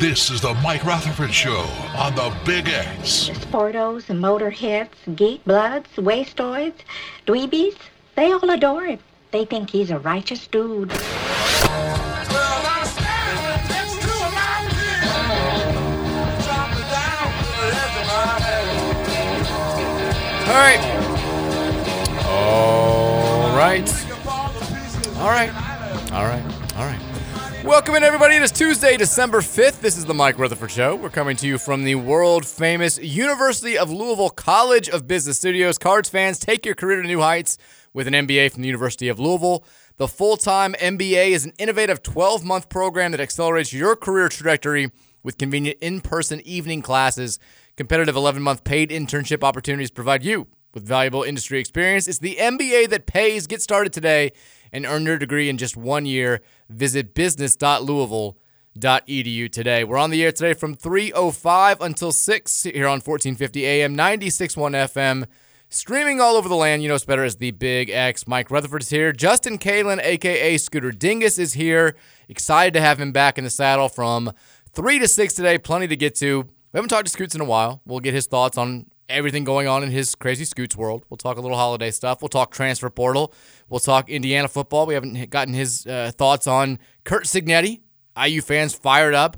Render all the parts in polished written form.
This is the Mike Rutherford Show on the Big X. Sportos, motorheads, geek bloods, wastoids, dweebies, they all adore him. They think he's a righteous dude. Well, I stand next to my kid. Drop it down to the edge of my head. All right. Welcome in, everybody. It is Tuesday, December 5th. This is the Mike Rutherford Show. We're coming to you from the world-famous University of Louisville College of Business Studios. Cards fans, take your career to new heights with an MBA from the University of Louisville. The full-time MBA is an innovative 12-month program that accelerates your career trajectory with convenient in-person evening classes. Competitive 11-month paid internship opportunities provide you with valuable industry experience. It's the MBA that pays. Get started today and earn your degree in just 1 year. Visit business.louisville.edu today. We're on the air today from 3:05 until 6 here on 1450 AM, 96.1 FM. Streaming all over the land, you know us better as the Big X. Mike Rutherford is here. Justin Kalen, a.k.a. Scooter Dingus, is here. Excited to have him back in the saddle from 3 to 6 today. Plenty to get to. We haven't talked to Scoots in a while. We'll get his thoughts on everything going on in his crazy Scoots world. We'll talk a little holiday stuff. We'll talk transfer portal. We'll talk Indiana football. We haven't gotten his thoughts on Curt Cignetti. IU fans fired up.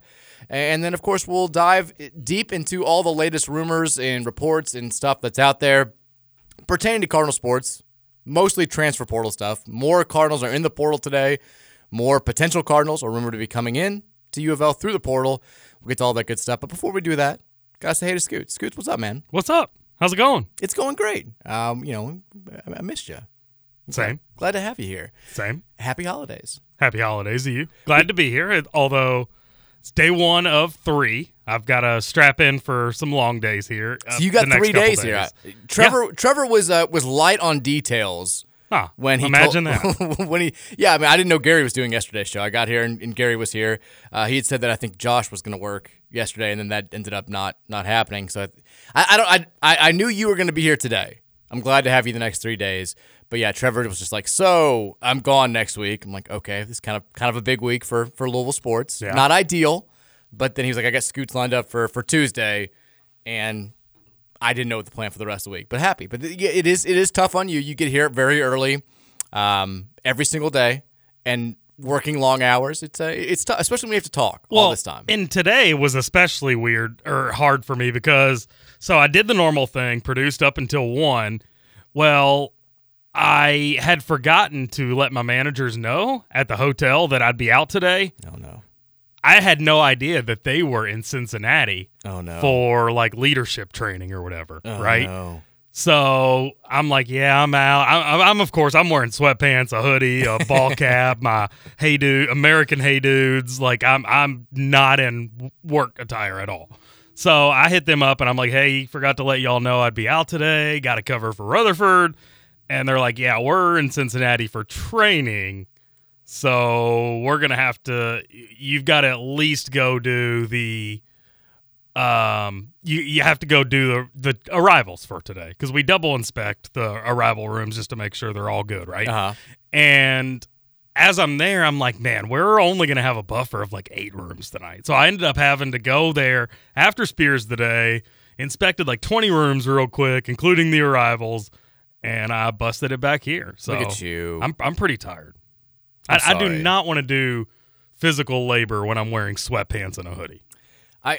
And then, of course, we'll dive deep into all the latest rumors and reports and stuff that's out there pertaining to Cardinal sports, mostly transfer portal stuff. More Cardinals are in the portal today. More potential Cardinals are rumored to be coming in to U of L through the portal. We'll get to all that good stuff. But before we do that, gotta say hey to Scoots. Scoots, what's up, man? What's up? How's it going? It's going great. I missed you. Same. Glad to have you here. Same. Happy holidays. Happy holidays to you. Glad to be here, although it's day one of 3. I've got to strap in for some long days here. So you got 3 days here. Trevor was light on details. Huh. When he imagine that. I didn't know Gary was doing yesterday's show. I got here and Gary was here. He had said that I think Josh was going to work yesterday, and then that ended up not happening. So I knew you were going to be here today. I'm glad to have you the next 3 days. But yeah, Trevor was just like, so I'm gone next week. I'm like, okay, this is kind of a big week for Louisville sports. Yeah. Not ideal. But then he was like, I got Scoots lined up for Tuesday, and I didn't know what the plan for the rest of the week, but happy. But it is tough on you. You get here very early, every single day, and working long hours. It's tough, especially when we have to talk all this time. And today was especially weird or hard for me because so I did the normal thing, produced up until 1. Well, I had forgotten to let my managers know at the hotel that I'd be out today. Oh no. I had no idea that they were in Cincinnati for like leadership training or whatever, right? No. So I'm like, yeah, I'm out. I'm of course, I'm wearing sweatpants, a hoodie, a ball cap, my Hey Dude, American Hey Dudes. Like I'm not in work attire at all. So I hit them up and I'm like, hey, forgot to let y'all know I'd be out today. Got to cover for Rutherford. And they're like, yeah, we're in Cincinnati for training. So we're going to have to, you've got to at least go do the, you have to go do the arrivals for today because we double inspect the arrival rooms just to make sure they're all good, right? Uh-huh. And as I'm there, I'm like, man, we're only going to have a buffer of like 8 rooms tonight. So I ended up having to go there after Spears the day, inspected like 20 rooms real quick, including the arrivals, and I busted it back here. So look at you. I'm pretty tired. I do not want to do physical labor when I'm wearing sweatpants and a hoodie. I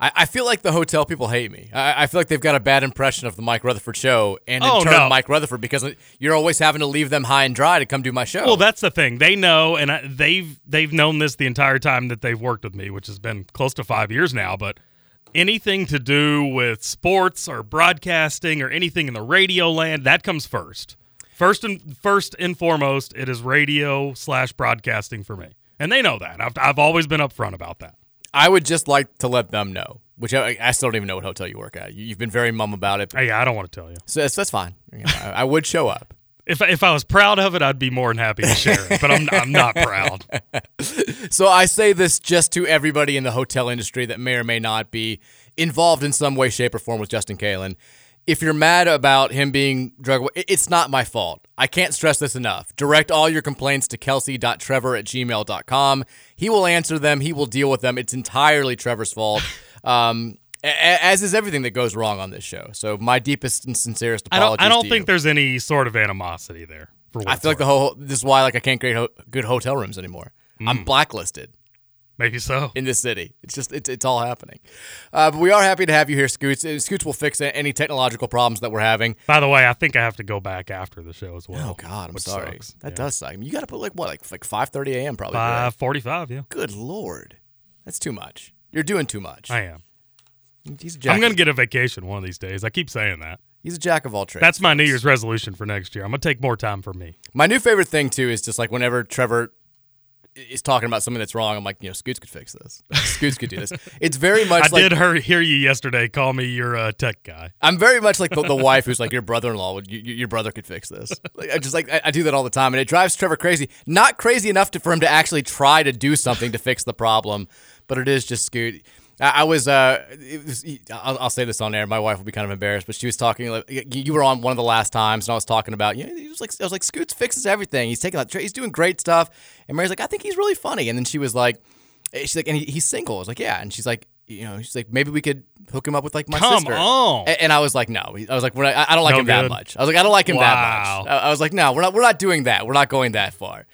I feel like the hotel people hate me. I feel like they've got a bad impression of the Mike Rutherford show, and in turn, Mike Rutherford, because you're always having to leave them high and dry to come do my show. Well, that's the thing. They know, and they've known this the entire time that they've worked with me, which has been close to 5 years now, but anything to do with sports or broadcasting or anything in the radio land, that comes first. First and foremost, it is radio/broadcasting for me. And they know that. I've always been upfront about that. I would just like to let them know, which I still don't even know what hotel you work at. You've been very mum about it. Hey, I don't want to tell you. So that's fine. You know, I would show up. If I was proud of it, I'd be more than happy to share it, but I'm not proud. So I say this just to everybody in the hotel industry that may or may not be involved in some way, shape, or form with Justin Kalen. If you're mad about him being drug away, it's not my fault. I can't stress this enough. Direct all your complaints to kelsey.trevor@gmail.com. He will answer them. He will deal with them. It's entirely Trevor's fault, as is everything that goes wrong on this show. So my deepest and sincerest apologies to you. I don't think there's any sort of animosity there. This is why I can't create good hotel rooms anymore. I'm blacklisted. Maybe so. In this city. It's all happening. But we are happy to have you here, Scoots. Scoots will fix any technological problems that we're having. By the way, I think I have to go back after the show as well. Oh, God, I'm sorry. Sucks. That does suck. I mean, you got to put like 5:30 a.m. probably. 5:45, yeah. Good Lord. That's too much. You're doing too much. I am. I'm going to get a vacation one of these days. I keep saying that. He's a jack of all trades. That's my New Year's resolution for next year. I'm going to take more time for me. My new favorite thing, too, is just like whenever Trevor is talking about something that's wrong, I'm like, Scoots could fix this. Scoots could do this. It's very much I did hear you yesterday call me your tech guy. I'm very much like the wife who's like, your brother-in-law, your brother could fix this. I do that all the time, and it drives Trevor crazy. Not crazy enough for him to actually try to do something to fix the problem, but it is just Scoot. I'll say this on air. My wife will be kind of embarrassed, but she was talking. You were on one of the last times, and I was talking about. I was like, Scoots fixes everything. He's doing great stuff. And Mary's like, I think he's really funny. And then she was like, and he's single. I was like, yeah. And she's like, maybe we could hook him up with like my sister. Come on. And I was like, no. I was like, I don't like him that much. I was like, I don't like him that much. I was like, no, we're not doing that. We're not going that far.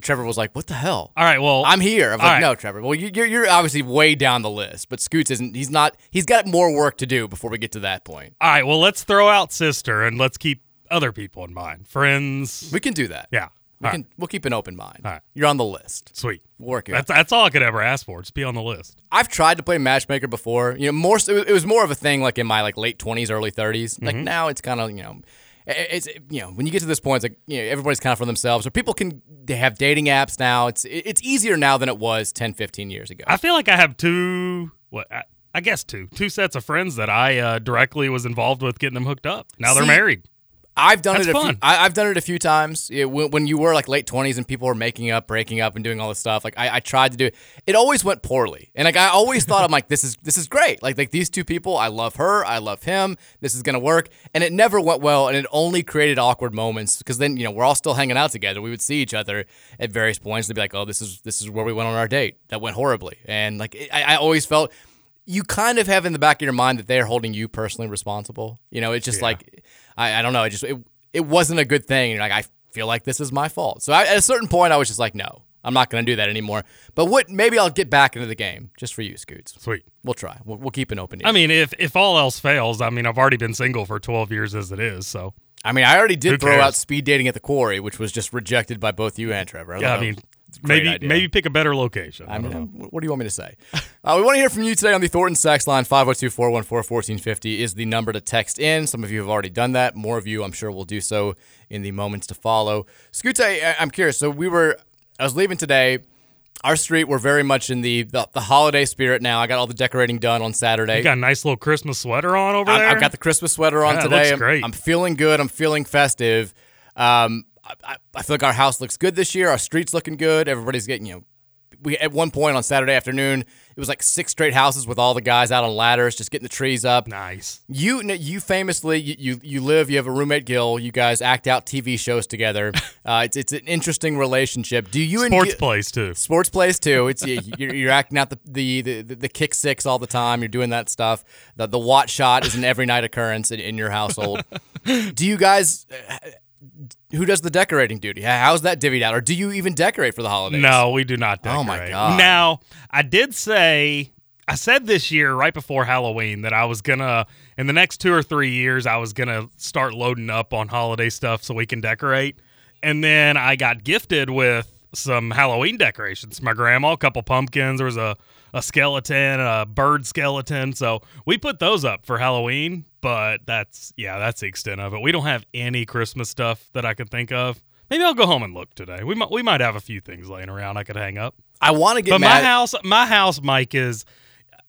Trevor was like, what the hell? All right, well, I'm here. I was like, no, Trevor. Well, you're obviously way down the list, but Scoots isn't. He's not. He's got more work to do before we get to that point. All right, well, let's throw out sister and let's keep other people in mind. Friends. We can do that. Yeah. We'll keep an open mind. All right. You're on the list. Sweet. Work it. That's all I could ever ask for. Just be on the list. I've tried to play matchmaker before. It was more of a thing like in my late 20s, early 30s. Mm-hmm. Like now it's kind of, when you get to this point, it's like, everybody's kind of for themselves. Or they have dating apps now. It's easier now than it was 10, 15 years ago. I feel like I have two sets of friends that I directly was involved with getting them hooked up. Now they're married. I've done it a few times. When you were like late 20s and people were making up, breaking up, and doing all this stuff, like I tried to do it. It always went poorly, and like I always thought, I'm like, this is great. Like these two people, I love her, I love him. This is gonna work, and it never went well, and it only created awkward moments because then we're all still hanging out together. We would see each other at various points. They'd be like, oh, this is where we went on our date. That went horribly, and like I always felt. You kind of have in the back of your mind that they're holding you personally responsible. It's just like, I don't know. It wasn't a good thing. You're like, I feel like this is my fault. So at a certain point, I was just like, no, I'm not going to do that anymore. But maybe I'll get back into the game just for you, Scoots. Sweet. We'll try. We'll keep an open ear. I mean, if all else fails, I've already been single for 12 years as it is, so. I mean, I already did throw out speed dating at the quarry, which was just rejected by both you and Trevor. Maybe pick a better location. I mean, what do you want me to say? We want to hear from you today on the Thornton Sex Line. 502-414-1450 is the number to text in. Some of you have already done that. More of you, I'm sure, will do so in the moments to follow. Scoots, I'm curious. So I was leaving today. Our street, we're very much in the holiday spirit now. I got all the decorating done on Saturday. You got a nice little Christmas sweater on over there? I've got the Christmas sweater on today. It looks great. I'm feeling good. I'm feeling festive. I feel like our house looks good this year. Our street's looking good. Everybody's getting, at one point on Saturday afternoon, it was like six straight houses with all the guys out on ladders, just getting the trees up. Nice. You famously, you have a roommate, Gil. You guys act out TV shows together. It's an interesting relationship. Do you Sports plays too. It's you're acting out the kick six all the time. You're doing that stuff. The Watt shot is an every night occurrence in your household. Do you guys? Who does the decorating duty? How's that divvied out? Or do you even decorate for the holidays? No, we do not decorate. Oh, my God. Now, I did say I said this year right before Halloween that I was going to, in the next 2 or 3 years, I was going to start loading up on holiday stuff so we can decorate. And then I got gifted with some Halloween decorations. My grandma, a couple pumpkins. There was a skeleton, a bird skeleton. So we put those up for Halloween, but that's the extent of it. We don't have any Christmas stuff that I can think of. Maybe I'll go home and look today. We might have a few things laying around I could hang up. I want to get mad. But my house, Mike, is,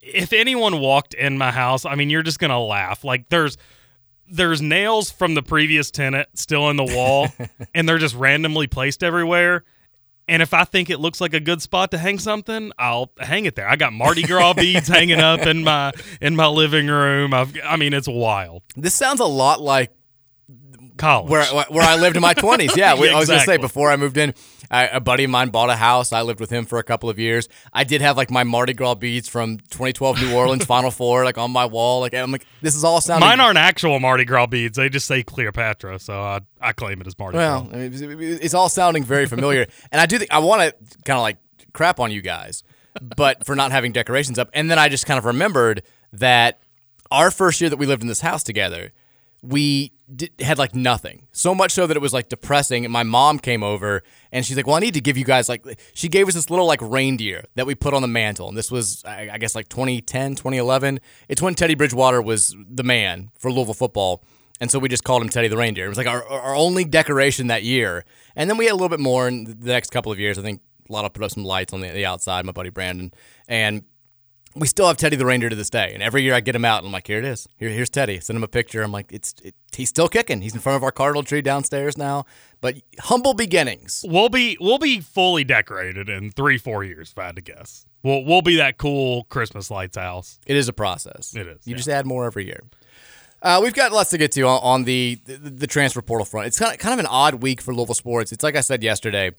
if anyone walked in my house, I mean, you're just going to laugh. Like, there's nails from the previous tenant still in the wall, and they're just randomly placed everywhere. And if I think it looks like a good spot to hang something, I'll hang it there. I got Mardi Gras beads hanging up in my living room. I mean, it's wild. This sounds a lot like college, where I lived in my 20s. Yeah, exactly. I was going to say, before I moved in, a buddy of mine bought a house. I lived with him for a couple of years. I did have like my Mardi Gras beads from 2012 New Orleans Final Four, like on my wall. Like, I'm like, this is all sounding. Mine aren't actual Mardi Gras beads. They just say Cleopatra, so I claim it as Mardi Gras. Well, it's all sounding very familiar, and I do think I want to kind of like crap on you guys, but for not having decorations up. And then I just kind of remembered that our first year that we lived in this house together, we had like nothing, so much so that it was like depressing. And my mom came over and she's like, well, I need to give you guys, like, she gave us this little like reindeer that we put on the mantle. And this was, I guess, like 2010, 2011. It's when Teddy Bridgewater was the man for Louisville football. And so we just called him Teddy the Reindeer. It was like our only decoration that year. And then we had a little bit more in the next couple of years. I think Lotto put up some lights on the outside, my buddy Brandon. And we still have Teddy the Reindeer to this day, and every year I get him out, and I'm like, here it is. Here's Teddy. Send him a picture. I'm like, he's still kicking. He's in front of our cardinal tree downstairs now, but humble beginnings. We'll be fully decorated in 3-4 years, if I had to guess. We'll be that cool Christmas lights house. It is a process. It is. You just add more every year. We've got lots to get to on the transfer portal front. It's kind of an odd week for Louisville sports. It's like I said yesterday,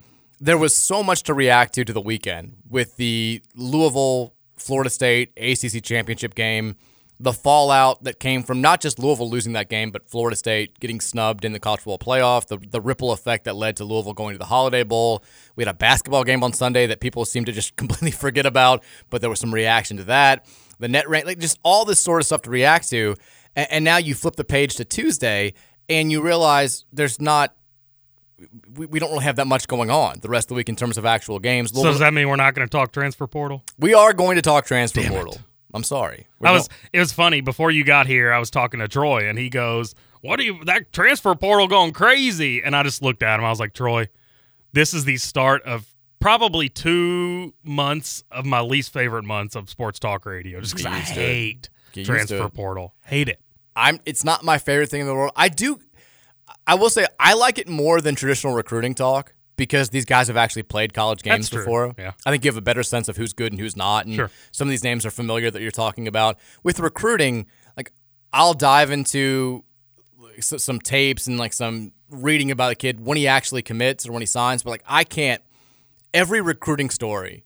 there was so much to react to the weekend with the Louisville Florida State ACC championship game, the fallout that came from not just Louisville losing that game, but Florida State getting snubbed in the college football playoff, the ripple effect that led to Louisville going to the Holiday Bowl. We had a basketball game on Sunday that people seem to just completely forget about, but there was some reaction to that. The net rank, like just all this sort of stuff to react to. And now you flip the page to Tuesday and you realize there's not, we don't really have that much going on the rest of the week in terms of actual games. So does that mean we're not going to talk transfer portal? We are going to talk transfer portal. I'm sorry. It was funny. Before you got here, I was talking to Troy, and he goes, that transfer portal going crazy. And I just looked at him. I was like, Troy, this is the start of probably 2 months of my least favorite months of sports talk radio. Just because I hate transfer portal. Hate it. It's not my favorite thing in the world. I will say I like it more than traditional recruiting talk because these guys have actually played college games before. Yeah. I think you have a better sense of who's good and who's not, and some of these names are familiar that you're talking about. With recruiting, like I'll dive into some tapes and like some reading about a kid when he actually commits or when he signs, but like I can't. Every recruiting story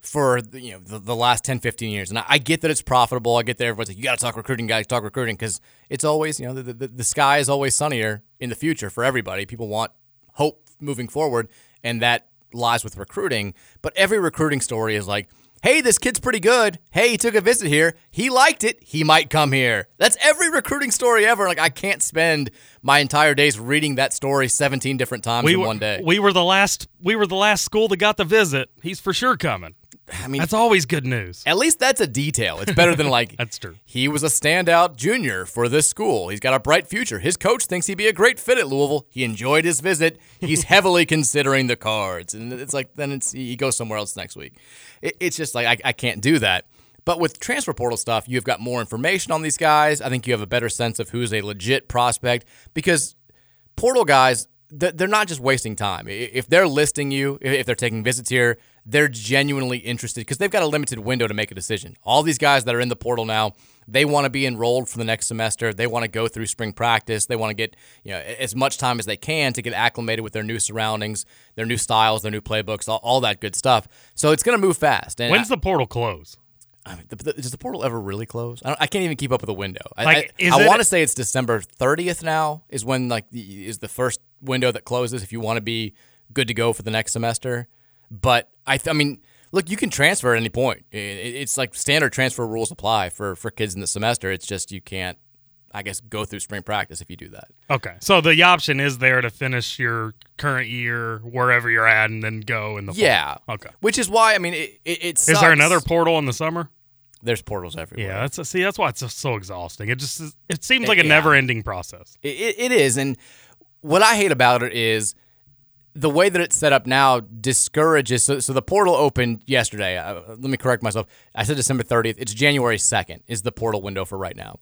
for the last 10, 15 years. And I get that it's profitable. I get that everyone's like, you got to talk recruiting, guys, talk recruiting, because it's always, the sky is always sunnier in the future for everybody. People want hope moving forward, and that lies with recruiting. But every recruiting story is like, hey, this kid's pretty good. Hey, he took a visit here. He liked it. He might come here. That's every recruiting story ever. Like, I can't spend my entire days reading that story 17 different times in one day. We were the last school that got the visit. He's for sure coming. I mean, that's always good news. At least that's a detail. It's better than like that's true. He was a standout junior for this school. He's got a bright future. His coach thinks he'd be a great fit at Louisville. He enjoyed his visit. He's heavily considering the Cards, and it's like then he goes somewhere else next week. It's just like I can't do that. But with transfer portal stuff, you've got more information on these guys. I think you have a better sense of who's a legit prospect because portal guys, they're not just wasting time. If they're listing you, if they're taking visits here, they're genuinely interested because they've got a limited window to make a decision. All these guys that are in the portal now, they want to be enrolled for the next semester. They want to go through spring practice. They want to get as much time as they can to get acclimated with their new surroundings, their new styles, their new playbooks, all that good stuff. So it's going to move fast. And when's the portal close? I mean, does the portal ever really close? I can't even keep up with the window. I want to say it's December 30th now is when is the first window that closes if you want to be good to go for the next semester. But I mean, look, you can transfer at any point. It's like standard transfer rules apply for kids in the semester. It's just you can't, I guess, go through spring practice if you do that. Okay. So the option is there to finish your current year wherever you're at and then go in the fall. Yeah. Okay. Which is why, I mean, it sucks. Is there another portal in the summer? There's portals everywhere. Yeah, that's why it's so exhausting. It seems like a never-ending process. It is, and what I hate about it is the way that it's set up now discourages. So the portal opened yesterday. Let me correct myself. I said December 30th. It's January 2nd is the portal window for right now.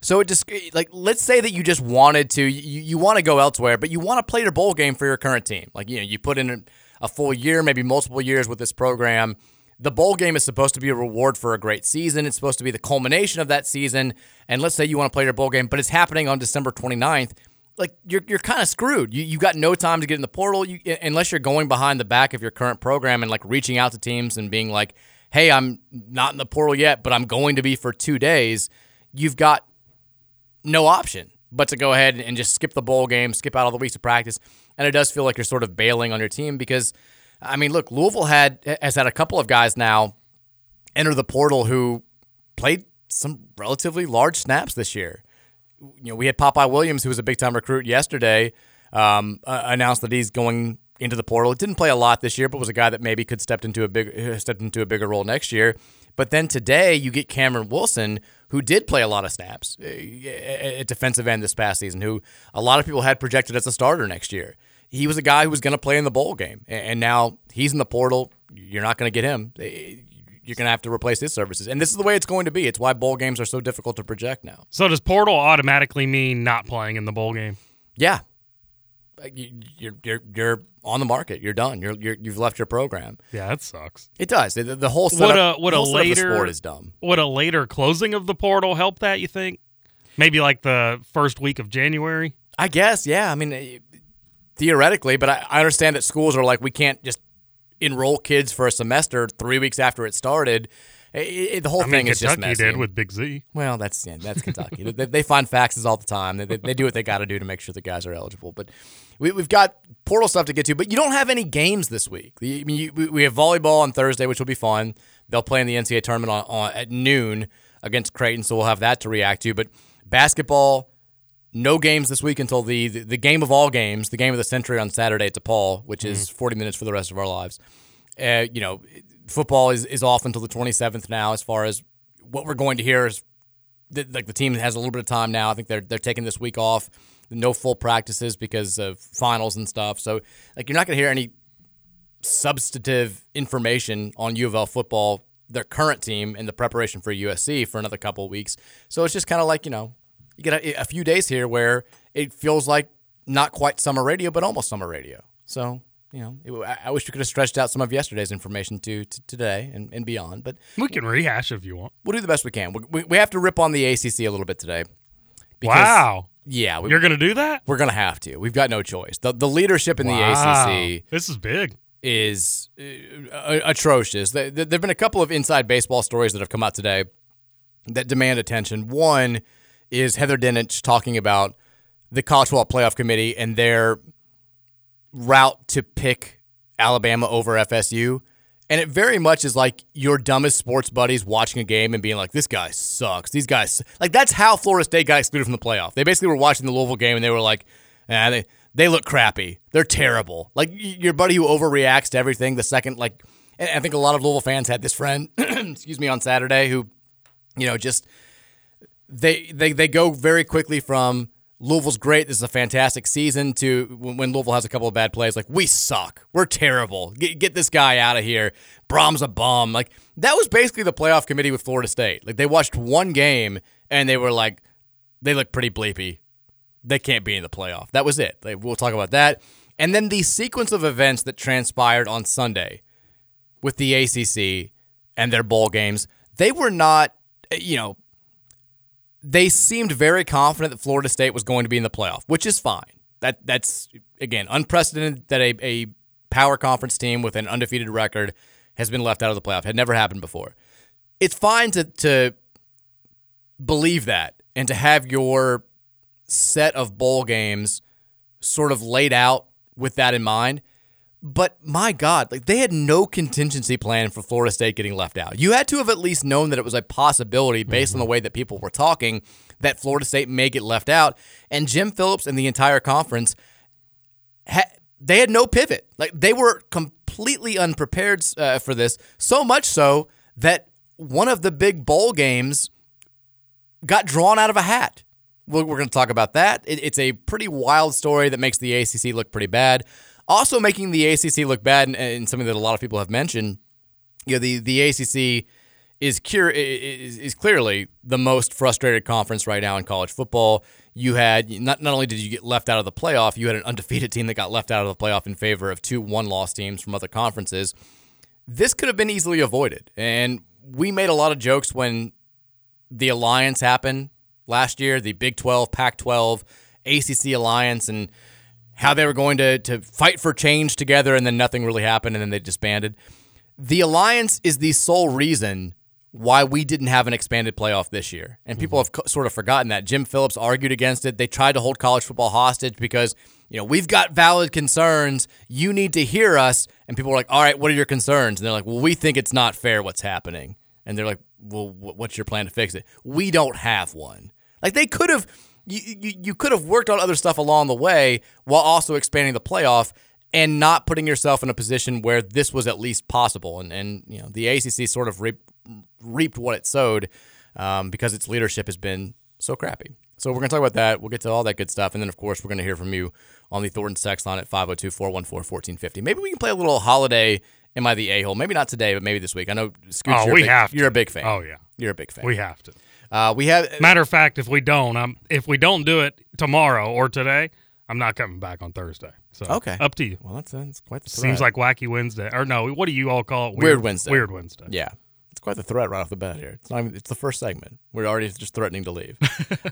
So it just let's say that you just wanted to you want to go elsewhere, but you want to play your bowl game for your current team. Like, you know, you put in a full year, maybe multiple years with this program. The bowl game is supposed to be a reward for a great season. It's supposed to be the culmination of that season. And let's say you want to play your bowl game, but it's happening on December 29th. Like, you're kind of screwed. You got no time to get in the portal unless you're going behind the back of your current program and, like, reaching out to teams and being like, hey, I'm not in the portal yet, but I'm going to be for 2 days. You've got no option but to go ahead and just skip the bowl game, skip out all the weeks of practice. And it does feel like you're sort of bailing on your team because – I mean, look, Louisville has had a couple of guys now enter the portal who played some relatively large snaps this year. You know, we had Popeye Williams, who was a big-time recruit yesterday, announced that he's going into the portal. It didn't play a lot this year, but was a guy that maybe could step into a bigger role next year. But then today, you get Cameron Wilson, who did play a lot of snaps at defensive end this past season, who a lot of people had projected as a starter next year. He was a guy who was going to play in the bowl game, and now he's in the portal. You're not going to get him. You're going to have to replace his services, and this is the way it's going to be. It's why bowl games are so difficult to project now. So does portal automatically mean not playing in the bowl game? Yeah. You're on the market. You're done. You've left your program. Yeah, that sucks. It does. The whole setup of the sport is dumb. Would a later closing of the portal help that, you think? Maybe like the first week of January? I guess, yeah. I mean... Theoretically, but I understand that schools are like, we can't just enroll kids for a semester 3 weeks after it started. The whole thing is just messy. Kentucky did with Big Z. Well, that's Kentucky. They find faxes all the time. They do what they got to do to make sure the guys are eligible. But we've got portal stuff to get to, but you don't have any games this week. I mean, we have volleyball on Thursday, which will be fun. They'll play in the NCAA tournament at noon against Creighton, so we'll have that to react to. But basketball... No games this week until the game of all games, the game of the century on Saturday at DePaul, which is 40 minutes for the rest of our lives. You know, football is off until the 27th now as far as what we're going to hear is the team has a little bit of time now. I think they're taking this week off. No full practices because of finals and stuff. So, like, you're not going to hear any substantive information on U of L football, their current team, and the preparation for USC for another couple of weeks. So it's just kind of like, you know, you get a few days here where it feels like not quite summer radio, but almost summer radio. So, you know, I wish we could have stretched out some of yesterday's information to today and beyond. But we can rehash if you want. We'll do the best we can. We have to rip on the ACC a little bit today. Because, wow. Yeah. You're going to do that? We're going to have to. We've got no choice. The leadership in the ACC. This is big. Is atrocious. There have been a couple of inside baseball stories that have come out today that demand attention. One is Heather Dinich talking about the College Football Playoff Committee and their route to pick Alabama over FSU. And it very much is like your dumbest sports buddies watching a game and being like, this guy sucks. These guys – like, that's how Florida State got excluded from the playoff. They basically were watching the Louisville game and they were like, they look crappy. They're terrible. Like, your buddy who overreacts to everything the second – like, and I think a lot of Louisville fans had this friend, excuse me, on Saturday who, you know, just – They go very quickly from Louisville's great, this is a fantastic season, to when Louisville has a couple of bad plays, like, we suck, we're terrible, get this guy out of here, Brom's a bum. Like, that was basically the playoff committee with Florida State. Like, they watched one game, and they were like, they look pretty bleepy. They can't be in the playoff. That was it. Like, we'll talk about that. And then the sequence of events that transpired on Sunday with the ACC and their bowl games, they were not, you know, they seemed very confident that Florida State was going to be in the playoff, which is fine. That's again, unprecedented that a power conference team with an undefeated record has been left out of the playoff. Had never happened before. It's fine to believe that and to have your set of bowl games sort of laid out with that in mind. But my God, like, they had no contingency plan for Florida State getting left out. You had to have at least known that it was a possibility based on the way that people were talking that Florida State may get left out. And Jim Phillips and the entire conference, they had no pivot. Like, they were completely unprepared for this, so much so that one of the big bowl games got drawn out of a hat. We're going to talk about that. It's a pretty wild story that makes the ACC look pretty bad. Also making the ACC look bad, and something that a lot of people have mentioned, you know, the ACC is clearly the most frustrated conference right now in college football. You had, not only did you get left out of the playoff, you had an undefeated team that got left out of the playoff in favor of 2 1-loss teams from other conferences. This could have been easily avoided. And we made a lot of jokes when the alliance happened last year, the Big 12, Pac-12, ACC alliance, and how they were going to fight for change together, and then nothing really happened, and then they disbanded. The alliance is the sole reason why we didn't have an expanded playoff this year, and people have sort of forgotten that. Jim Phillips argued against it. They tried to hold college football hostage because, you know, we've got valid concerns. You need to hear us. And people were like, all right, what are your concerns? And they're like, well, we think it's not fair what's happening. And they're like, well, what's your plan to fix it? We don't have one. Like, they could have... You could have worked on other stuff along the way while also expanding the playoff and not putting yourself in a position where this was at least possible. And you know, the ACC sort of reaped what it sowed because its leadership has been so crappy. So we're going to talk about that. We'll get to all that good stuff. And then, of course, we're going to hear from you on the Thornton text line at 502-414-1450. Maybe we can play a little holiday Am I the A-hole? Maybe not today, but maybe this week. I know, Scooch, you're a big fan. Oh, yeah. You're a big fan. We have to. Matter of fact, if we don't, do it tomorrow or today, I'm not coming back on Thursday. So okay, up to you. Well, that's quite the threat. Seems like Wacky Wednesday, or no? What do you all call it? Weird Wednesday. Weird Wednesday. Yeah, it's quite the threat right off the bat here. It's not even, it's the first segment. We're already just threatening to leave.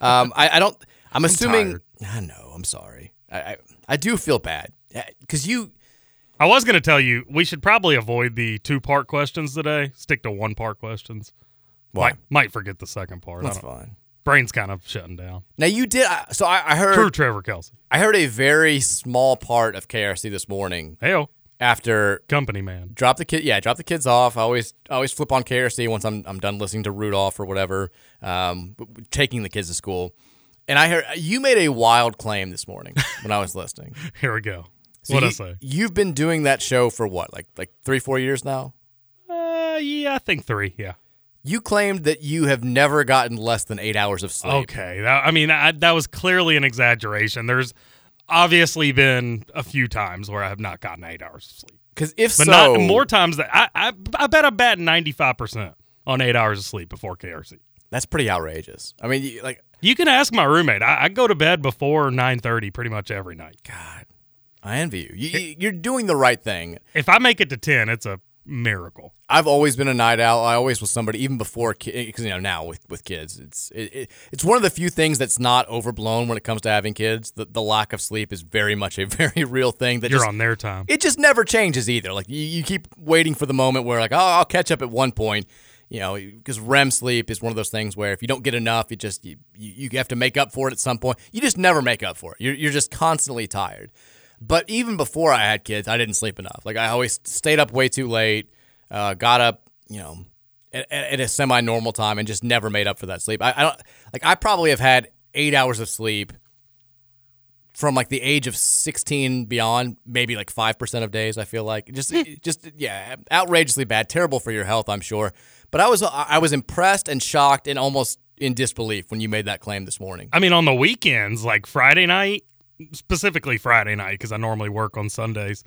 I'm assuming. I know. I'm sorry. I do feel bad because you. I was going to tell you we should probably avoid the 2-part questions today. Stick to 1-part questions. Might forget the second part. That's fine. Brain's kind of shutting down. Now, you did. So I heard. True Trevor Kelsey. I heard a very small part of KRC this morning. Hey-o. After. Company man. Drop the kids off. I always flip on KRC once I'm done listening to Rudolph or whatever, taking the kids to school. And I heard you made a wild claim this morning when I was listening. Here we go. So what'd I say? You've been doing that show for what? Like 3-4 years now? Yeah, I think 3, yeah. You claimed that you have never gotten less than 8 hours of sleep. Okay. That was clearly an exaggeration. There's obviously been a few times where I have not gotten 8 hours of sleep. Because not more times that I bet I'm batting 95% on 8 hours of sleep before KRC. That's pretty outrageous. I mean, you can ask my roommate. I go to bed before 9:30 pretty much every night. God, I envy you. You're doing the right thing. If I make it to 10, it's a miracle. I've always been a night owl. I always was somebody, even before kids, because now with kids, it's one of the few things that's not overblown when it comes to having kids. The lack of sleep is very much a very real thing. That you're on their time. It just never changes either. Like you keep waiting for the moment where like, oh, I'll catch up at one point. You know, because REM sleep is one of those things where if you don't get enough, it just you have to make up for it at some point. You just never make up for it. You're just constantly tired. But even before I had kids, I didn't sleep enough. Like, I always stayed up way too late, got up, you know, at a semi-normal time and just never made up for that sleep. I probably have had 8 hours of sleep from, like, the age of 16 beyond, maybe, like, 5% of days, I feel like. Just outrageously bad. Terrible for your health, I'm sure. But I was impressed and shocked and almost in disbelief when you made that claim this morning. I mean, on the weekends, like Friday night, specifically Friday night, because I normally work on Sundays.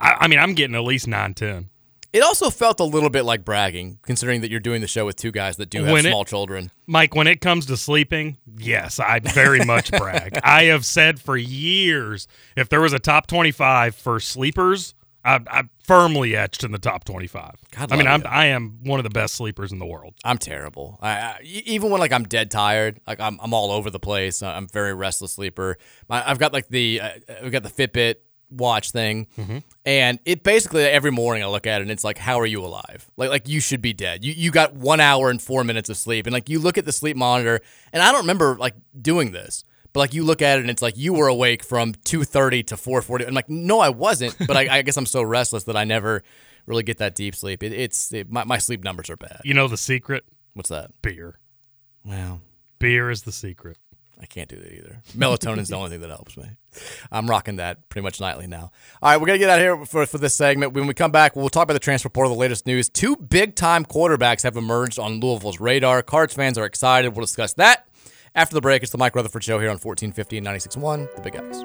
I'm getting at least 9, 10. It also felt a little bit like bragging, considering that you're doing the show with two guys that do have small children. Mike, when it comes to sleeping, yes, I very much brag. I have said for years, if there was a top 25 for sleepers, I'm firmly etched in the top 25. God, I am one of the best sleepers in the world. I'm terrible. I even when I'm dead tired, like I'm all over the place. I'm a very restless sleeper. I've got the Fitbit watch thing, and it basically every morning I look at it and it's like, how are you alive? Like you should be dead. You got 1 hour and 4 minutes of sleep, and like you look at the sleep monitor, and I don't remember like doing this. But like you look at it and it's like you were awake from 2:30 to 4:40. I'm like, no, I wasn't. But I guess I'm so restless that I never really get that deep sleep. My sleep numbers are bad. You know the secret? What's that? Beer. Wow. Beer is the secret. I can't do that either. Melatonin's the only thing that helps me. I'm rocking that pretty much nightly now. All right, we're going to get out of here for this segment. When we come back, we'll talk about the transfer portal, the latest news. Two big-time quarterbacks have emerged on Louisville's radar. Cards fans are excited. We'll discuss that after the break. It's the Mike Rutherford Show here on 1450 and 96.1, The Big X.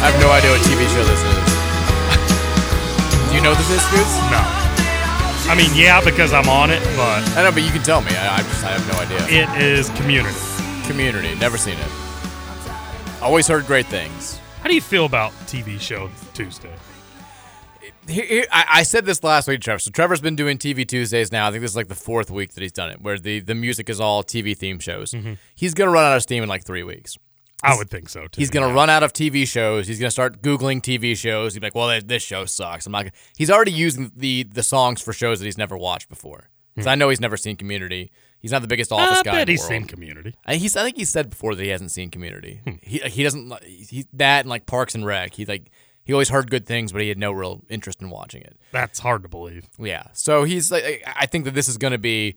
I have no idea what TV show this is. Do you know what this is, Scoots? No. I mean, yeah, because I'm on it, but... I know, but you can tell me. I have no idea. It is Community. Community. Never seen it. Always heard great things. How do you feel about TV show Tuesday? I said this last week, Trevor. So Trevor's been doing TV Tuesdays now. I think this is like the fourth week that he's done it, where the music is all TV-themed shows. Mm-hmm. He's going to run out of steam in like 3 weeks. I would think so, too. He's going to run out of TV shows. He's going to start Googling TV shows. He'd be like, well, this show sucks. I'm not gonna... He's already using the songs for shows that he's never watched before. Because I know he's never seen Community. He's not the biggest office guy in the world. I bet he's seen Community. I think he said before that he hasn't seen Community. He doesn't... that and, like, Parks and Rec. He always heard good things, but he had no real interest in watching it. That's hard to believe. Yeah. So he's... like, I think that this is going to be...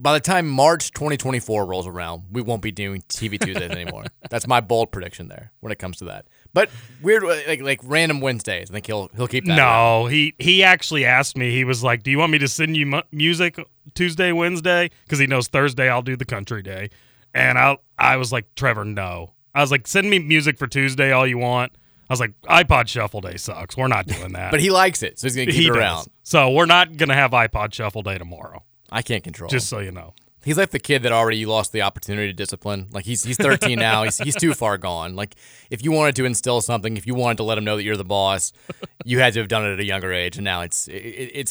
By the time March 2024 rolls around, we won't be doing TV Tuesdays anymore. That's my bold prediction there when it comes to that. But weird, like random Wednesdays. I think he'll keep that. No, around. He actually asked me. He was like, "Do you want me to send you music Tuesday, Wednesday?" Because he knows Thursday I'll do the country day, and I was like, "Trevor, no." I was like, "Send me music for Tuesday all you want." I was like, iPod Shuffle Day sucks. We're not doing that. But he likes it, so he's gonna keep it around. So we're not gonna have iPod Shuffle Day tomorrow. I can't control him. Just so you know. He's like the kid that already lost the opportunity to discipline. Like, he's 13 now. He's too far gone. Like, if you wanted to instill something, if you wanted to let him know that you're the boss, you had to have done it at a younger age, and now it's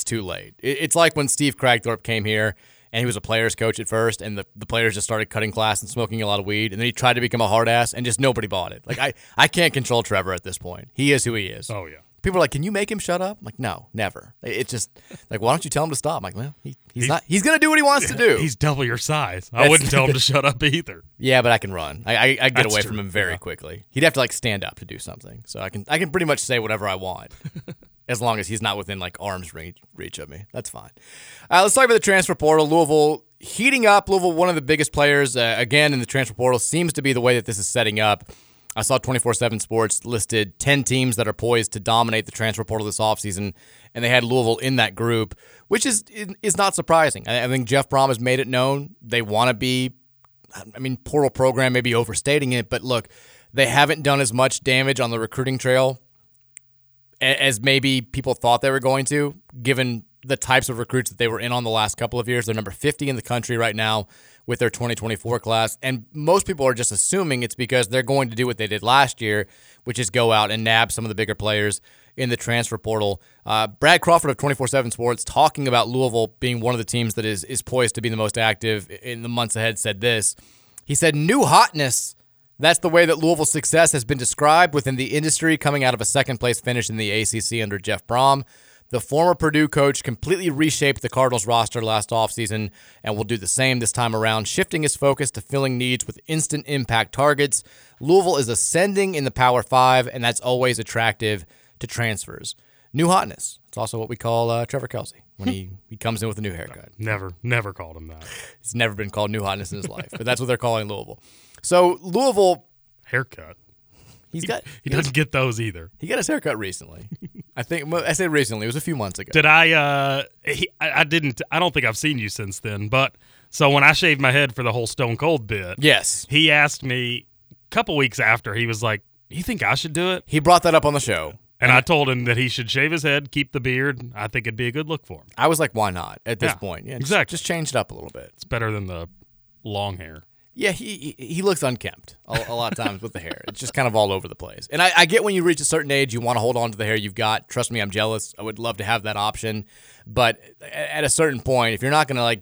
too late. It's like when Steve Cragthorpe came here, and he was a player's coach at first, and the players just started cutting class and smoking a lot of weed, and then he tried to become a hard-ass, and just nobody bought it. Like, I can't control Trevor at this point. He is who he is. Oh, yeah. People are like, can you make him shut up? I'm like, no, never. It's just like, why don't you tell him to stop? I'm like, well, he's not. He's gonna do what he wants to do. He's double your size. I wouldn't tell him to shut up either. Yeah, but I can run. I get away from him very quickly. He'd have to like stand up to do something. So I can pretty much say whatever I want, as long as he's not within like arm's reach of me. That's fine. Let's talk about the transfer portal. Louisville heating up. Louisville, one of the biggest players again in the transfer portal, seems to be the way that this is setting up. I saw 24/7 Sports listed 10 teams that are poised to dominate the transfer portal this offseason, and they had Louisville in that group, which is not surprising. I think Jeff Brohm has made it known they want to be, I mean, portal program, maybe overstating it, but look, they haven't done as much damage on the recruiting trail as maybe people thought they were going to, given the types of recruits that they were in on the last couple of years. They're number 50 in the country right now with their 2024 class. And most people are just assuming it's because they're going to do what they did last year, which is go out and nab some of the bigger players in the transfer portal. Brad Crawford of 24/7 Sports, talking about Louisville being one of the teams that is poised to be the most active in the months ahead, said this. He said, new hotness. That's the way that Louisville's success has been described within the industry, coming out of a second-place finish in the ACC under Jeff Brohm. The former Purdue coach completely reshaped the Cardinals roster last offseason and will do the same this time around, shifting his focus to filling needs with instant impact targets. Louisville is ascending in the Power 5, and that's always attractive to transfers. New hotness. It's also what we call Trevor Kelsey when he comes in with a new haircut. Never called him that. It's never been called new hotness in his life, but that's what they're calling Louisville. So Louisville... haircut. He doesn't get those either. He got his haircut recently. I say recently. It was a few months ago. Did I? I didn't. I don't think I've seen you since then. But so when I shaved my head for the whole Stone Cold bit, yes, he asked me a couple weeks after. He was like, "You think I should do it?" He brought that up on the show. And I told him that he should shave his head, keep the beard. I think it'd be a good look for him. I was like, why not at this point? Yeah, exactly. Just change it up a little bit. It's better than the long hair. Yeah, he looks unkempt a lot of times with the hair. It's just kind of all over the place. And I get when you reach a certain age, you want to hold on to the hair you've got. Trust me, I'm jealous. I would love to have that option. But at a certain point, if you're not going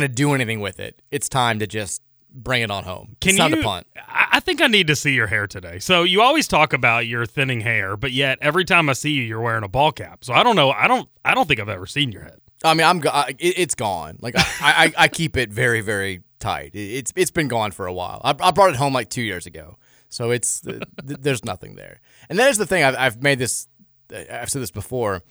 to do anything with it, it's time to just bring it on home. It's time to punt. I think I need to see your hair today. So you always talk about your thinning hair, but yet every time I see you, you're wearing a ball cap. So I don't know. I don't think I've ever seen your head. I mean, it's gone. Like I keep it very, very tight. It's been gone for a while. I brought it home like 2 years ago. So it's there's nothing there. And that is the thing. I've said this before.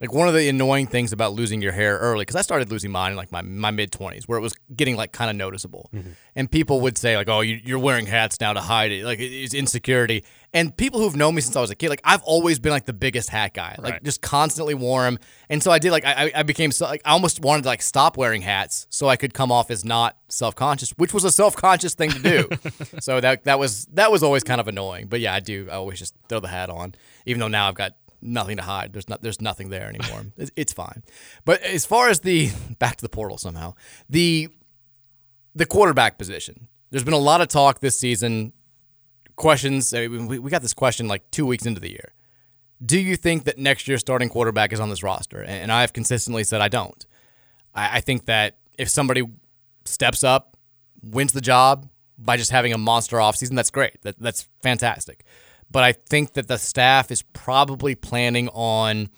Like one of the annoying things about losing your hair early, because I started losing mine in like my mid-20s, where it was getting like kind of noticeable. Mm-hmm. And people would say like, oh, you're wearing hats now to hide it. Like it's insecurity. And people who've known me since I was a kid, like I've always been like the biggest hat guy, like right. Just constantly wore them. And so I did I became so, I almost wanted to stop wearing hats so I could come off as not self-conscious, which was a self-conscious thing to do. So that was always kind of annoying. But yeah, I always just throw the hat on, even though now I've got nothing to hide. There's nothing there anymore. It's fine. But as far as back to the portal somehow, the quarterback position, there's been a lot of talk this season, questions. I mean, we got this question like 2 weeks into the year. Do you think that next year's starting quarterback is on this roster? And I have consistently said I don't. I think that if somebody steps up, wins the job by just having a monster offseason, that's great. That's fantastic. But I think that the staff is probably planning on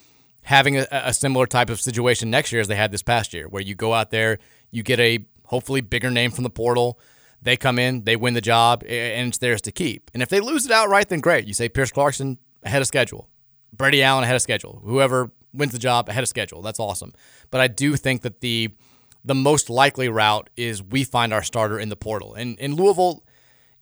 having a similar type of situation next year as they had this past year, where you go out there, you get a hopefully bigger name from the portal, they come in, they win the job, and it's theirs to keep. And if they lose it outright, then great. You say Pierce Clarkson ahead of schedule, Brady Allen ahead of schedule, whoever wins the job ahead of schedule. That's awesome. But I do think that the most likely route is we find our starter in the portal. And Louisville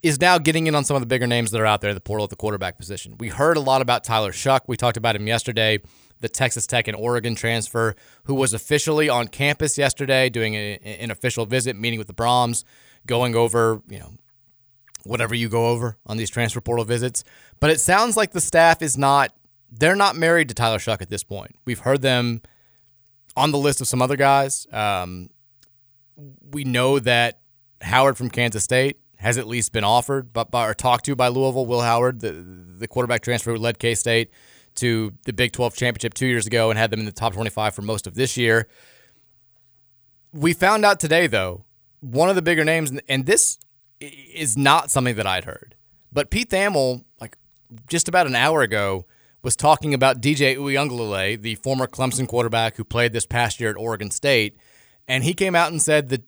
is now getting in on some of the bigger names that are out there in the portal at the quarterback position. We heard a lot about Tyler Shough. We talked about him yesterday, the Texas Tech and Oregon transfer, who was officially on campus yesterday doing an official visit, meeting with the Brohms, going over, whatever you go over on these transfer portal visits. But it sounds like the staff they're not married to Tyler Shough at this point. We've heard them on the list of some other guys. We know that Howard from Kansas State has at least been offered or talked to by Louisville. Will Howard, the quarterback transfer who led K-State to the Big 12 championship 2 years ago and had them in the top 25 for most of this year. We found out today, though, one of the bigger names, and this is not something that I'd heard, but Pete Thamel, just about an hour ago, was talking about DJ Uiagalelei, the former Clemson quarterback who played this past year at Oregon State, and he came out and said that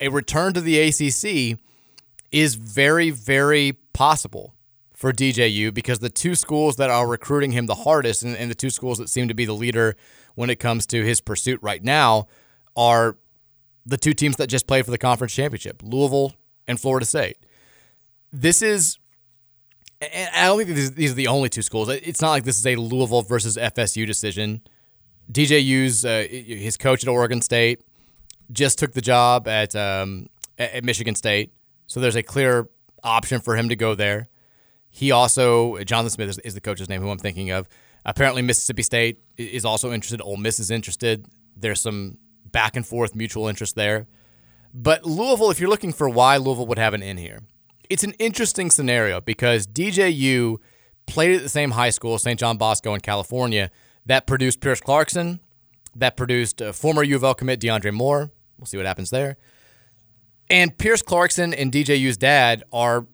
a return to the ACC is very, very possible for DJU because the two schools that are recruiting him the hardest and the two schools that seem to be the leader when it comes to his pursuit right now are the two teams that just played for the conference championship, Louisville and Florida State. And I don't think these are the only two schools. It's not like this is a Louisville versus FSU decision. DJU's, his coach at Oregon State, just took the job at Michigan State. So there's a clear option for him to go there. He also, Jonathan Smith is the coach's name, who I'm thinking of. Apparently Mississippi State is also interested. Ole Miss is interested. There's some back and forth mutual interest there. But Louisville, if you're looking for why Louisville would have an in here, it's an interesting scenario because DJU played at the same high school, St. John Bosco in California, that produced Pierce Clarkson, that produced former U of L commit DeAndre Moore. We'll see what happens there. And Pierce Clarkson and DJU's dad or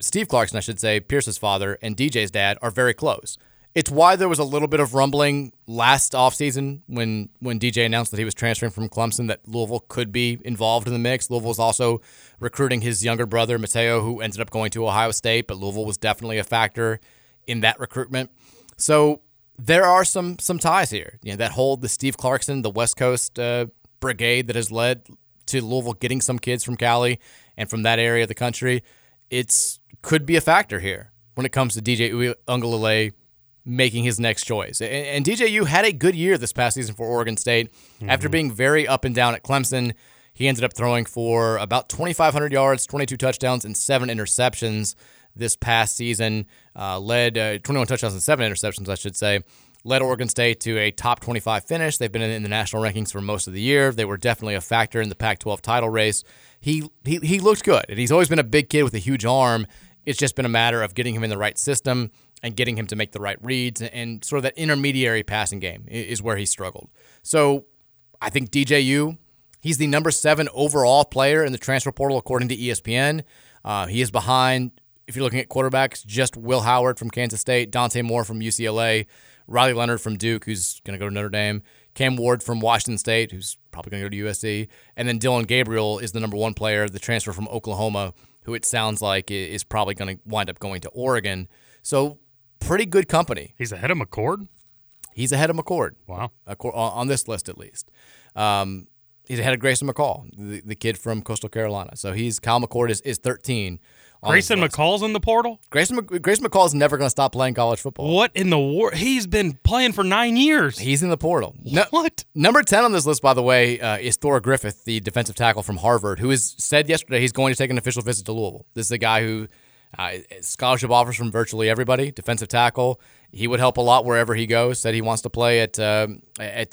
Steve Clarkson, I should say, Pierce's father and DJ's dad are very close. It's why there was a little bit of rumbling last offseason when DJ announced that he was transferring from Clemson that Louisville could be involved in the mix. Louisville was also recruiting his younger brother, Mateo, who ended up going to Ohio State, but Louisville was definitely a factor in that recruitment. So there are some ties here. That hold the Steve Clarkson, the West Coast brigade that has led to Louisville getting some kids from Cali and from that area of the country, it could be a factor here when it comes to DJ Uiagalelei making his next choice. And DJU had a good year this past season for Oregon State. Mm-hmm. After being very up and down at Clemson, he ended up throwing for about 2,500 yards, 22 touchdowns, and 7 interceptions. this past season, led 21 touchdowns and 7 interceptions, I should say, led Oregon State to a top 25 finish. They've been in the national rankings for most of the year. They were definitely a factor in the Pac-12 title race. He looked good, and he's always been a big kid with a huge arm. It's just been a matter of getting him in the right system and getting him to make the right reads, and sort of that intermediary passing game is where he struggled. So I think DJU, he's the number 7 overall player in the transfer portal, according to ESPN. He is behind, if you're looking at quarterbacks, just Will Howard from Kansas State, Dante Moore from UCLA, Riley Leonard from Duke, who's going to go to Notre Dame, Cam Ward from Washington State, who's probably going to go to USC, and then Dylan Gabriel is the number 1 player, the transfer from Oklahoma, who it sounds like is probably going to wind up going to Oregon. So pretty good company. He's ahead of McCord? He's ahead of McCord. Wow. On this list, at least. He's ahead of Grayson McCall, the kid from Coastal Carolina. So Kyle McCord is 13. Grayson McCall's in the portal? Grayson McCall's never going to stop playing college football. What in the war? He's been playing for 9 years. He's in the portal. What? Number 10 on this list, by the way, is Thor Griffith, the defensive tackle from Harvard, who has said yesterday he's going to take an official visit to Louisville. This is a guy who scholarship offers from virtually everybody, defensive tackle. He would help a lot wherever he goes. Said he wants to play at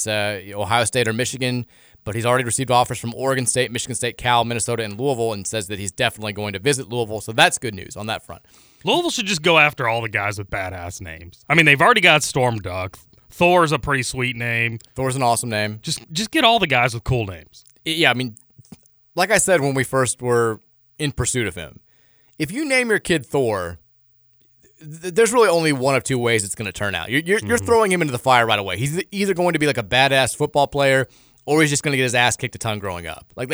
Ohio State or Michigan, but he's already received offers from Oregon State, Michigan State, Cal, Minnesota, and Louisville, and says that he's definitely going to visit Louisville. So that's good news on that front. Louisville should just go after all the guys with badass names. I mean, they've already got Storm Duck. Thor's a pretty sweet name. Thor's an awesome name. Just get all the guys with cool names. Yeah, I mean, like I said when we first were in pursuit of him, if you name your kid Thor, there's really only one of two ways it's going to turn out. You're throwing him into the fire right away. He's either going to be like a badass football player, or he's just going to get his ass kicked a ton growing up. Like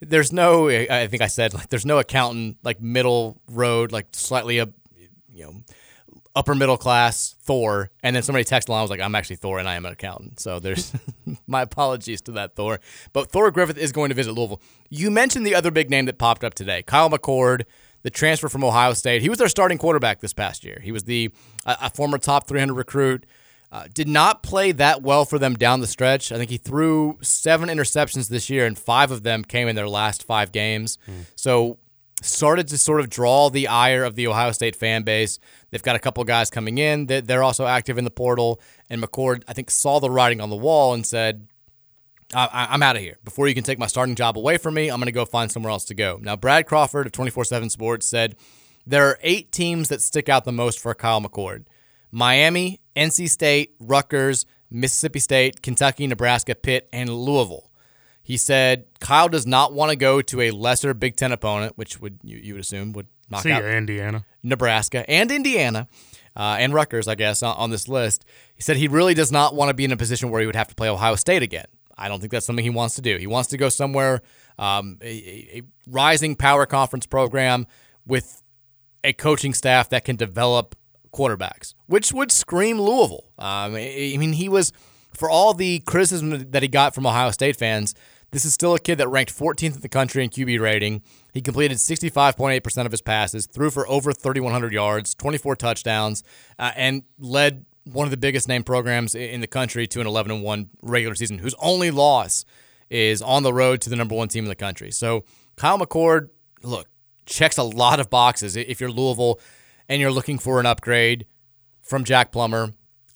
there's no, I think I said, like, there's no accountant, like, middle road, like slightly up, upper middle class Thor. And then somebody texted along, I was like, I'm actually Thor and I am an accountant. So there's my apologies to that Thor. But Thor Griffith is going to visit Louisville. You mentioned the other big name that popped up today, Kyle McCord, the transfer from Ohio State. He was their starting quarterback this past year. He was a former top 300 recruit. Did not play that well for them down the stretch. I think he threw 7 interceptions this year, and 5 of them came in their last 5 games. So started to sort of draw the ire of the Ohio State fan base. They've got a couple guys coming in. They're also active in the portal. And McCord, I think, saw the writing on the wall and said, I'm out of here. Before you can take my starting job away from me, I'm going to go find somewhere else to go. Now, Brad Crawford of 24/7 Sports said, there are 8 teams that stick out the most for Kyle McCord. Miami, NC State, Rutgers, Mississippi State, Kentucky, Nebraska, Pitt, and Louisville. He said Kyle does not want to go to a lesser Big Ten opponent, which would you would assume would knock out Indiana, Nebraska, and Indiana, and Rutgers, I guess, on this list. He said he really does not want to be in a position where he would have to play Ohio State again. I don't think that's something he wants to do. He wants to go somewhere, a rising power conference program with a coaching staff that can develop quarterbacks, which would scream Louisville. I mean, he was, for all the criticism that he got from Ohio State fans, this is still a kid that ranked 14th in the country in QB rating. He completed 65.8% of his passes, threw for over 3,100 yards, 24 touchdowns, and led one of the biggest name programs in the country to an 11-1 regular season, whose only loss is on the road to the number 1 team in the country. So Kyle McCord, look, checks a lot of boxes if you're Louisville and you're looking for an upgrade from Jack Plummer,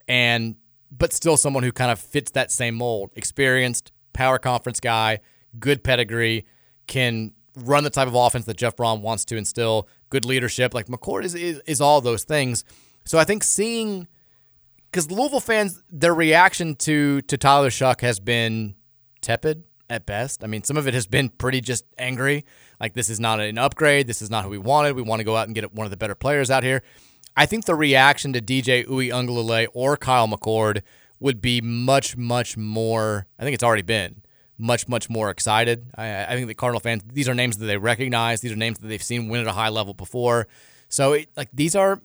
but still someone who kind of fits that same mold. Experienced, power conference guy, good pedigree, can run the type of offense that Jeff Brohm wants to instill, good leadership. Like, McCord is all those things. So I think seeing, because Louisville fans, their reaction to Tyler Shough has been tepid at best. I mean, some of it has been pretty just angry. Like, this is not an upgrade. This is not who we wanted. We want to go out and get one of the better players out here. I think the reaction to DJ Uiagalelei or Kyle McCord would be much, much more, I think it's already been, much, much more excited. I think the Cardinal fans, these are names that they recognize. These are names that they've seen win at a high level before. So, these are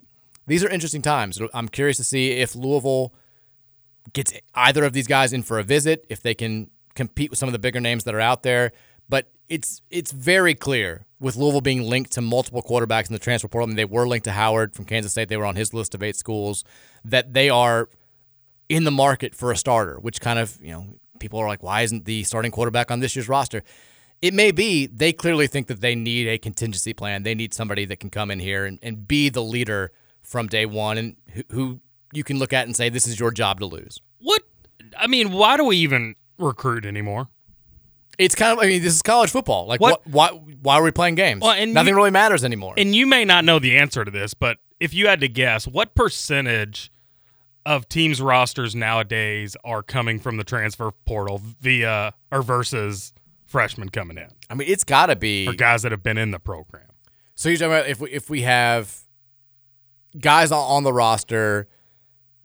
interesting times. I'm curious to see if Louisville gets either of these guys in for a visit, if they can compete with some of the bigger names that are out there. But it's very clear, with Louisville being linked to multiple quarterbacks in the transfer portal, I mean, they were linked to Howard from Kansas State. They were on his list of 8 schools, that they are in the market for a starter, which kind of, people are like, why isn't the starting quarterback on this year's roster? It may be they clearly think that they need a contingency plan. They need somebody that can come in here and be the leader from day one, and who you can look at and say, this is your job to lose. What? I mean, why do we even recruit anymore? It's kind of, I mean, this is college football. Like, why are we playing games? Well, and nothing really matters anymore. And you may not know the answer to this, but if you had to guess, what percentage of teams' rosters nowadays are coming from the transfer portal via or versus freshmen coming in? I mean, it's got to be. Or guys that have been in the program. So you're talking about if we have guys on the roster.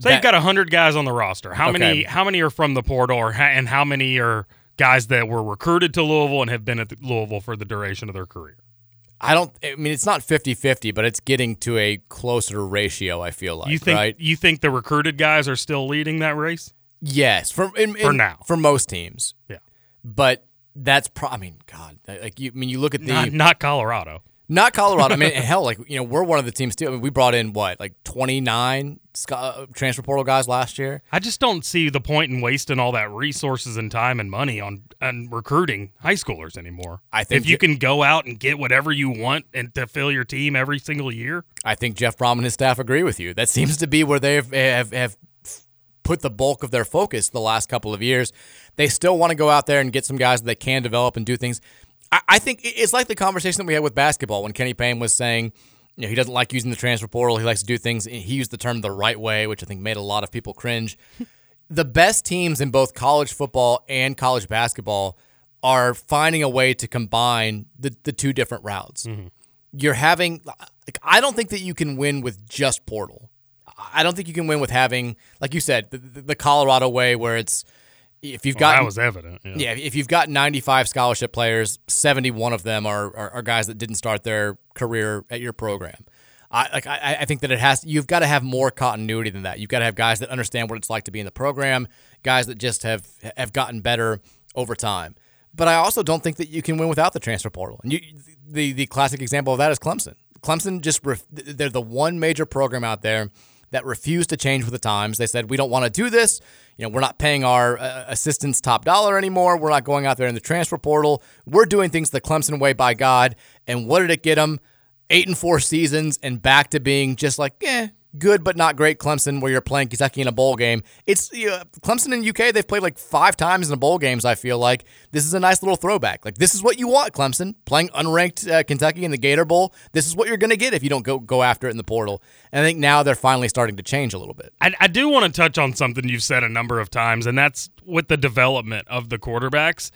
So you've got 100 guys on the roster. How many are from the portal, and how many are guys that were recruited to Louisville and have been at Louisville for the duration of their career? I mean, it's not 50-50, but it's getting to a closer ratio, I feel like, right? You think the recruited guys are still leading that race? Yes. For now. For most teams. Yeah. But that's you look at the... Not Colorado. Not Colorado. I mean, hell, like, you know, we're one of the teams too. I mean, we brought in, 29 transfer portal guys last year? I just don't see the point in wasting all that resources and time and money on recruiting high schoolers anymore. I think if you can go out and get whatever you want and to fill your team every single year. I think Jeff Brohm and his staff agree with you. That seems to be where they have put the bulk of their focus the last couple of years. They still want to go out there and get some guys that they can develop and do things. I think it's like the conversation that we had with basketball when Kenny Payne was saying, you know, he doesn't like using the transfer portal. He likes to do things. He used the term the right way, which I think made a lot of people cringe. The best teams in both college football and college basketball are finding a way to combine the two different routes. Mm-hmm. You're having – I don't think that you can win with just portal. I don't think you can win with having, like you said, the Colorado way where it's – that was evident. Yeah. If you've got 95 scholarship players, 71 of them are guys that didn't start their career at your program. I think that you've got to have more continuity than that. You've got to have guys that understand what it's like to be in the program, guys that just have gotten better over time. But I also don't think that you can win without the transfer portal. And the classic example of that is Clemson. Clemson they're the one major program out there that refused to change with the times. They said, we don't want to do this. You know, we're not paying our assistants top dollar anymore. We're not going out there in the transfer portal. We're doing things the Clemson way by God. And what did it get them? 8-4 seasons and back to being just like, good but not great Clemson where you're playing Kentucky in a bowl game. It's Clemson in UK, they've played like 5 times in the bowl games, I feel like. This is a nice little throwback. Like, this is what you want, Clemson, playing unranked Kentucky in the Gator Bowl. This is what you're going to get if you don't go after it in the portal. And I think now they're finally starting to change a little bit. I do want to touch on something you've said a number of times, and that's with the development of the quarterbacks.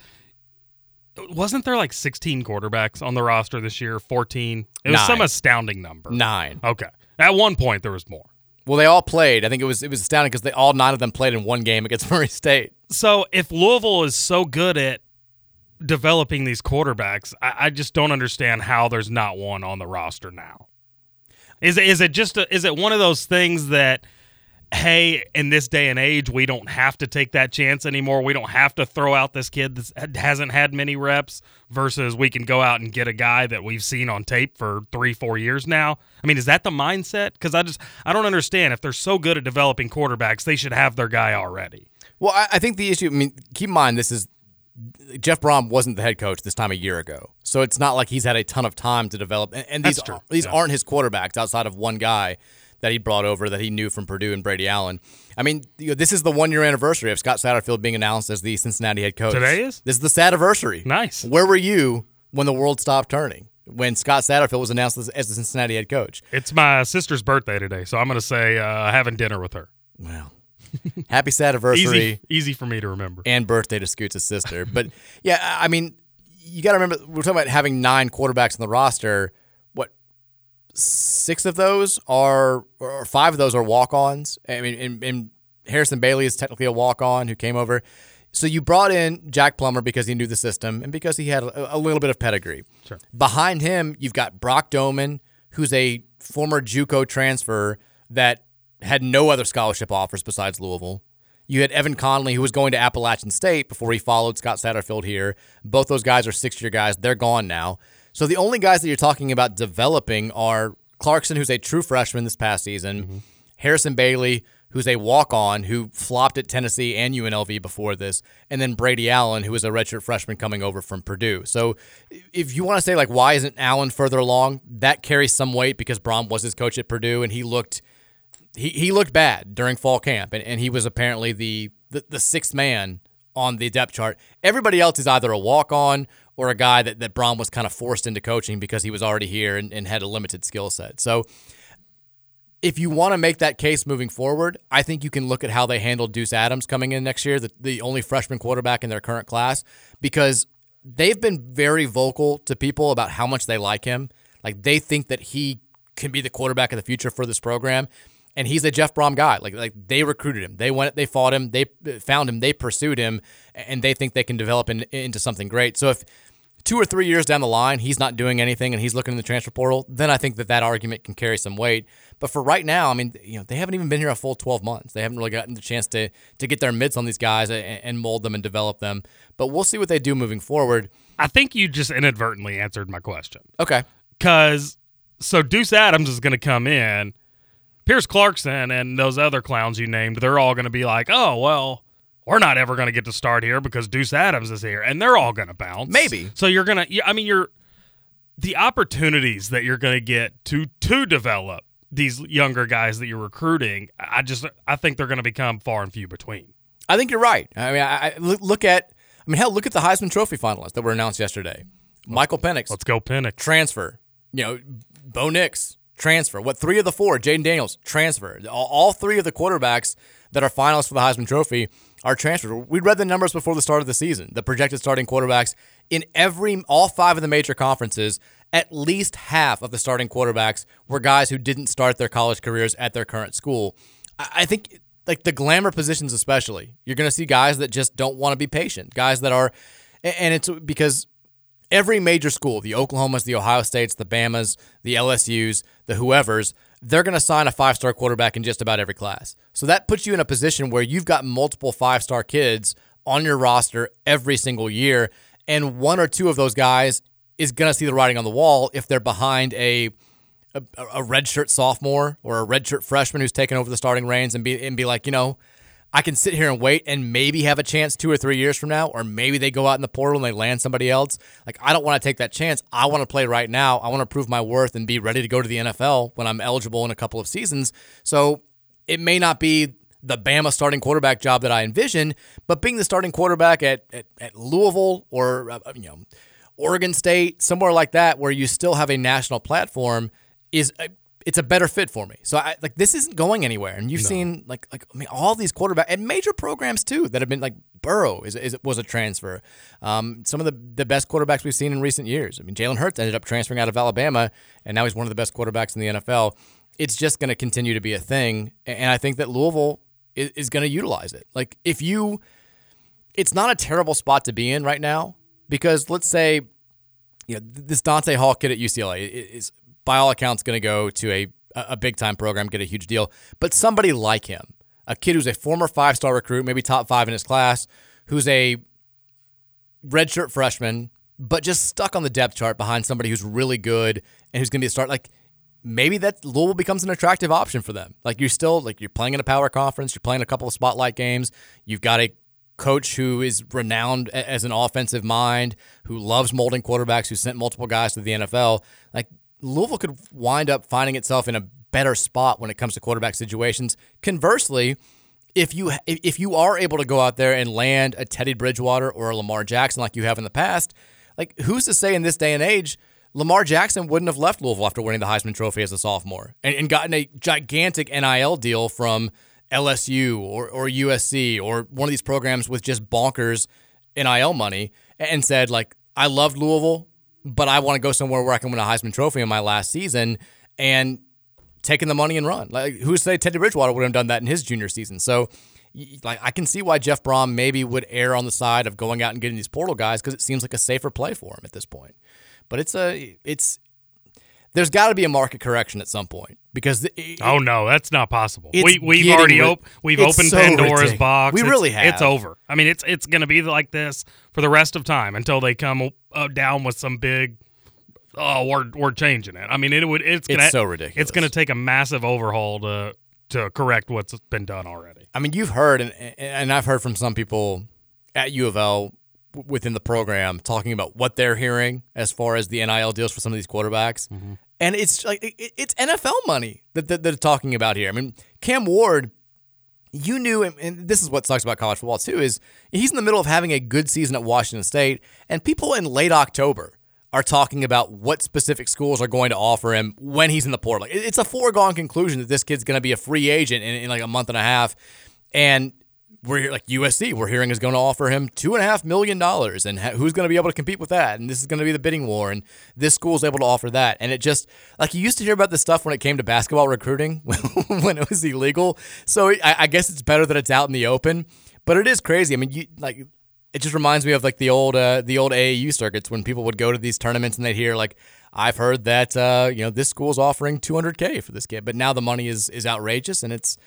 Wasn't there like 16 quarterbacks on the roster this year, 14? It was 9. Some astounding number. 9. Okay. At one point, there was more. Well, they all played. I think it was astounding because all 9 of them played in one game against Murray State. So if Louisville is so good at developing these quarterbacks, I just don't understand how there's not one on the roster now. Is it one of those things that, hey, in this day and age, we don't have to take that chance anymore. We don't have to throw out this kid that hasn't had many reps versus we can go out and get a guy that we've seen on tape for 3-4 years now. I mean, is that the mindset? Because I don't understand. If they're so good at developing quarterbacks, they should have their guy already. Well, I think the issue, I mean, keep in mind, this is Jeff Brohm wasn't the head coach this time a year ago. So it's not like he's had a ton of time to develop. And these aren't his quarterbacks outside of one guy that he brought over that he knew from Purdue and Brady Allen. I mean, this is the 1-year anniversary of Scott Satterfield being announced as the Cincinnati head coach. Today is? This is the Satterversary. Nice. Where were you when the world stopped turning, when Scott Satterfield was announced as the Cincinnati head coach? It's my sister's birthday today, so I'm going to say having dinner with her. Well, happy Satterversary. Easy for me to remember. And birthday to Scoots' sister. But, yeah, I mean, you got to remember, we're talking about having 9 quarterbacks on the roster. 6 of those are, or 5 of those are walk-ons. I mean, and Harrison Bailey is technically a walk-on who came over. So you brought in Jack Plummer because he knew the system and because he had a little bit of pedigree. Sure. Behind him, you've got Brock Doman, who's a former JUCO transfer that had no other scholarship offers besides Louisville. You had Evan Conley, who was going to Appalachian State before he followed Scott Satterfield here. Both those guys are 6-year guys. They're gone now. So the only guys that you're talking about developing are Clarkson, who's a true freshman this past season, mm-hmm. Harrison Bailey, who's a walk-on who flopped at Tennessee and UNLV before this, and then Brady Allen, who is a redshirt freshman coming over from Purdue. So if you want to say, like, why isn't Allen further along, that carries some weight because Brohm was his coach at Purdue, and he looked bad during fall camp, and he was apparently the sixth man on the depth chart. Everybody else is either a walk-on or a guy that Brohm was kind of forced into coaching because he was already here and had a limited skill set. So if you want to make that case moving forward, I think you can look at how they handled Deuce Adams coming in next year, the only freshman quarterback in their current class, because they've been very vocal to people about how much they like him. Like, they think that he can be the quarterback of the future for this program, and he's a Jeff Brohm guy. Like they recruited him. They went, they fought him, they found him, they pursued him, and they think they can develop into something great. So if 2 or 3 years down the line, he's not doing anything and he's looking in the transfer portal, then I think that argument can carry some weight. But for right now, I mean, you know, they haven't even been here a full 12 months. They haven't really gotten the chance to get their mitts on these guys and mold them and develop them. But we'll see what they do moving forward. I think you just inadvertently answered my question. Okay. So Deuce Adams is going to come in. Pierce Clarkson and those other clowns you named, they're all going to be like, oh, well, we're not ever going to get to start here because Deuce Adams is here, and they're all going to bounce. Maybe. So you're going to – I mean, the opportunities that you're going to get to develop these younger guys that you're recruiting, I think they're going to become far and few between. I think you're right. I mean, look at the Heisman Trophy finalists that were announced yesterday. Michael Penix. Let's go Penix. Transfer. You know, Bo Nix. Transfer. What, 3 of the 4? Jaden Daniels. Transfer. All 3 of the quarterbacks that are finalists for the Heisman Trophy are transferred. We read the numbers before the start of the season. The projected starting quarterbacks in all 5 of the major conferences, at least half of the starting quarterbacks were guys who didn't start their college careers at their current school. I think, like, the glamour positions especially, you're going to see guys that just don't want to be patient, guys that are, and it's because every major school, the Oklahomas, the Ohio States, the Bamas, the LSUs, the whoever's, they're going to sign a 5-star quarterback in just about every class. So that puts you in a position where you've got multiple 5-star kids on your roster every single year, and 1 or 2 of those guys is going to see the writing on the wall if they're behind a redshirt sophomore or a redshirt freshman who's taken over the starting reins and be like, you know, I can sit here and wait and maybe have a chance 2 or 3 years from now, or maybe they go out in the portal and they land somebody else. Like, I don't want to take that chance. I want to play right now. I want to prove my worth and be ready to go to the NFL when I'm eligible in a couple of seasons. So it may not be the Bama starting quarterback job that I envision, but being the starting quarterback at Louisville or, you know, Oregon State, somewhere like that where you still have a national platform is – it's a better fit for me. So I this isn't going anywhere. And you've seen all these quarterbacks and major programs too that have been like Burrow was a transfer. Some of the best quarterbacks we've seen in recent years. I mean, Jalen Hurts ended up transferring out of Alabama, and now he's one of the best quarterbacks in the NFL. It's just going to continue to be a thing, and I think that Louisville is going to utilize it. Like, it's not a terrible spot to be in right now, because let's say, you know, this Dante Hall kid at UCLA is, by all accounts, going to go to a big-time program, get a huge deal. But somebody like him, a kid who's a former 5-star recruit, maybe top 5 in his class, who's a redshirt freshman, but just stuck on the depth chart behind somebody who's really good and who's going to be a start. Like, maybe that Louisville becomes an attractive option for them. Like, you're still, like, you're playing in a power conference, you're playing a couple of spotlight games, you've got a coach who is renowned as an offensive mind, who loves molding quarterbacks, who sent multiple guys to the NFL. Like, Louisville could wind up finding itself in a better spot when it comes to quarterback situations. Conversely, if you are able to go out there and land a Teddy Bridgewater or a Lamar Jackson like you have in the past, like, who's to say in this day and age Lamar Jackson wouldn't have left Louisville after winning the Heisman Trophy as a sophomore and gotten a gigantic NIL deal from LSU or USC or one of these programs with just bonkers NIL money, and said, like, I loved Louisville, but I want to go somewhere where I can win a Heisman Trophy in my last season, and taking the money and run. Like, who's to say Teddy Bridgewater would have done that in his junior season? So, like, I can see why Jeff Brohm maybe would err on the side of going out and getting these portal guys, because it seems like a safer play for him at this point. But there's got to be a market correction at some point, because no, that's not possible. We've opened Pandora's box. We really have. It's over. I mean, it's going to be like this for the rest of time until they come down with some big, we're changing it. I mean, it's going to take a massive overhaul to to correct what's been done already. I mean, you've heard, and I've heard from some people at U of L within the program talking about what they're hearing as far as the NIL deals for some of these quarterbacks. Mm-hmm. And it's like it's NFL money that they're talking about here. I mean, Cam Ward, you knew, and this is what sucks about college football too, is he's in the middle of having a good season at Washington State, and people in late October are talking about what specific schools are going to offer him when he's in the portal. It's a foregone conclusion that this kid's going to be a free agent in like a month and a half. And we're like USC, we're hearing is going to offer him $2.5 million. And who's going to be able to compete with that? And this is going to be the bidding war. And this school's able to offer that. And it just, like, you used to hear about this stuff when it came to basketball recruiting when it was illegal. So I guess it's better that it's out in the open. But it is crazy. I mean, it just reminds me of like the old AAU circuits when people would go to these tournaments and they'd hear like, I've heard that this school's offering $200K for this kid, but now the money is outrageous and it's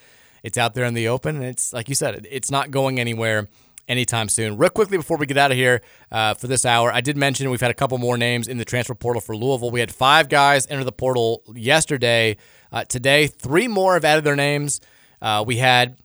out there in the open and it's like you said, it's not going anywhere anytime soon. Real quickly before we get out of here for this hour, I did mention we've had a couple more names in the transfer portal for Louisville. We had 5 guys enter the portal yesterday. Today, 3 more have added their names. We had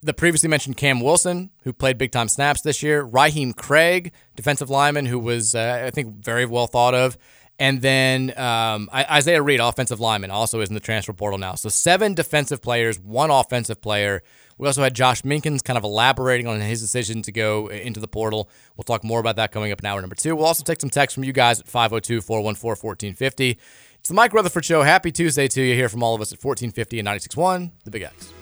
the previously mentioned Cam Wilson, who played big-time snaps this year, Raheem Craig, defensive lineman, who was, I think, very well thought of, and then Isaiah Reed, offensive lineman, also is in the transfer portal now. So 7 defensive players, 1 offensive player. We also had Josh Minkins kind of elaborating on his decision to go into the portal. We'll talk more about that coming up in hour number 2. We'll also take some texts from you guys at 502-414-1450. It's the Mike Rutherford Show. Happy Tuesday to you. Hear from all of us at 1450 and 96.1, The Big X.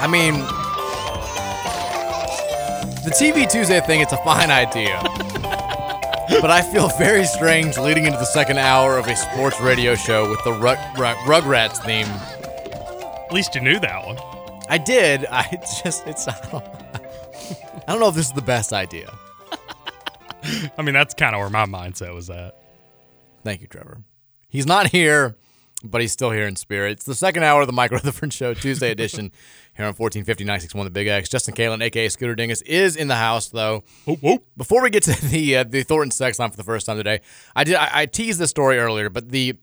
I mean, the TV Tuesday thing, it's a fine idea. But I feel very strange leading into the second hour of a sports radio show with the Rugrats theme. At least you knew that one. I did. I don't know if this is the best idea. I mean, that's kind of where my mindset was at. Thank you, Trevor. He's not here, but he's still here in spirit. It's the second hour of the Mike Rutherford Show, Tuesday edition, here on 1450 961 The Big X. Justin Kalen, a.k.a. Scooter Dingus, is in the house, though. Whoop, whoop. Before we get to the Thornton sex line for the first time today, I teased this story earlier, but the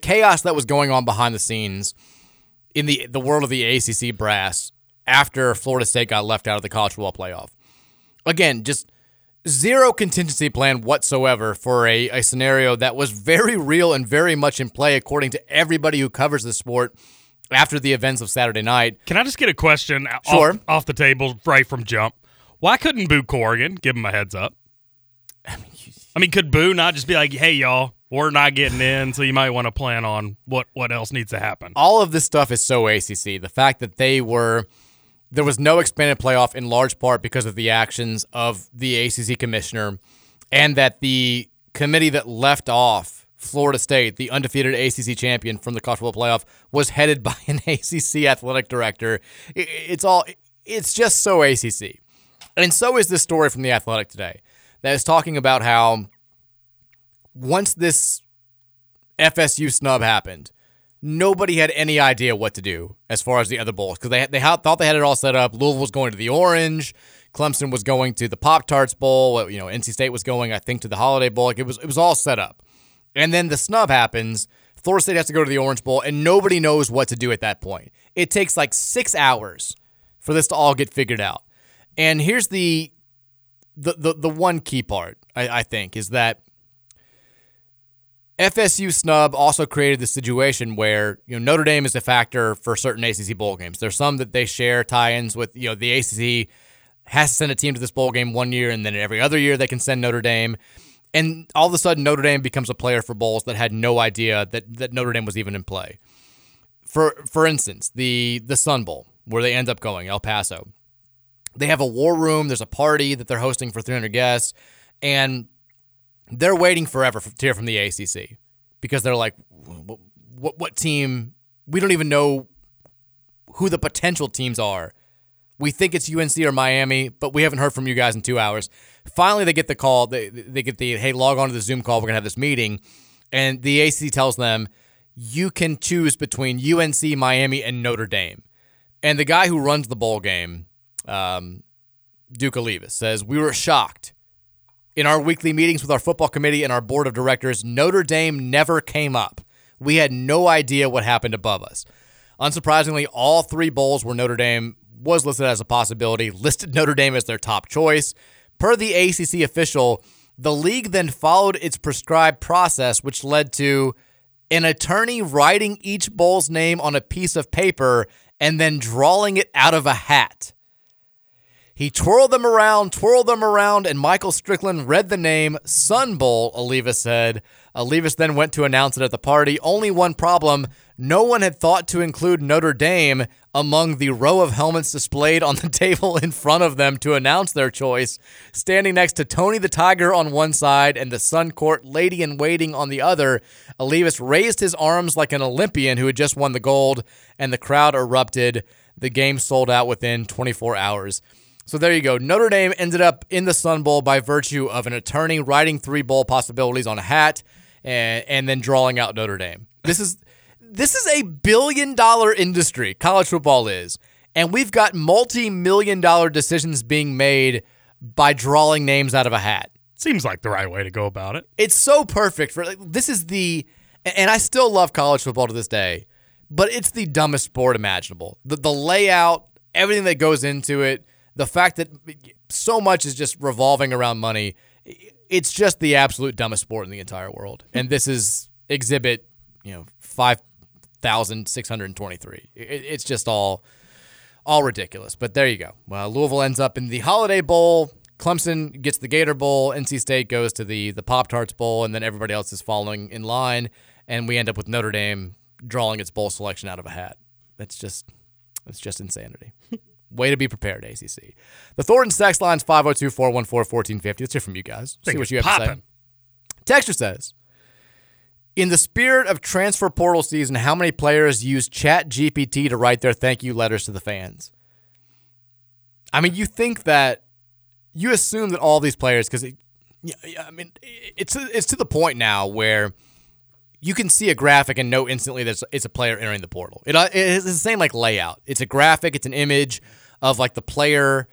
chaos that was going on behind the scenes in the world of the ACC brass after Florida State got left out of the college football playoff. Again, just zero contingency plan whatsoever for a scenario that was very real and very much in play, according to everybody who covers the sport after the events of Saturday night. Can I just get a question off the table right from jump? Why couldn't Boo Corrigan give him a heads up? I mean, could Boo not just be like, hey, y'all, we're not getting in, so you might want to plan on what else needs to happen? All of this stuff is so ACC. The fact that there was no expanded playoff in large part because of the actions of the ACC commissioner, and that the committee that left off Florida State, the undefeated ACC champion from the college football playoff, was headed by an ACC athletic director. It's just so ACC. And so is this story from The Athletic today that is talking about how once this FSU snub happened, nobody had any idea what to do as far as the other bowls, because they thought they had it all set up. Louisville was going to the Orange, Clemson was going to the Pop-Tarts Bowl, NC State was going, I think, to the Holiday Bowl. Like, it was all set up. And then the snub happens, Florida State has to go to the Orange Bowl, and nobody knows what to do at that point. It takes like 6 hours for this to all get figured out. And here's the one key part, I think, is that FSU snub also created this situation where Notre Dame is a factor for certain ACC bowl games. There's some that they share tie-ins with. The ACC has to send a team to this bowl game one year, and then every other year they can send Notre Dame. And all of a sudden, Notre Dame becomes a player for bowls that had no idea that Notre Dame was even in play. For instance, the Sun Bowl, where they end up going, El Paso. They have a war room. There's a party that they're hosting for 300 guests, and they're waiting forever to hear from the ACC because they're like, what team? We don't even know who the potential teams are. We think it's UNC or Miami, but we haven't heard from you guys in 2 hours. Finally, they get the call. They get the, hey, log on to the Zoom call. We're going to have this meeting. And the ACC tells them, you can choose between UNC, Miami, and Notre Dame. And the guy who runs the bowl game, Duke Olivas, says, we were shocked. In our weekly meetings with our football committee and our board of directors, Notre Dame never came up. We had no idea what happened above us. Unsurprisingly, all three bowls where Notre Dame was listed as a possibility, listed Notre Dame as their top choice. Per the ACC official, the league then followed its prescribed process, which led to an attorney writing each bowl's name on a piece of paper and then drawing it out of a hat. He twirled them around, and Michael Strickland read the name Sun Bowl, Olivas said. Olivas then went to announce it at the party. Only one problem, no one had thought to include Notre Dame among the row of helmets displayed on the table in front of them to announce their choice, standing next to Tony the Tiger on one side and the Sun Court lady-in-waiting on the other. Olivas raised his arms like an Olympian who had just won the gold, and the crowd erupted. The game sold out within 24 hours. So there you go. Notre Dame ended up in the Sun Bowl by virtue of an attorney writing three bowl possibilities on a hat and then drawing out Notre Dame. This is a billion-dollar industry, college football is, and we've got multi-million-dollar decisions being made by drawing names out of a hat. Seems like the right way to go about it. It's so perfect for this is the, and I still love college football to this day, but it's the dumbest sport imaginable. The layout, everything that goes into it. The fact that so much is just revolving around money, it's just the absolute dumbest sport in the entire world. And this is exhibit, 5,623. It's just all ridiculous. But there you go. Well, Louisville ends up in the Holiday Bowl. Clemson gets the Gator Bowl. NC State goes to the Pop-Tarts Bowl. And then everybody else is following in line. And we end up with Notre Dame drawing its bowl selection out of a hat. It's just insanity. Way to be prepared, ACC. The Thornton Sex Line's 502-414-1450. Let's hear from you guys. See what you have to say. Texture says, in the spirit of transfer portal season, how many players use ChatGPT to write their thank you letters to the fans? I mean, you assume that all these players, because it's to the point now where you can see a graphic and know instantly that it's a player entering the portal. It's the same layout. It's a graphic. It's an image of the player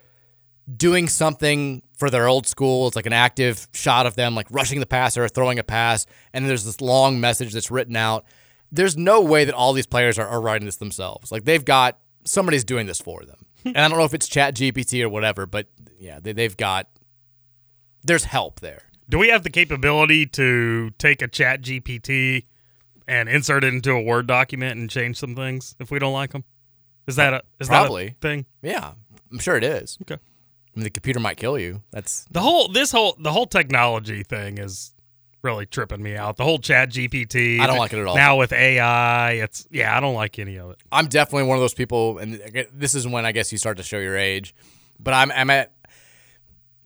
doing something for their old school. It's an active shot of them rushing the passer or throwing a pass, and then there's this long message that's written out. There's no way that all these players are writing this themselves. They've got somebody's doing this for them. And I don't know if it's ChatGPT or whatever, but yeah, there's help there. Do we have the capability to take a ChatGPT and insert it into a Word document and change some things if we don't like them? Is that a thing? Yeah, I'm sure it is. Okay, the computer might kill you. That's the whole technology thing is really tripping me out. The whole ChatGPT. I don't like it at all. Now with AI, I don't like any of it. I'm definitely one of those people, and this is when I guess you start to show your age. But I'm at.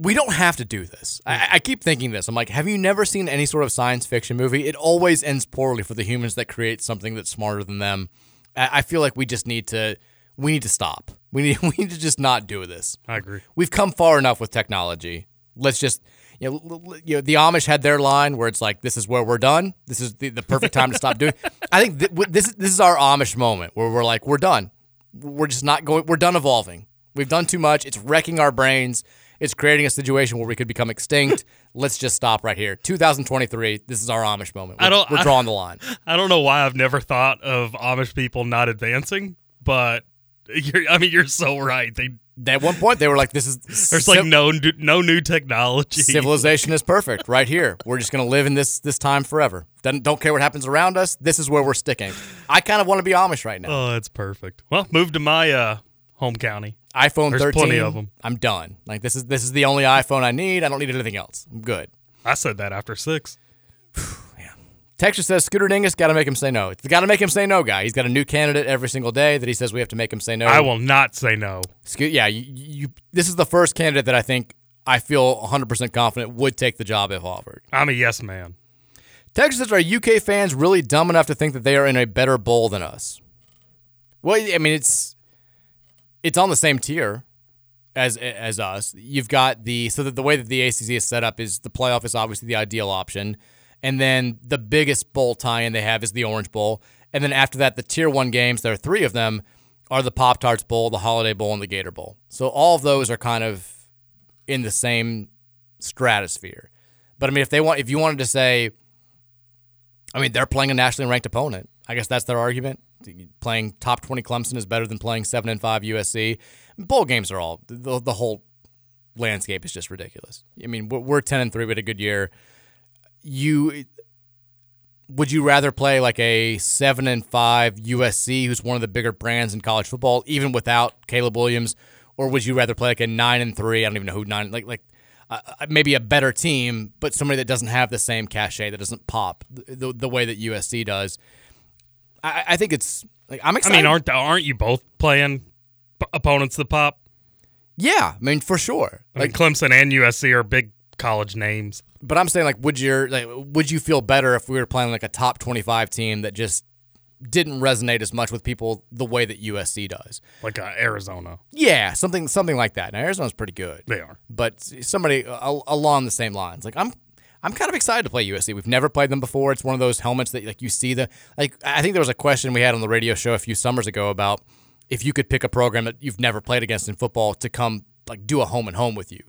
We don't have to do this. I keep thinking this. I'm like, have you never seen any sort of science fiction movie? It always ends poorly for the humans that create something that's smarter than them. I feel like we just need to stop. We need to just not do this. I agree. We've come far enough with technology. Let's just, the Amish had their line where it's like, this is where we're done. This is the perfect time to stop doing. I think this is our Amish moment where we're like, we're done. We're just not going. We're done evolving. We've done too much. It's wrecking our brains. It's creating a situation where we could become extinct. Let's just stop right here. 2023, this is our Amish moment. We're drawing the line. I don't know why I've never thought of Amish people not advancing, but you're so right. They at one point, they were like, this is... There's no new technology. Civilization is perfect right here. We're just going to live in this time forever. Don't care what happens around us. This is where we're sticking. I kind of want to be Amish right now. Oh, that's perfect. Well, move to my... home county. iPhone There's 13. There's plenty of them. I'm done. Like, this is the only iPhone I need. I don't need anything else. I'm good. I said that after 6. Yeah. Texas says Scooter Dingus, got to make him say no. It's the got to make him say no guy. He's got a new candidate every single day that he says we have to make him say no. I will not say no. This is the first candidate that I feel 100% confident would take the job if offered. I'm a yes man. Texas says, are UK fans really dumb enough to think that they are in a better bowl than us? Well, I mean, it's on the same tier as us. You've got the way that the ACC is set up is the playoff is obviously the ideal option. And then the biggest bowl tie-in they have is the Orange Bowl. And then after that, the Tier 1 games, there are 3 of them, are the Pop-Tarts Bowl, the Holiday Bowl, and the Gator Bowl. So all of those are kind of in the same stratosphere. But, I mean, if you wanted to say, I mean, they're playing a nationally ranked opponent. I guess that's their argument. Playing top 20 Clemson is better than playing 7-5 USC. Bowl games are all, the whole landscape is just ridiculous. I mean, we're 10-3, we had a good year. Would you rather play like a 7-5 USC, who's one of the bigger brands in college football, even without Caleb Williams, or would you rather play like a 9-3? I don't even know who maybe a better team, but somebody that doesn't have the same cachet, that doesn't pop the way that USC does. I think it's like, I'm excited. I mean, aren't you both playing opponents that pop? Yeah, I mean, for sure. I mean, Clemson and USC are big college names. But I'm saying, like, would you feel better if we were playing like a top 25 team that just didn't resonate as much with people the way that USC does, like Arizona? Yeah, something like that. Now Arizona's pretty good. They are, but somebody along the same lines. Like I'm kind of excited to play USC. We've never played them before. It's one of those helmets that like you see I think there was a question we had on the radio show a few summers ago about if you could pick a program that you've never played against in football to come like do a home and home with you.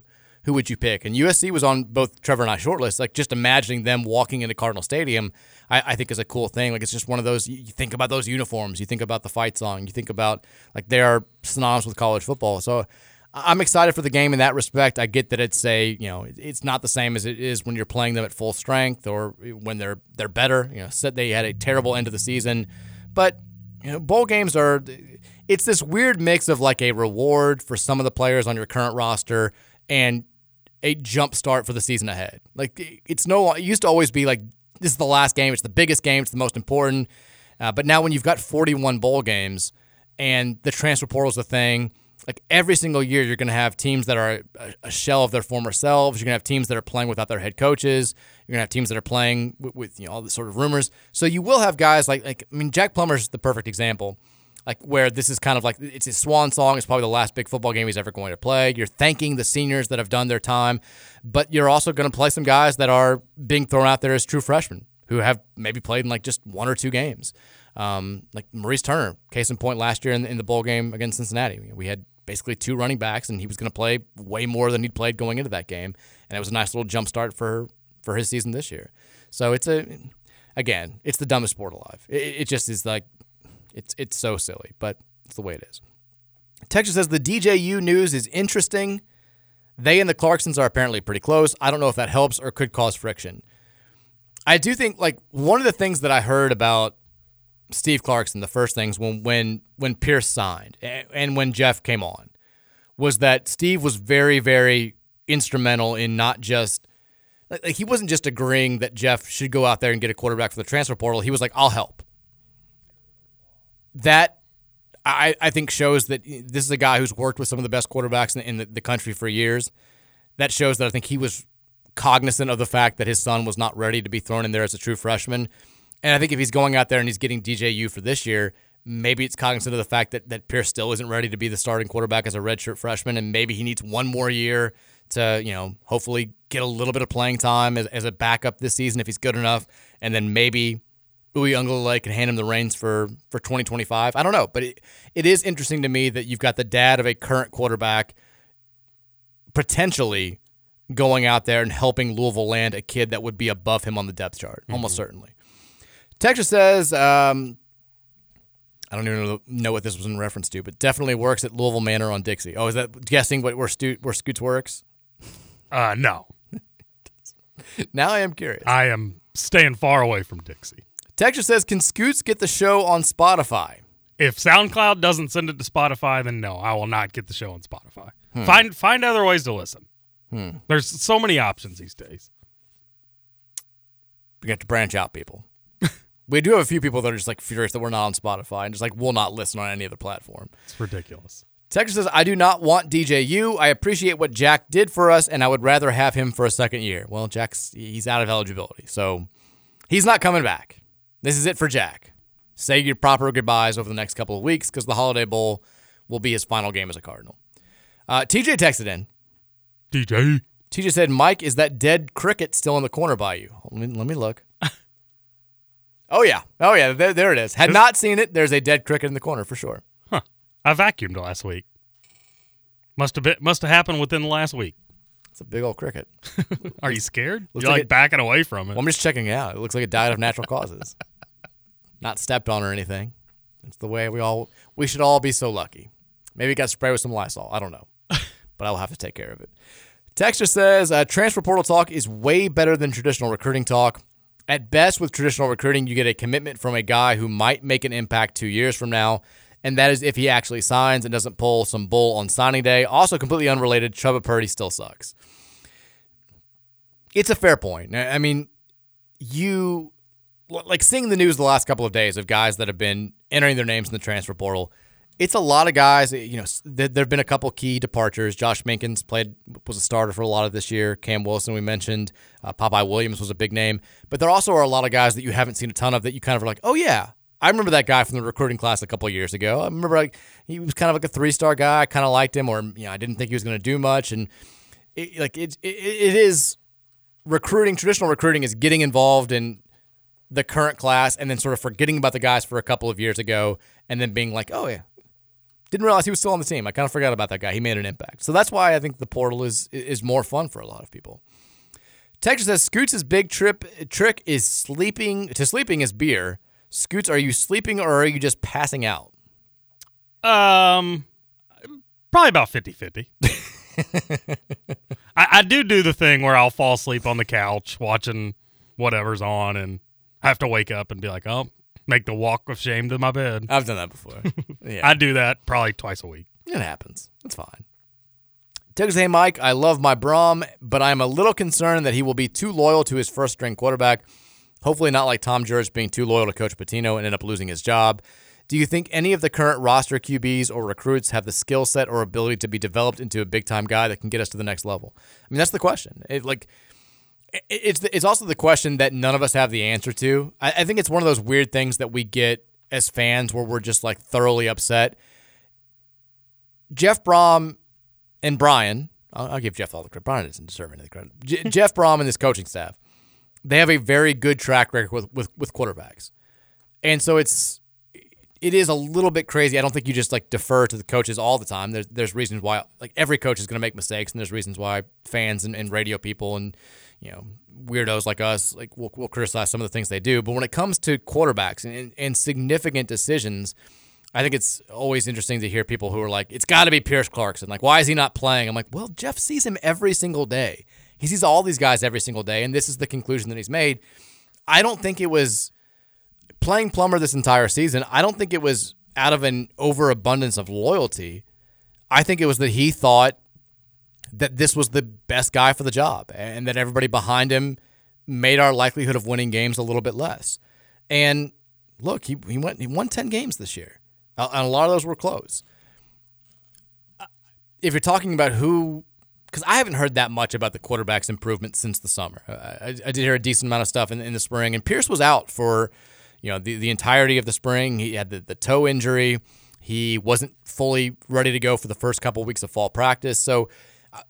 Who would you pick? And USC was on both Trevor and I shortlist. Like, just imagining them walking into Cardinal Stadium, I think is a cool thing. Like, it's just one of those, you think about those uniforms, you think about the fight song, you think about, like, they are snobs with college football. So I'm excited for the game in that respect. I get that it's it's not the same as it is when you're playing them at full strength or when they're better. You know, said they had a terrible end of the season. But, you know, bowl games are, it's this weird mix of, like, a reward for some of the players on your current roster and a jump start for the season ahead. Like, it used to always be like, this is the last game, it's the biggest game, it's the most important. But now when you've got 41 bowl games and the transfer portal's a thing, like every single year you're going to have teams that are a shell of their former selves. You're going to have teams that are playing without their head coaches. You're going to have teams that are playing with all this sort of rumors. So you will have guys like Jack Plummer's the perfect example. Like, where this is kind of like, it's his swan song. It's probably the last big football game he's ever going to play. You're thanking the seniors that have done their time, but you're also going to play some guys that are being thrown out there as true freshmen who have maybe played in like just 1 or 2 games. Like Maurice Turner, case in point, last year in the bowl game against Cincinnati. We had basically 2 running backs, and he was going to play way more than he'd played going into that game. And it was a nice little jump start for his season this year. So it's the dumbest sport alive. It just is like, It's so silly, but it's the way it is. Texas says the DJU news is interesting. They and the Clarksons are apparently pretty close. I don't know if that helps or could cause friction. I do think, like, one of the things that I heard about Steve Clarkson, the first things when Pierce signed and when Jeff came on, was that Steve was very, very instrumental in not just like he wasn't just agreeing that Jeff should go out there and get a quarterback for the transfer portal. He was like, I'll help. That, I think, shows that this is a guy who's worked with some of the best quarterbacks in the country for years. That shows that I think he was cognizant of the fact that his son was not ready to be thrown in there as a true freshman. And I think if he's going out there and he's getting DJU for this year, maybe it's cognizant of the fact that Pierce still isn't ready to be the starting quarterback as a redshirt freshman, and maybe he needs one more year to, you know, hopefully get a little bit of playing time as a backup this season if he's good enough, and then maybe Uiagalelei can hand him the reins for 2025. I don't know, but it is interesting to me that you've got the dad of a current quarterback potentially going out there and helping Louisville land a kid that would be above him on the depth chart, almost certainly. Texas says, I don't even know what this was in reference to, but definitely works at Louisville Manor on Dixie. Oh, is that guessing where Scoots works? No. Now I am curious. I am staying far away from Dixie. Texas says, can Scoots get the show on Spotify? If SoundCloud doesn't send it to Spotify, then no, I will not get the show on Spotify. Find other ways to listen. There's so many options these days. We got to branch out, people. We do have a few people that are just like furious that we're not on Spotify and just like will not listen on any other platform. It's ridiculous. Texas says, I do not want DJ U. I appreciate what Jack did for us, and I would rather have him for a second year. Well, he's out of eligibility, so he's not coming back. This is it for Jack. Say your proper goodbyes over the next couple of weeks because the Holiday Bowl will be his final game as a Cardinal. TJ texted in. TJ said, Mike, is that dead cricket still in the corner by you? Let me look. Oh, yeah. There it is. Had not seen it. There's a dead cricket in the corner for sure. Huh. I vacuumed last week. Must have happened within the last week. It's a big old cricket. Are you scared? You're like backing away from it. Well, I'm just checking it out. It looks like it died of natural causes. Not stepped on or anything. That's the way we should all be so lucky. Maybe it got sprayed with some Lysol. I don't know. But I will have to take care of it. Texture says, transfer portal talk is way better than traditional recruiting talk. At best, with traditional recruiting, you get a commitment from a guy who might make an impact 2 years from now, and that is if he actually signs and doesn't pull some bull on signing day. Also, completely unrelated, Chuba Purdy still sucks. It's a fair point. I mean, you... Like seeing the news the last couple of days of guys that have been entering their names in the transfer portal, it's a lot of guys. You know, there have been a couple key departures. Josh Minkins was a starter for a lot of this year. Cam Wilson, we mentioned. Popeye Williams was a big name. But there also are a lot of guys that you haven't seen a ton of that you kind of are like, oh, yeah, I remember that guy from the recruiting class a couple of years ago. I remember he was kind of like a three-star guy. I kind of liked him, or you know, I didn't think he was going to do much. And it is recruiting. Traditional recruiting is getting involved in the current class and then sort of forgetting about the guys for a couple of years ago and then being like, oh, yeah, didn't realize he was still on the team. I kind of forgot about that guy. He made an impact. So that's why I think the portal is more fun for a lot of people. Texas says, Scoots' big trick is sleeping is beer. Scoots, are you sleeping or are you just passing out? Probably about 50-50. I do the thing where I'll fall asleep on the couch watching whatever's on and I have to wake up and be like, oh, make the walk of shame to my bed. I've done that before. Yeah. I do that probably twice a week. It happens. It's fine. Texas, hey, Mike, I love my Brohm, but I'm a little concerned that he will be too loyal to his first-string quarterback. Hopefully not like Tom Jurich being too loyal to Coach Pitino and end up losing his job. Do you think any of the current roster QBs or recruits have the skill set or ability to be developed into a big-time guy that can get us to the next level? I mean, that's the question. It's also the question that none of us have the answer to. I think it's one of those weird things that we get as fans where we're just like thoroughly upset. Jeff Brohm and Brian, I'll give Jeff all the credit. Brian doesn't deserve any of the credit. Jeff Brohm and his coaching staff, they have a very good track record with quarterbacks. And so it is a little bit crazy. I don't think you just like defer to the coaches all the time. There's reasons why like every coach is going to make mistakes, and there's reasons why fans and radio people and you know weirdos like us like we'll criticize some of the things they do. But when it comes to quarterbacks and significant decisions, I think it's always interesting to hear people who are like, it's got to be Pierce Clarkson. Like, why is he not playing? I'm like, well, Jeff sees him every single day. He sees all these guys every single day, and this is the conclusion that he's made. I don't think it was. Playing Plummer this entire season, I don't think it was out of an overabundance of loyalty. I think it was that he thought that this was the best guy for the job and that everybody behind him made our likelihood of winning games a little bit less. And look, he won 10 games this year, and a lot of those were close. If you're talking about who, because I haven't heard that much about the quarterback's improvement since the summer. I did hear a decent amount of stuff in the spring, and Pierce was out for you know, the entirety of the spring. He had the toe injury. He wasn't fully ready to go for the first couple of weeks of fall practice. So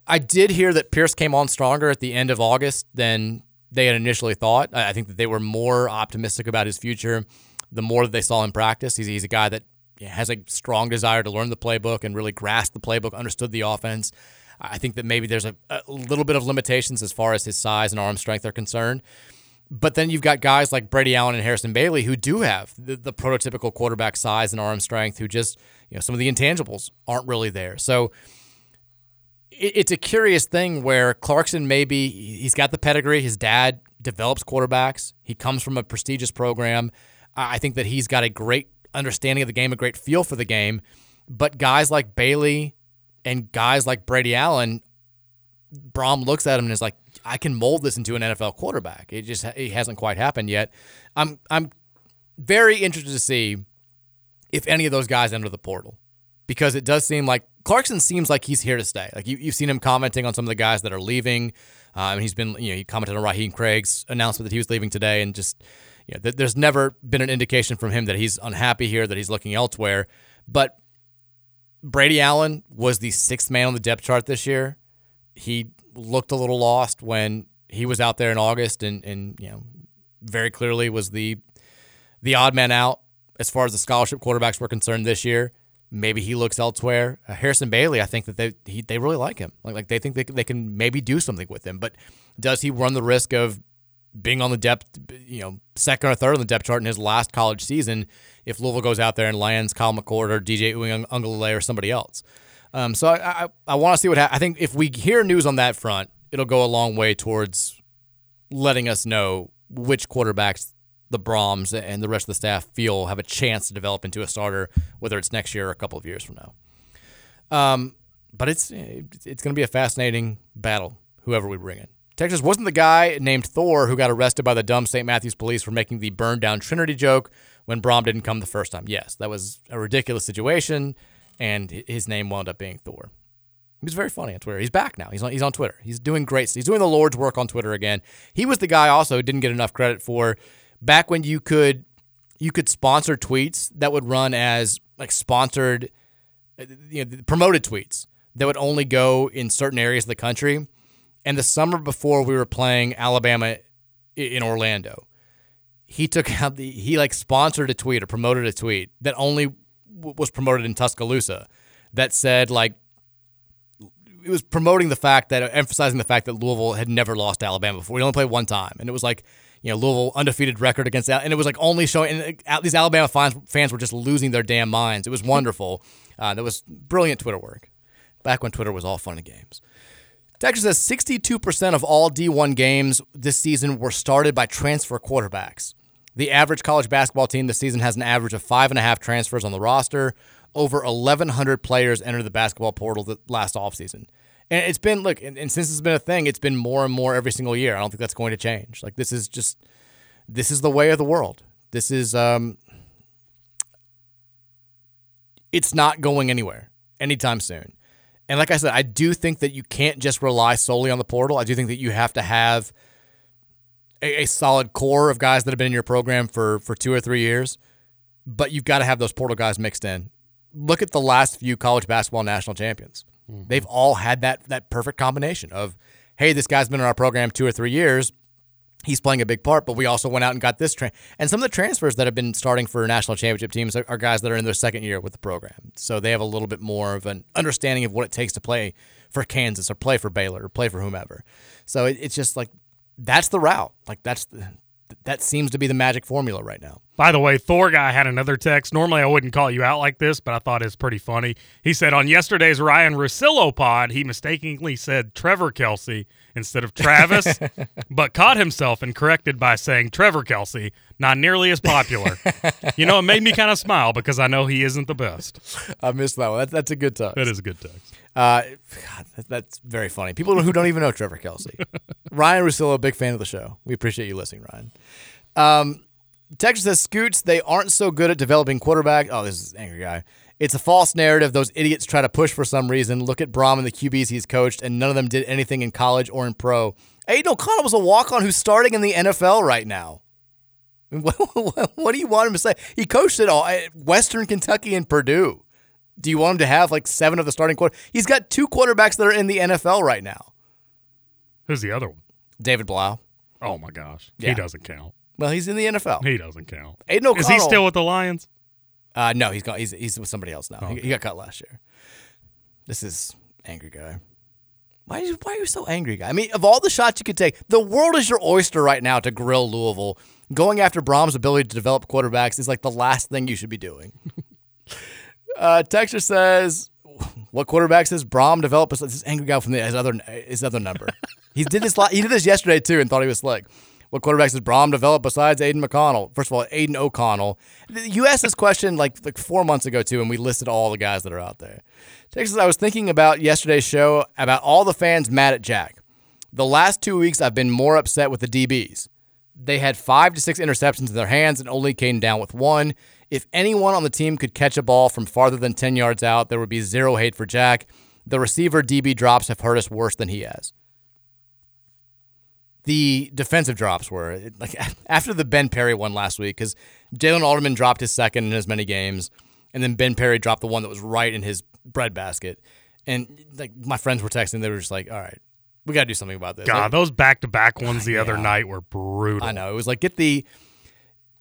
I did hear that Pierce came on stronger at the end of August than they had initially thought. I think that they were more optimistic about his future the more that they saw him practice. He's a guy that has a strong desire to learn the playbook and really grasp the playbook, understood the offense. I think that maybe there's a little bit of limitations as far as his size and arm strength are concerned. But then you've got guys like Brady Allen and Harrison Bailey who do have the prototypical quarterback size and arm strength who just, you know, some of the intangibles aren't really there. So it's a curious thing where Clarkson maybe, he's got the pedigree. His dad develops quarterbacks. He comes from a prestigious program. I think that he's got a great understanding of the game, a great feel for the game. But guys like Bailey and guys like Brady Allen, Brohm looks at him and is like, I can mold this into an NFL quarterback. It hasn't quite happened yet. I'm very interested to see if any of those guys enter the portal, because it does seem like Clarkson seems like he's here to stay. Like you've seen him commenting on some of the guys that are leaving. And he's been, he commented on Raheem Craig's announcement that he was leaving today, and just, there's never been an indication from him that he's unhappy here, that he's looking elsewhere. But Brady Allen was the sixth man on the depth chart this year. He looked a little lost when he was out there in August, and very clearly was the odd man out as far as the scholarship quarterbacks were concerned this year. Maybe he looks elsewhere. Harrison Bailey, I think that they really like him. Like they think they can maybe do something with him. But does he run the risk of being on the depth, second or third on the depth chart in his last college season if Louisville goes out there and lands Kyle McCord or DJ Uiagalelei or somebody else? So I want to see what happens. I think if we hear news on that front, it'll go a long way towards letting us know which quarterbacks the Brohms and the rest of the staff feel have a chance to develop into a starter, whether it's next year or a couple of years from now. But it's going to be a fascinating battle, whoever we bring in. Texas wasn't the guy named Thor who got arrested by the dumb St. Matthews police for making the burn-down Trinity joke when Brohm didn't come the first time. Yes, that was a ridiculous situation, and his name wound up being Thor. He was very funny on Twitter. He's back now. He's on Twitter. He's doing great. He's doing the Lord's work on Twitter again. He was the guy also who didn't get enough credit for back when you could sponsor tweets that would run as like sponsored, promoted tweets that would only go in certain areas of the country. And the summer before we were playing Alabama in Orlando, he took out he sponsored a tweet or promoted a tweet that only was promoted in Tuscaloosa that said it was promoting the fact that, emphasizing the fact that Louisville had never lost to Alabama before. We only played one time. And it was Louisville undefeated record against that. And it was only showing, and these Alabama fans were just losing their damn minds. It was wonderful. That was brilliant Twitter work back when Twitter was all fun and games. Texas says 62% of all D1 games this season were started by transfer quarterbacks. The average college basketball team this season has an average of 5.5 transfers on the roster. Over 1,100 players entered the basketball portal last offseason. And it's been, and since it's been a thing, it's been more and more every single year. I don't think that's going to change. This is the way of the world. This is, it's not going anywhere anytime soon. And like I said, I do think that you can't just rely solely on the portal. I do think that you have to have a solid core of guys that have been in your program for 2 or 3 years, but you've got to have those portal guys mixed in. Look at the last few college basketball national champions. They've all had that perfect combination of, hey, this guy's been in our program 2 or 3 years. He's playing a big part, but we also went out and got this. And some of the transfers that have been starting for national championship teams are guys that are in their second year with the program. So they have a little bit more of an understanding of what it takes to play for Kansas or play for Baylor or play for whomever. So it's just that's the route. That seems to be the magic formula right now. By the way, Thor guy had another text. Normally I wouldn't call you out like this, but I thought it's pretty funny. He said on yesterday's Ryan Russillo pod, he mistakenly said Trevor Kelsey instead of Travis, but caught himself and corrected by saying Trevor Kelsey, not nearly as popular. It made me kind of smile because I know he isn't the best. I missed that one. That's a good text. That is a good text. God, that's very funny. People who don't even know Trevor Kelsey. Ryan Russillo, big fan of the show. We appreciate you listening, Ryan. Texas says, Scoots, they aren't so good at developing quarterback. Oh, this is an angry guy. It's a false narrative those idiots try to push for some reason. Look at Brohm and the QBs he's coached, and none of them did anything in college or in pro. Aiden O'Connell was a walk-on who's starting in the NFL right now. What do you want him to say? He coached it all at Western Kentucky and Purdue. Do you want him to have 7 of the starting quarterbacks? He's got 2 quarterbacks that are in the NFL right now. Who's the other one? David Blau. Oh, my gosh. Yeah. He doesn't count. Well, he's in the NFL. He doesn't count. Aiden O'Connell. Is he still with the Lions? No, he's gone. He's with somebody else now. Oh, okay. He got cut last year. This is angry guy. Why are you so angry, guy? I mean, of all the shots you could take, the world is your oyster right now to grill Louisville. Going after Brohm's ability to develop quarterbacks is the last thing you should be doing. Texture says, "What quarterbacks does Brohm develop?" This angry guy from his other number. He did this yesterday too, and thought he was slick. What quarterbacks does Brohm develop besides Aiden O'Connell? First of all, Aiden O'Connell. You asked this question like 4 months ago, too, and we listed all the guys that are out there. Texas, I was thinking about yesterday's show about all the fans mad at Jack. The last 2 weeks, I've been more upset with the DBs. They had 5 to 6 interceptions in their hands and only came down with one. If anyone on the team could catch a ball from farther than 10 yards out, there would be zero hate for Jack. The receiver DB drops have hurt us worse than he has. The defensive drops were, like, after the Ben Perry one last week, because Jalen Alderman dropped his second in as many games, and then Ben Perry dropped the one that was right in his breadbasket. And like my friends were texting, they were just like, all right, we got to do something about this. God, like, those back-to-back ones other night were brutal. I know. It was like, get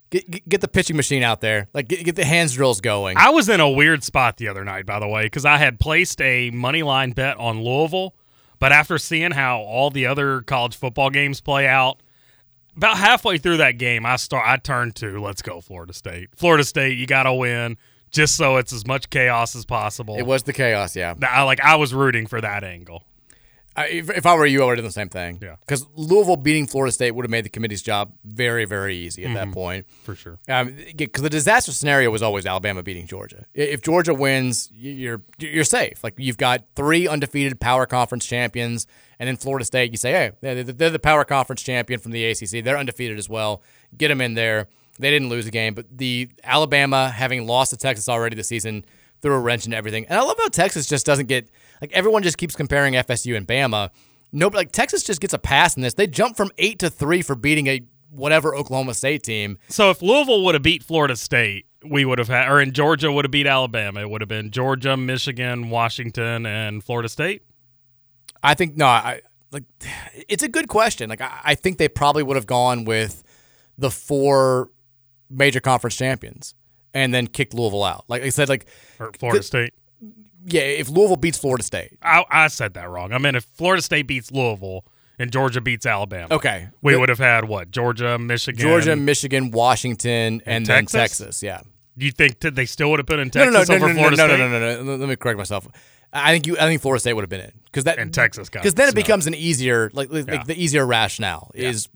the pitching machine out there. Like, get the hands drills going. I was in a weird spot the other night, by the way, because I had placed a money line bet on Louisville. But after seeing how all the other college football games play out, about halfway through that game, I turned to, let's go Florida State. Florida State, you got to win just so it's as much chaos as possible. It was the chaos, yeah. I was rooting for that angle. If I were you, I would have done the same thing. Yeah. Because Louisville beating Florida State would have made the committee's job very, very easy at that point. For sure. Because the disaster scenario was always Alabama beating Georgia. If Georgia wins, you're safe. Like, you've got 3 undefeated power conference champions, and then Florida State, you say, hey, they're the power conference champion from the ACC. They're undefeated as well. Get them in there. They didn't lose a game. But the Alabama, having lost to Texas already this season, threw a wrench into everything. And I love how Texas just doesn't get – like, everyone just keeps comparing FSU and Bama. No, but like, Texas just gets a pass in this. They jump from 8 to 3 for beating a whatever Oklahoma State team. So if Louisville would have beat Florida State, we would have had – or in Georgia would have beat Alabama. It would have been Georgia, Michigan, Washington, and Florida State? I think – no, it's a good question. Like, I think they probably would have gone with the 4 major conference champions and then kicked Louisville out. Like I said, like or Florida State. Yeah, if Louisville beats Florida State. I said that wrong. I mean, if Florida State beats Louisville and Georgia beats Alabama. Okay. We would have had what? Georgia, Michigan, Washington, and Texas? Then Texas, yeah. You think they still would have been in Texas over Florida State? No. Let me correct myself. I think Florida State would have been in. And Texas got it. Because then it becomes an easier, the easier rationale is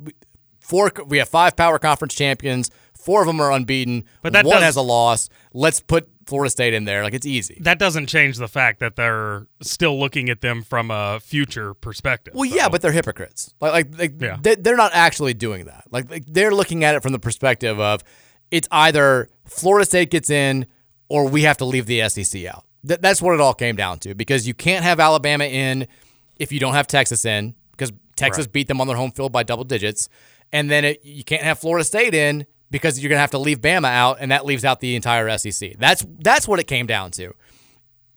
we have 5 power conference champions. 4 of them are unbeaten. But one has a loss. Let's put Florida State in there. Like, it's easy. That doesn't change the fact that they're still looking at them from a future perspective. Well, yeah, but they're hypocrites. They're not actually doing that. Like, they're looking at it from the perspective of it's either Florida State gets in or we have to leave the SEC out. That's what it all came down to, because you can't have Alabama in if you don't have Texas in, because Texas beat them on their home field by double digits. And then you can't have Florida State in, because you're going to have to leave Bama out, and that leaves out the entire SEC. That's what it came down to.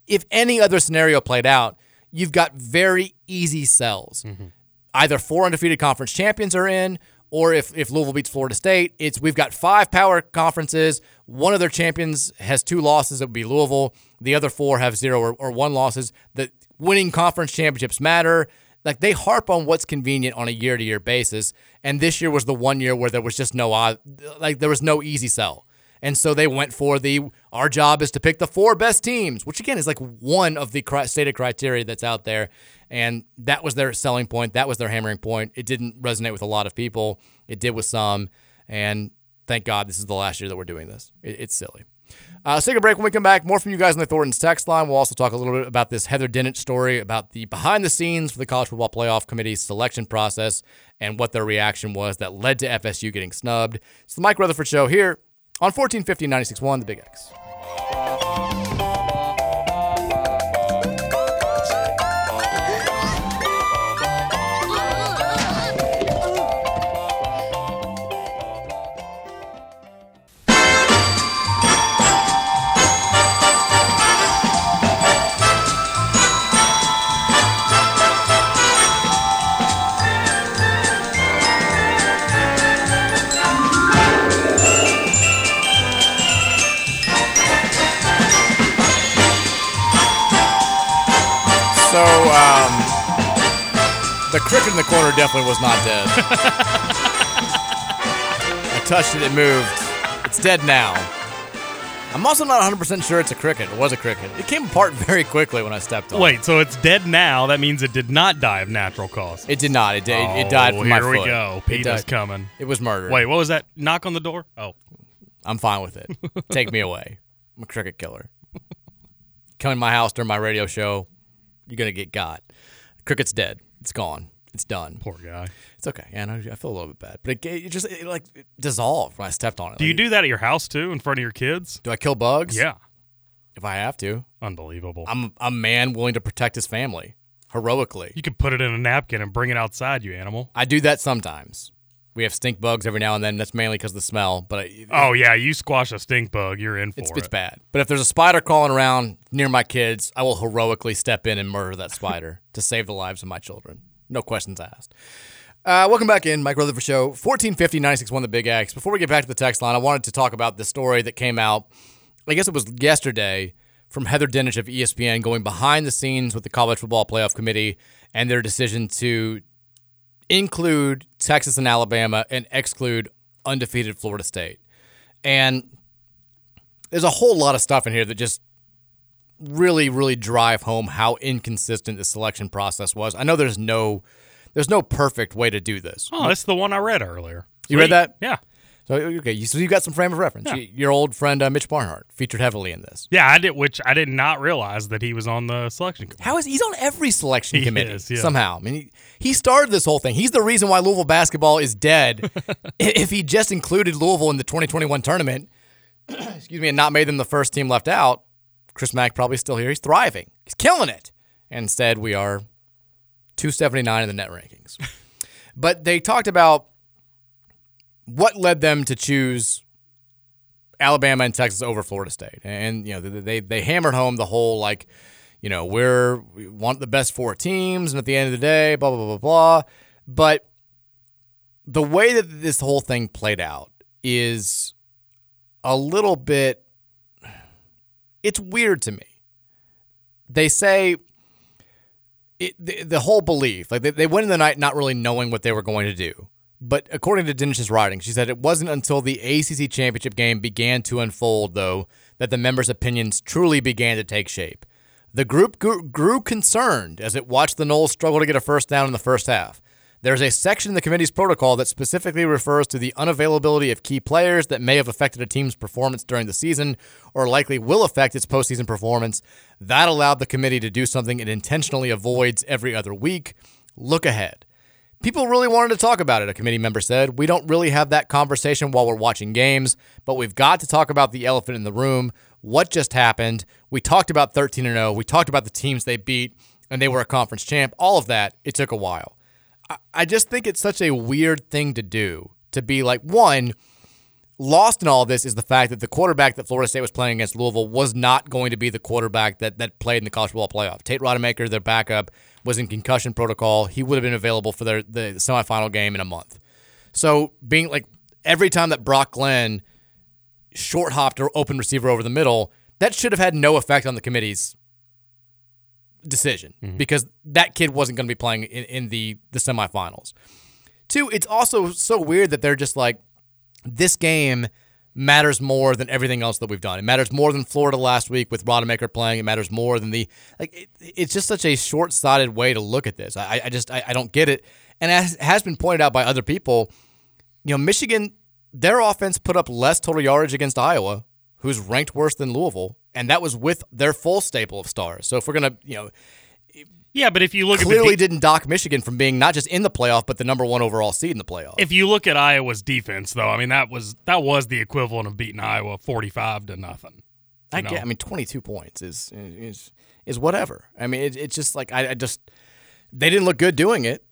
If any other scenario played out, you've got very easy sells. Mm-hmm. Either 4 undefeated conference champions are in, or if Louisville beats Florida State, we've got 5 power conferences. One of their champions has 2 losses. It would be Louisville. The other 4 have 0 or 1 losses. The winning conference championships matter. Like, they harp on what's convenient on a year-to-year basis, and this year was the one year where there was just no easy sell. And so they went for our job is to pick the 4 best teams, which, again, is like one of the stated criteria that's out there. And that was their selling point. That was their hammering point. It didn't resonate with a lot of people. It did with some. And thank God this is the last year that we're doing this. It's silly. Let's take a break. When we come back, more from you guys on the Thornton's text line. We'll also talk a little bit about this Heather Dinich story, about the behind the scenes for the College Football Playoff Committee's selection process and what their reaction was that led to FSU getting snubbed. It's the Mike Rutherford Show here on 1450 96.1 The Big X. The cricket in the corner definitely was not dead. I touched it, it moved. It's dead now. I'm also not 100% sure it's a cricket. It was a cricket. It came apart very quickly when I stepped on it. Wait, so it's dead now. That means it did not die of natural cause. It did not. It died from my foot. Here we go. Peter's coming. It was murdered. Wait, what was that? Knock on the door? Oh. I'm fine with it. Take me away. I'm a cricket killer. Come in my house during my radio show. You're going to get got. The cricket's dead. It's gone. It's done. Poor guy. It's okay. Yeah, I feel a little bit bad. But it dissolved when I stepped on it. Do you do that at your house, too, in front of your kids? Do I kill bugs? Yeah. If I have to. Unbelievable. I'm a man willing to protect his family, heroically. You could put it in a napkin and bring it outside, you animal. I do that sometimes. We have stink bugs every now and then. That's mainly because of the smell. But you squash a stink bug, you're in for it. It's bad. But if there's a spider crawling around near my kids, I will heroically step in and murder that spider to save the lives of my children. No questions asked. Welcome back in, Mike Rutherford Show, 1450-961 The Big X. Before we get back to the text line, I wanted to talk about the story that came out, I guess it was yesterday, from Heather Dinich of ESPN going behind the scenes with the College Football Playoff Committee and their decision to include Texas and Alabama and exclude undefeated Florida State. And there's a whole lot of stuff in here that just really, really drive home how inconsistent the selection process was. I know there's no perfect way to do this. Oh, that's the one I read earlier. You read that? Yeah. So you got some frame of reference. Yeah. Your old friend Mitch Barnhart featured heavily in this. Yeah, I did, which I did not realize that he was on the selection committee. How is he's on every selection committee somehow? I mean, he started this whole thing. He's the reason why Louisville basketball is dead. If he just included Louisville in the 2021 tournament, excuse me, and not made them the first team left out, Chris Mack probably still here. He's thriving. He's killing it. And instead, we are 279 in the net rankings. But they talked about what led them to choose Alabama and Texas over Florida State. And, they hammered home the whole, we want the best four teams, and at the end of the day, blah, blah, blah, blah. But the way that this whole thing played out is a little bit, it's weird to me. They say the whole belief, they went in the night not really knowing what they were going to do. But according to Dinich's writing, she said it wasn't until the ACC championship game began to unfold, though, that the members' opinions truly began to take shape. The group grew concerned as it watched the Noles struggle to get a first down in the first half. There's a section in the committee's protocol that specifically refers to the unavailability of key players that may have affected a team's performance during the season or likely will affect its postseason performance. That allowed the committee to do something it intentionally avoids every other week. Look ahead. People really wanted to talk about it, a committee member said. We don't really have that conversation while we're watching games, but we've got to talk about the elephant in the room, what just happened. We talked about 13-0. We talked about the teams they beat, and they were a conference champ. All of that, it took a while. I just think it's such a weird thing to do, to be like, one, lost in all this is the fact that the quarterback that Florida State was playing against Louisville was not going to be the quarterback that played in the college football playoff. Tate Rodemaker, their backup, was in concussion protocol. He would have been available for the semifinal game in a month. So being like every time that Brock Glenn short-hopped or open receiver over the middle, that should have had no effect on the committee's decision, because that kid wasn't going to be playing in the semifinals. Two, it's also so weird that they're just like, this game matters more than everything else that we've done. It matters more than Florida last week with Rodemaker playing. It matters more than it's just such a short-sighted way to look at this. I just don't get it. And as has been pointed out by other people, Michigan, their offense put up less total yardage against Iowa, who's ranked worse than Louisville, and that was with their full staple of stars. So if we're going to, but if you look at clearly didn't dock Michigan from being not just in the playoff, but the number one overall seed in the playoff. If you look at Iowa's defense, though, I mean, that was the equivalent of beating Iowa 45-0. I 22 points is whatever. I mean, it's just like, I just, they didn't look good doing it.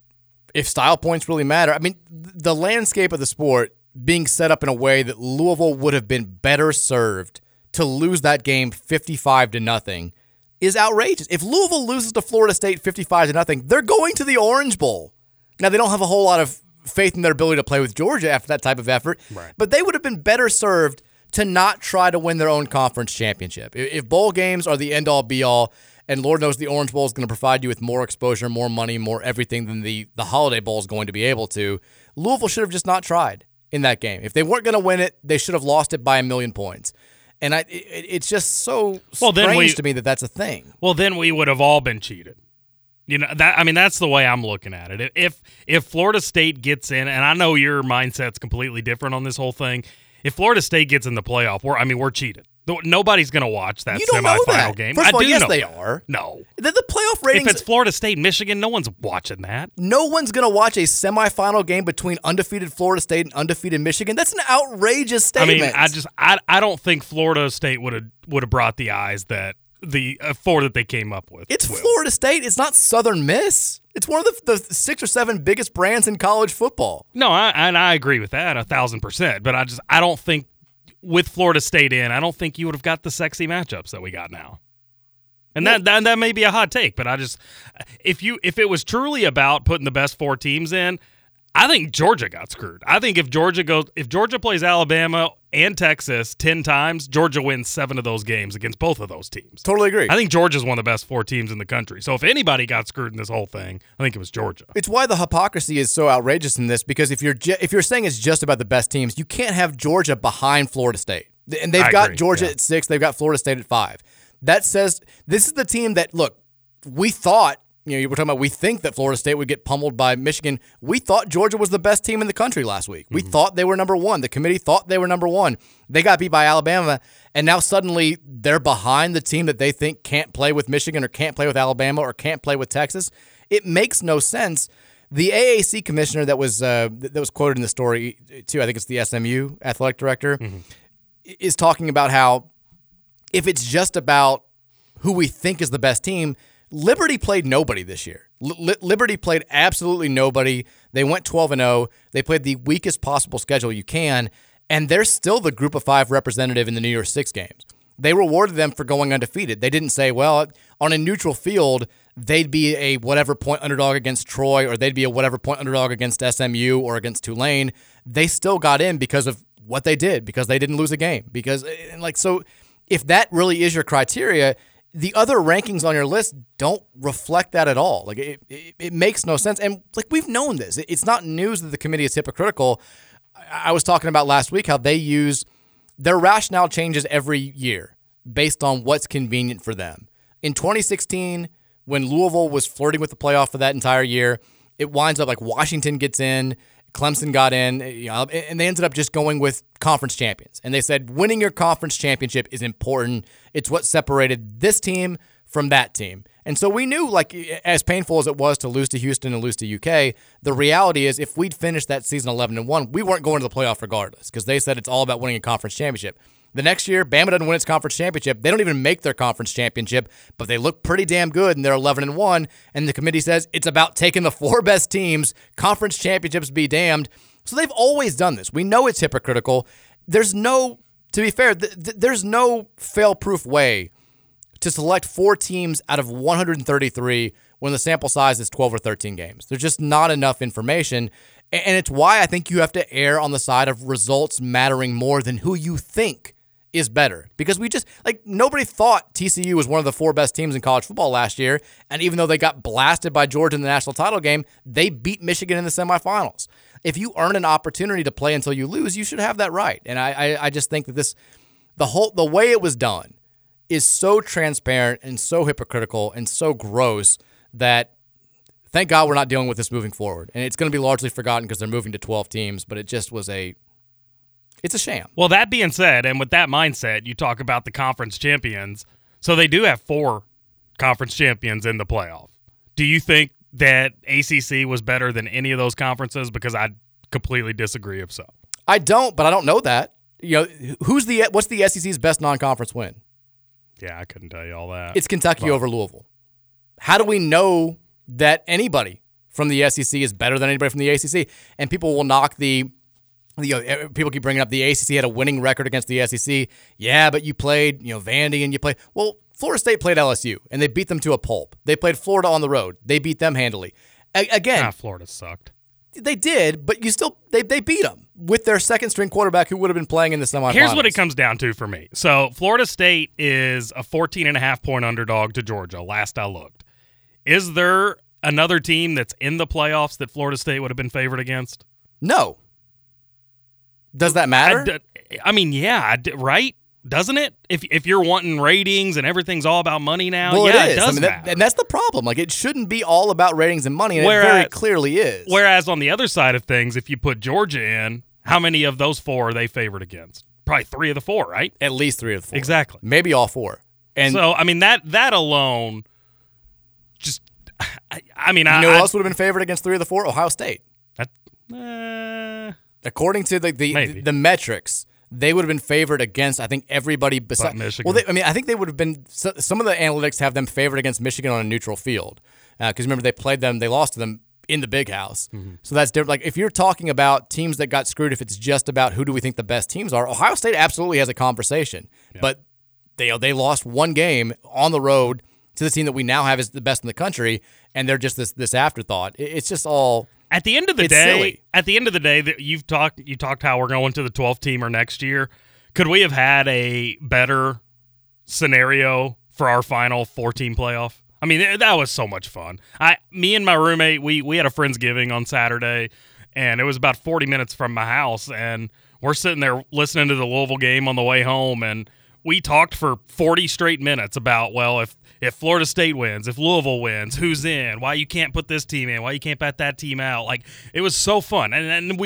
If style points really matter. I mean, the landscape of the sport being set up in a way that Louisville would have been better served to lose that game 55-0 is outrageous. If Louisville loses to Florida State 55-0, they're going to the Orange Bowl. Now, they don't have a whole lot of faith in their ability to play with Georgia after that type of effort, right, but they would have been better served to not try to win their own conference championship. If bowl games are the end-all, be-all, and Lord knows the Orange Bowl is going to provide you with more exposure, more money, more everything than the Holiday Bowl is going to be able to, Louisville should have just not tried in that game. If they weren't going to win it, they should have lost it by 1,000,000 points. And it's just so strange to me that that's a thing. Well, then we would have all been cheated. You know, that's the way I'm looking at it. If Florida State gets in, and I know your mindset's completely different on this whole thing, if Florida State gets in the playoff, we're cheated. Nobody's going to watch that semifinal game. First of all, yes, they are. No. The playoff ratings. If it's Florida State, Michigan, no one's watching that. No one's going to watch a semifinal game between undefeated Florida State and undefeated Michigan. That's an outrageous statement. I mean, I don't think Florida State would have brought the eyes that the four that they came up with. It's Florida State. It's not Southern Miss. It's one of the 6 or 7 biggest brands in college football. No, I agree with that 1,000%. But I don't think. With Florida State in, I don't think you would have got the sexy matchups that we got now. And that may be a hot take, but if it was truly about putting the best 4 teams in, I think Georgia got screwed. I think if Georgia plays Alabama and Texas 10 times, Georgia wins 7 of those games against both of those teams. Totally agree. I think Georgia's one of the best 4 teams in the country. So if anybody got screwed in this whole thing, I think it was Georgia. It's why the hypocrisy is so outrageous in this, because if you're saying it's just about the best teams, you can't have Georgia behind Florida State. And they've got Georgia at 6, they've got Florida State at 5. That says this is the team that, look, we thought, you were talking about, we think that Florida State would get pummeled by Michigan. We thought Georgia was the best team in the country last week. We thought they were number 1. The committee thought they were number 1. They got beat by Alabama, and now suddenly they're behind the team that they think can't play with Michigan or can't play with Alabama or can't play with Texas. It makes no sense. The AAC commissioner that was quoted in the story, too, I think it's the SMU athletic director, is talking about how if it's just about who we think is the best team, Liberty played nobody this year. Liberty played absolutely nobody. They went 12-0. They played the weakest possible schedule you can, and they're still the Group of 5 representative in the New Year's 6 games. They rewarded them for going undefeated. They didn't say, well, on a neutral field, they'd be a whatever-point underdog against Troy, or they'd be a whatever-point underdog against SMU or against Tulane. They still got in because of what they did, because they didn't lose a game. So if that really is your criteria, the other rankings on your list don't reflect that at all. It makes no sense. And we've known this. It's not news that the committee is hypocritical. I was talking about last week how they use their rationale changes every year based on what's convenient for them. In 2016, when Louisville was flirting with the playoff for that entire year, it winds up like Washington gets in, Clemson got in, and they ended up just going with conference champions. And they said winning your conference championship is important. It's what separated this team from that team. And so we knew, as painful as it was to lose to Houston and lose to UK, the reality is if we'd finished that season 11-1, we weren't going to the playoff regardless, because they said it's all about winning a conference championship. The next year, Bama doesn't win its conference championship. They don't even make their conference championship, but they look pretty damn good, and they're 11-1, and the committee says it's about taking the 4 best teams, conference championships be damned. So they've always done this. We know it's hypocritical. There's no fail-proof way to select 4 teams out of 133 when the sample size is 12 or 13 games. There's just not enough information, and it's why I think you have to err on the side of results mattering more than who you think is better, because we just nobody thought TCU was one of the 4 best teams in college football last year, and even though they got blasted by Georgia in the national title game, they beat Michigan in the semifinals. If you earn an opportunity to play until you lose, you should have that right. And I just think that the way it was done is so transparent and so hypocritical and so gross that thank God we're not dealing with this moving forward, and it's going to be largely forgotten because they're moving to 12 teams. But it just was It's a sham. Well, that being said, and with that mindset, you talk about the conference champions. So they do have 4 conference champions in the playoff. Do you think that ACC was better than any of those conferences? Because I completely disagree if so. I don't, but I don't know that. What's the SEC's best non-conference win? Yeah, I couldn't tell you all that. It's Kentucky over Louisville. How do we know that anybody from the SEC is better than anybody from the ACC? And people will knock people keep bringing up the ACC had a winning record against the SEC. Yeah, but you played, Vandy and you played. Well, Florida State played LSU, and they beat them to a pulp. They played Florida on the road. They beat them handily. Florida sucked. They did, but you still they beat them with their second-string quarterback who would have been playing in the semifinals. Here's what it comes down to for me. So Florida State is a 14.5-point underdog to Georgia, last I looked. Is there another team that's in the playoffs that Florida State would have been favored against? No. Does that matter? I mean, yeah, right? doesn't it? If you're wanting ratings and everything's all about money now, well, yeah, it is. It does matter. And that's the problem. Like, it shouldn't be all about ratings and money, and whereas, it very clearly is. Whereas on the other side of things, if you put Georgia in, how many of those four are they favored against? Probably three of the four, right? At least three of the four. Exactly. Maybe all four. And so, I mean, that alone just – I mean, I – you know who else would have been favored against three of the four? Ohio State. According to the metrics, they would have been favored against, I think, everybody besides Michigan. Well, I think they would have been – some of the analytics have them favored against Michigan on a neutral field because, remember, they played them – they lost to them in the Big House. Mm-hmm. So that's different. Like, if you're talking about teams that got screwed, if it's just about who do we think the best teams are, Ohio State absolutely has a conversation. Yeah. But they lost one game on the road to the team that we now have is the best in the country, and they're just this afterthought. It's just all – at the end of the day, silly. At the end of the day, that you talked how we're going to the 12th teamer next year. Could we have had a better scenario for our final 4-team playoff? I mean, that was so much fun. Me and my roommate, we had a Friendsgiving on Saturday, and it was about 40 minutes from my house, and we're sitting there listening to the Louisville game on the way home, and we talked for 40 straight minutes about, well, if Florida State wins, if Louisville wins, who's in, why you can't put this team in, why you can't bat that team out. Like, it was so fun. And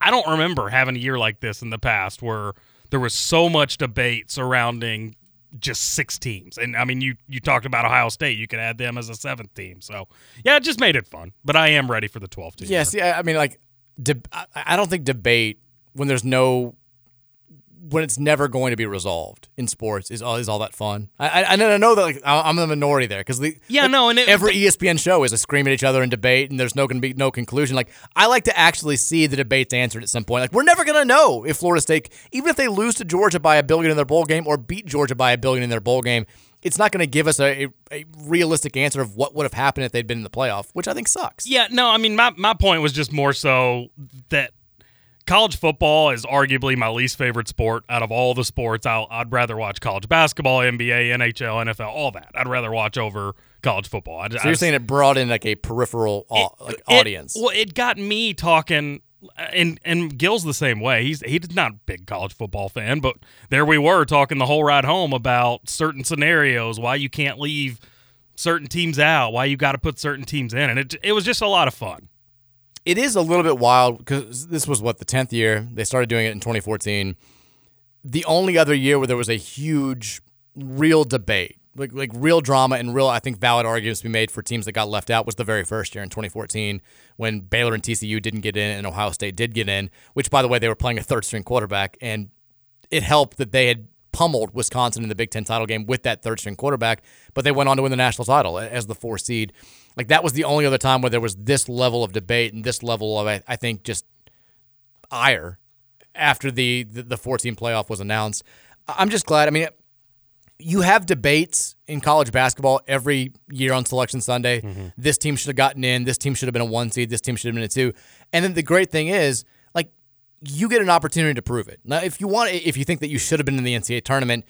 I don't remember having a year like this in the past where there was so much debate surrounding just 6 teams. And, I mean, you talked about Ohio State. You could add them as a 7th team. So, yeah, it just made it fun. But I am ready for the 12th team. Yeah, see, I mean, like, I don't think debate when there's no – when it's never going to be resolved in sports is all that fun. I know that, like, I'm the minority there because every ESPN show is a scream at each other and debate, and there's going to be no conclusion. Like, I like to actually see the debates answered at some point. Like, we're never going to know if Florida State, even if they lose to Georgia by $1 billion in their bowl game or beat Georgia by $1 billion in their bowl game, it's not going to give us a realistic answer of what would have happened if they'd been in the playoff, which I think sucks. Yeah, no, I mean, my point was just more so that college football is arguably my least favorite sport out of all the sports. I'd rather watch college basketball, NBA, NHL, NFL, all that. I'd rather watch over college football. So you're saying it brought in like a peripheral audience. Well, it got me talking, and Gil's the same way. He's not a big college football fan, but there we were talking the whole ride home about certain scenarios, why you can't leave certain teams out, why you got to put certain teams in, and it was just a lot of fun. It is a little bit wild because this was, the 10th year? They started doing it in 2014. The only other year where there was a huge, real debate, like real drama and real, I think, valid arguments to be made for teams that got left out was the very first year in 2014 when Baylor and TCU didn't get in and Ohio State did get in, which, by the way, they were playing a third-string quarterback, and it helped that they had pummeled Wisconsin in the Big Ten title game with that third-string quarterback, but they went on to win the national title as the 4 seed. Like, that was the only other time where there was this level of debate and this level of, I think, just ire after the 4-team playoff was announced. I'm just glad. I mean, you have debates in college basketball every year on Selection Sunday. Mm-hmm. This team should have gotten in. This team should have been a 1 seed. This team should have been a 2. And then the great thing is, like, you get an opportunity to prove it. Now, if you think that you should have been in the NCAA tournament,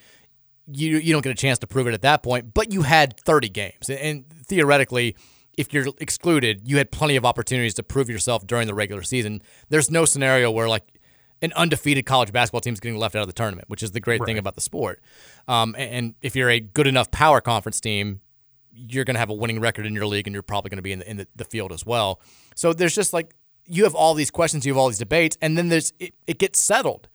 you don't get a chance to prove it at that point, but you had 30 games. And theoretically, if you're excluded, you had plenty of opportunities to prove yourself during the regular season. There's no scenario where, like, an undefeated college basketball team is getting left out of the tournament, which is the great thing about the sport. And if you're a good enough power conference team, you're going to have a winning record in your league, and you're probably going to be in the field as well. So there's just, like, you have all these questions, you have all these debates, and then it gets settled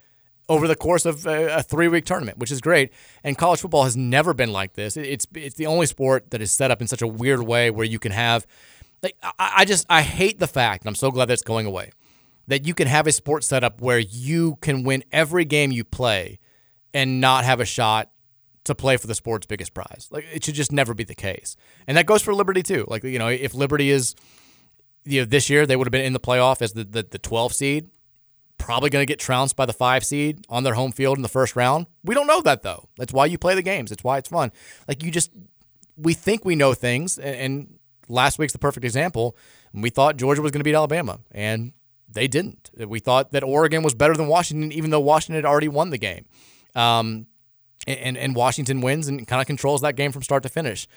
over the course of a 3-week tournament, which is great. And college football has never been like this. It's the only sport that is set up in such a weird way where you can have, like, I hate the fact, and I'm so glad that's going away, that you can have a sport set up where you can win every game you play and not have a shot to play for the sport's biggest prize. Like, it should just never be the case. And that goes for Liberty too. Like, you know, if Liberty is, you know, this year they would have been in the playoff as the 12th seed. Probably going to get trounced by the 5 seed on their home field in the first round. We don't know that, though. That's why you play the games. It's why it's fun. Like, we think we know things, and last week's the perfect example. We thought Georgia was going to beat Alabama, and they didn't. We thought that Oregon was better than Washington, even though Washington had already won the game. And Washington wins and kind of controls that game from start to finish.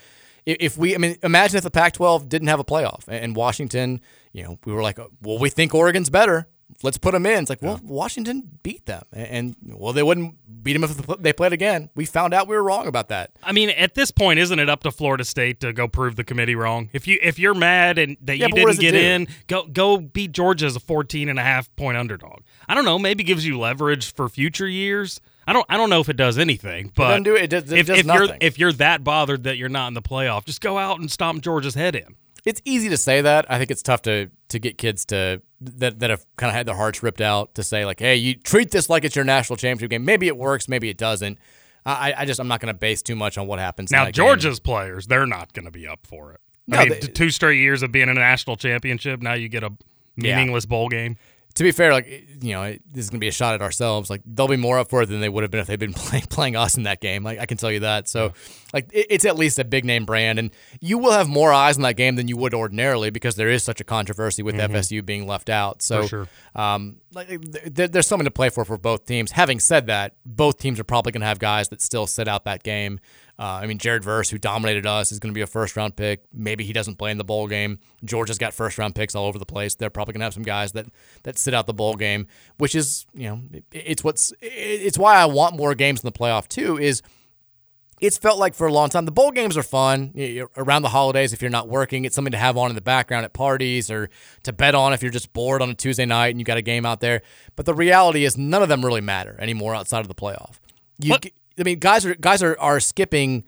Imagine if the Pac-12 didn't have a playoff, and Washington, you know, we were like, well, we think Oregon's better. Let's put them in. It's like, well, Washington beat them. And, well, they wouldn't beat them if they played again. We found out we were wrong about that. I mean, at this point, isn't it up to Florida State to go prove the committee wrong? If you're mad and that you didn't get in, go beat Georgia as a 14.5-point underdog. I don't know. Maybe gives you leverage for future years. I don't know if it does anything, but if you're that bothered that you're not in the playoff, just go out and stomp Georgia's head in. It's easy to say that. I think it's tough to get kids that have kind of had their hearts ripped out to say, like, hey, you treat this like it's your national championship game. Maybe it works, maybe it doesn't. I'm not going to base too much on what happens. Now, Georgia's players, they're not going to be up for it. No, I mean, 2 straight years of being a national championship, now you get a meaningless bowl game. To be fair, like, you know, this is going to be a shot at ourselves. Like, they'll be more up for it than they would have been if they'd been playing us in that game. Like, I can tell you that. So, like, it's at least a big-name brand. And you will have more eyes on that game than you would ordinarily because there is such a controversy with FSU being left out. So, for sure. There's something to play for both teams. Having said that, both teams are probably going to have guys that still sit out that game. I mean, Jared Verse, who dominated us, is going to be a first-round pick. Maybe he doesn't play in the bowl game. Georgia's got first-round picks all over the place. They're probably going to have some guys that sit out the bowl game, which is, you know, it's why I want more games in the playoff too. Is it's felt like for a long time the bowl games are fun around the holidays if you're not working. It's something to have on in the background at parties or to bet on if you're just bored on a Tuesday night and you got a game out there. But the reality is none of them really matter anymore outside of the playoff. I mean, guys are skipping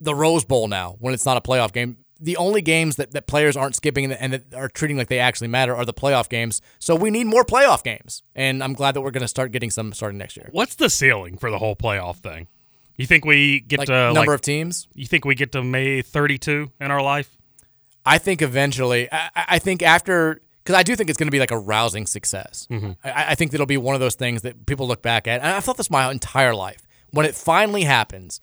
the Rose Bowl now when it's not a playoff game. The only games that players aren't skipping and that are treating like they actually matter are the playoff games. So we need more playoff games, and I'm glad that we're going to start getting some starting next year. What's the ceiling for the whole playoff thing? You think we get like, to number of teams? You think we get to May 32 in our life? I think eventually. I think after. Because I do think it's going to be like a rousing success. Mm-hmm. I think that'll be one of those things that people look back at, and I've thought this my entire life. When it finally happens,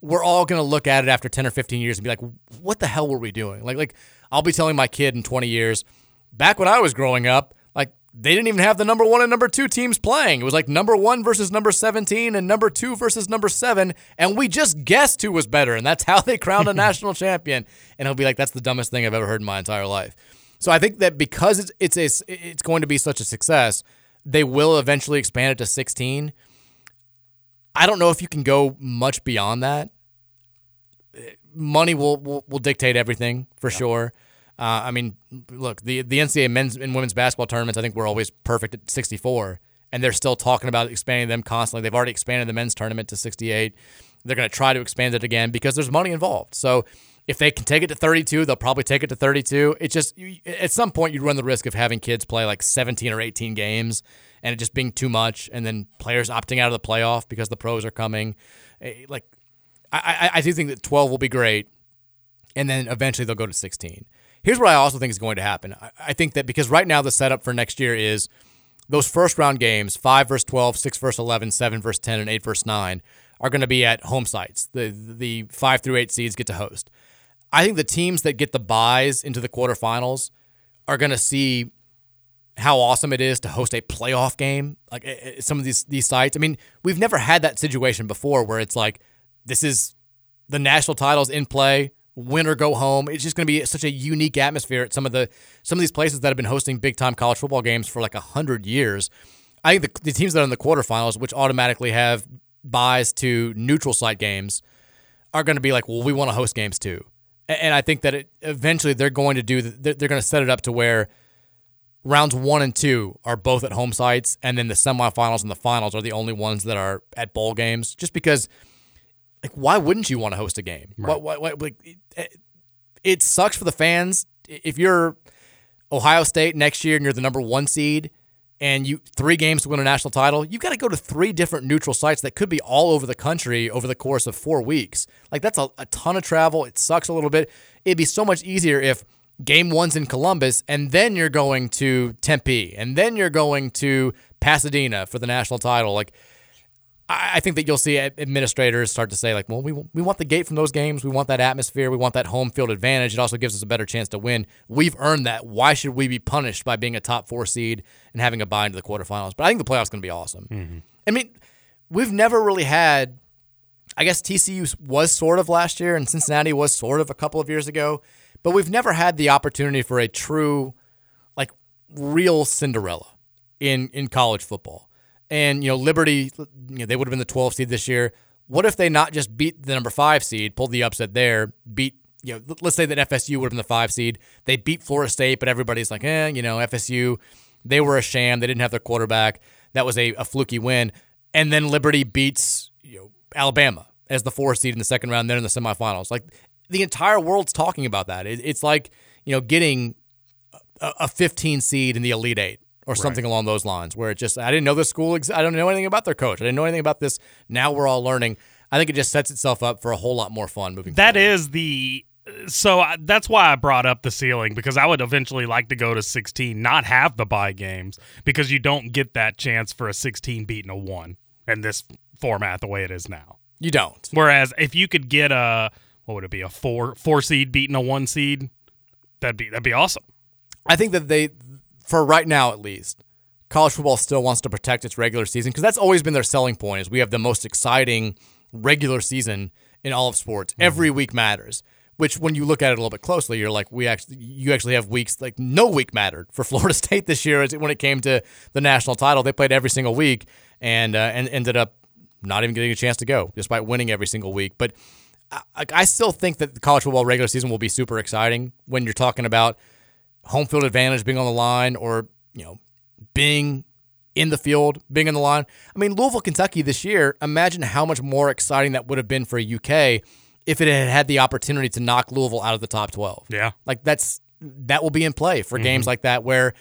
we're all going to look at it after 10 or 15 years and be like, what the hell were we doing? Like I'll be telling my kid in 20 years, back when I was growing up, like they didn't even have the number 1 and number 2 teams playing. It was like number 1 versus number 17 and number 2 versus number 7, and we just guessed who was better, and that's how they crowned a national champion. And he'll be like, that's the dumbest thing I've ever heard in my entire life. So I think that because it's going to be such a success, they will eventually expand it to 16. I don't know if you can go much beyond that. Money will dictate everything for sure. I mean, look, the NCAA men's and women's basketball tournaments, I think we're always perfect at 64, and they're still talking about expanding them constantly. They've already expanded the men's tournament to 68. They're going to try to expand it again because there's money involved. So if they can take it to 32, they'll probably take it to 32. It's just at some point you run the risk of having kids play like 17 or 18 games and it just being too much, and then players opting out of the playoff because the pros are coming. Like, I do think that 12 will be great, and then eventually they'll go to 16. Here's what I also think is going to happen. I think that because right now the setup for next year is those first-round games, 5 versus 12, 6 versus 11, 7 versus 10, and 8 versus 9, are going to be at home sites. The 5 through 8 seeds get to host. I think the teams that get the buys into the quarterfinals are going to see how awesome it is to host a playoff game, like some of these sites. I mean, we've never had that situation before where it's like, this is the national titles in play, win or go home. It's just going to be such a unique atmosphere at some of these places that have been hosting big-time college football games for like 100 years. I think the teams that are in the quarterfinals, which automatically have buys to neutral site games, are going to be like, well, we want to host games too. And I think that eventually they're going to set it up to where rounds 1 and 2 are both at home sites, and then the semifinals and the finals are the only ones that are at bowl games. Just because, like, why wouldn't you want to host a game? Right. Why, like, it sucks for the fans. If you're Ohio State next year and you're the number 1 seed, and you 3 games to win a national title, you've got to go to 3 different neutral sites that could be all over the country over the course of 4 weeks. Like, that's a ton of travel. It sucks a little bit. It'd be so much easier if game 1's in Columbus, and then you're going to Tempe, and then you're going to Pasadena for the national title. Like, I think that you'll see administrators start to say, like, well, we want the gate from those games. We want that atmosphere. We want that home field advantage. It also gives us a better chance to win. We've earned that. Why should we be punished by being a top 4 seed and having a bye into the quarterfinals? But I think the playoffs going to be awesome. Mm-hmm. I mean, we've never really had. I guess TCU was sort of last year, and Cincinnati was sort of a couple of years ago. But we've never had the opportunity for a true, like, real Cinderella in college football. And, you know, Liberty, you know, they would have been the 12th seed this year. What if they not just beat the number 5 seed, pulled the upset there, beat, you know, let's say that FSU would have been the 5 seed. They beat Florida State, but everybody's like, you know, FSU, they were a sham. They didn't have their quarterback. That was a fluky win. And then Liberty beats, you know, Alabama as the 4 seed in the second round, then in the semifinals. Like, the entire world's talking about that. It's like, you know, getting a 15 seed in the Elite Eight. Or something along those lines, where it just, I didn't know this school, I don't know anything about their coach. I didn't know anything about this. Now we're all learning. I think it just sets itself up for a whole lot more fun moving forward. That is the, that's why I brought up the ceiling, because I would eventually like to go to 16, not have the bye games, because you don't get that chance for a 16 beating a 1 in this format the way it is now. You don't. Whereas if you could get a, what would it be, a 4 seed beating a 1 seed, that'd be awesome. I think that they, for right now at least, college football still wants to protect its regular season, because that's always been their selling point, is we have the most exciting regular season in all of sports. Mm-hmm. Every week matters, which when you look at it a little bit closely, you're like, you actually have weeks like no week mattered for Florida State this year when it came to the national title. They played every single week and ended up not even getting a chance to go, despite winning every single week. But I still think that the college football regular season will be super exciting when you're talking about home field advantage being on the line, or, you know, being in the field, being on the line. I mean, Louisville, Kentucky this year, imagine how much more exciting that would have been for UK if it had had the opportunity to knock Louisville out of the top 12. Yeah. Like, that will be in play for games like that, where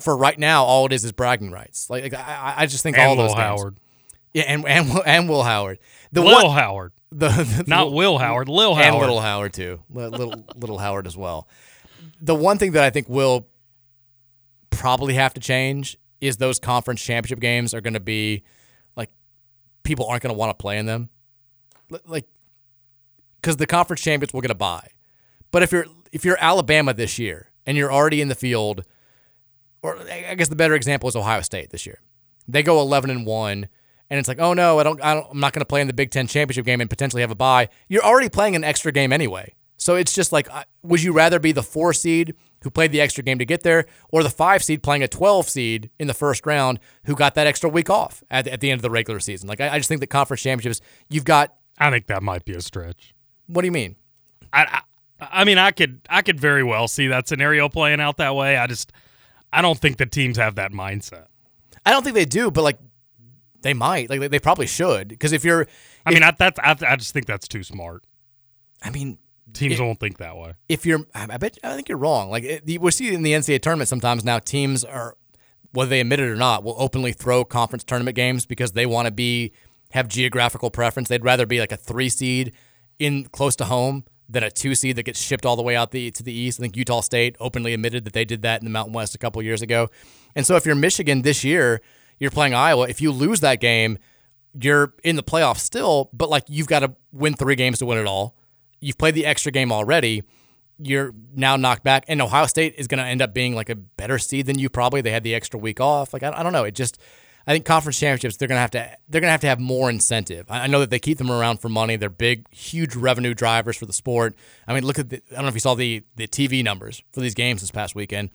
for right now, all it is bragging rights. Like, I just think, and all those Howard games. Yeah, and Will Howard. Will Howard. And Little Howard, too. Little Howard as well. The one thing that I think will probably have to change is those conference championship games are going to be, like, people aren't going to want to play in them. Like, because the conference champions will get a bye. But if you're Alabama this year and you're already in the field, or I guess the better example is Ohio State this year. They go 11-1, and it's like, oh no, I'm not going to play in the Big Ten championship game and potentially have a bye. You're already playing an extra game anyway. So it's just like, would you rather be the 4 seed who played the extra game to get there, or the 5 seed playing a 12 seed in the first round who got that extra week off at the end of the regular season? Like, I just think that conference championships, you've got... I think that might be a stretch. What do you mean? I mean, I could very well see that scenario playing out that way. I don't think the teams have that mindset. I don't think they do, but, like, they might. Like, they probably should. Because if you're... I just think that's too smart. I mean... Teams don't think that way. I think you're wrong. Like, we see in the NCAA tournament sometimes now, teams are, whether they admit it or not, will openly throw conference tournament games because they want to have geographical preference. They'd rather be like a 3 seed in close to home than a 2 seed that gets shipped all the way out to the east. I think Utah State openly admitted that they did that in the Mountain West a couple years ago. And so if you're Michigan this year, you're playing Iowa. If you lose that game, you're in the playoffs still, but, like, you've got to win 3 games to win it all. You've played the extra game already. You're now knocked back. And Ohio State is going to end up being, like, a better seed than you probably. They had the extra week off. Like, I don't know. It just, I think conference championships, they're going to have to have more incentive. I know that they keep them around for money. They're big, huge revenue drivers for the sport. I mean, look at I don't know if you saw the TV numbers for these games this past weekend.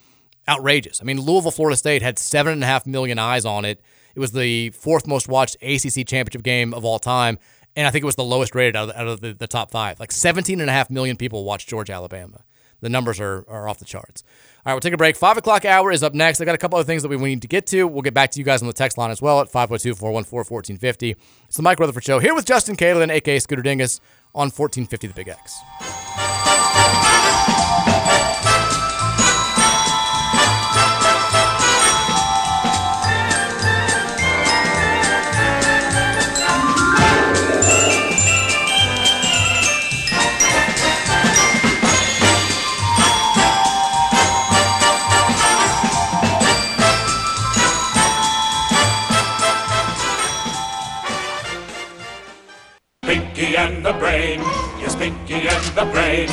Outrageous. I mean, Louisville, Florida State had 7.5 million eyes on it. It was the 4th most watched ACC championship game of all time. And I think it was the lowest rated out of the top 5. Like, 17.5 million people watched Georgia, Alabama. The numbers are off the charts. All right, we'll take a break. 5 o'clock hour is up next. I got a couple other things that we need to get to. We'll get back to you guys on the text line as well at 502-414-1450. It's the Mike Rutherford Show here with Justin Kalen, a.k.a. Scooter Dingus, on 1450 The Big X. Pinky and the Brain, yes, Pinky and the Brain.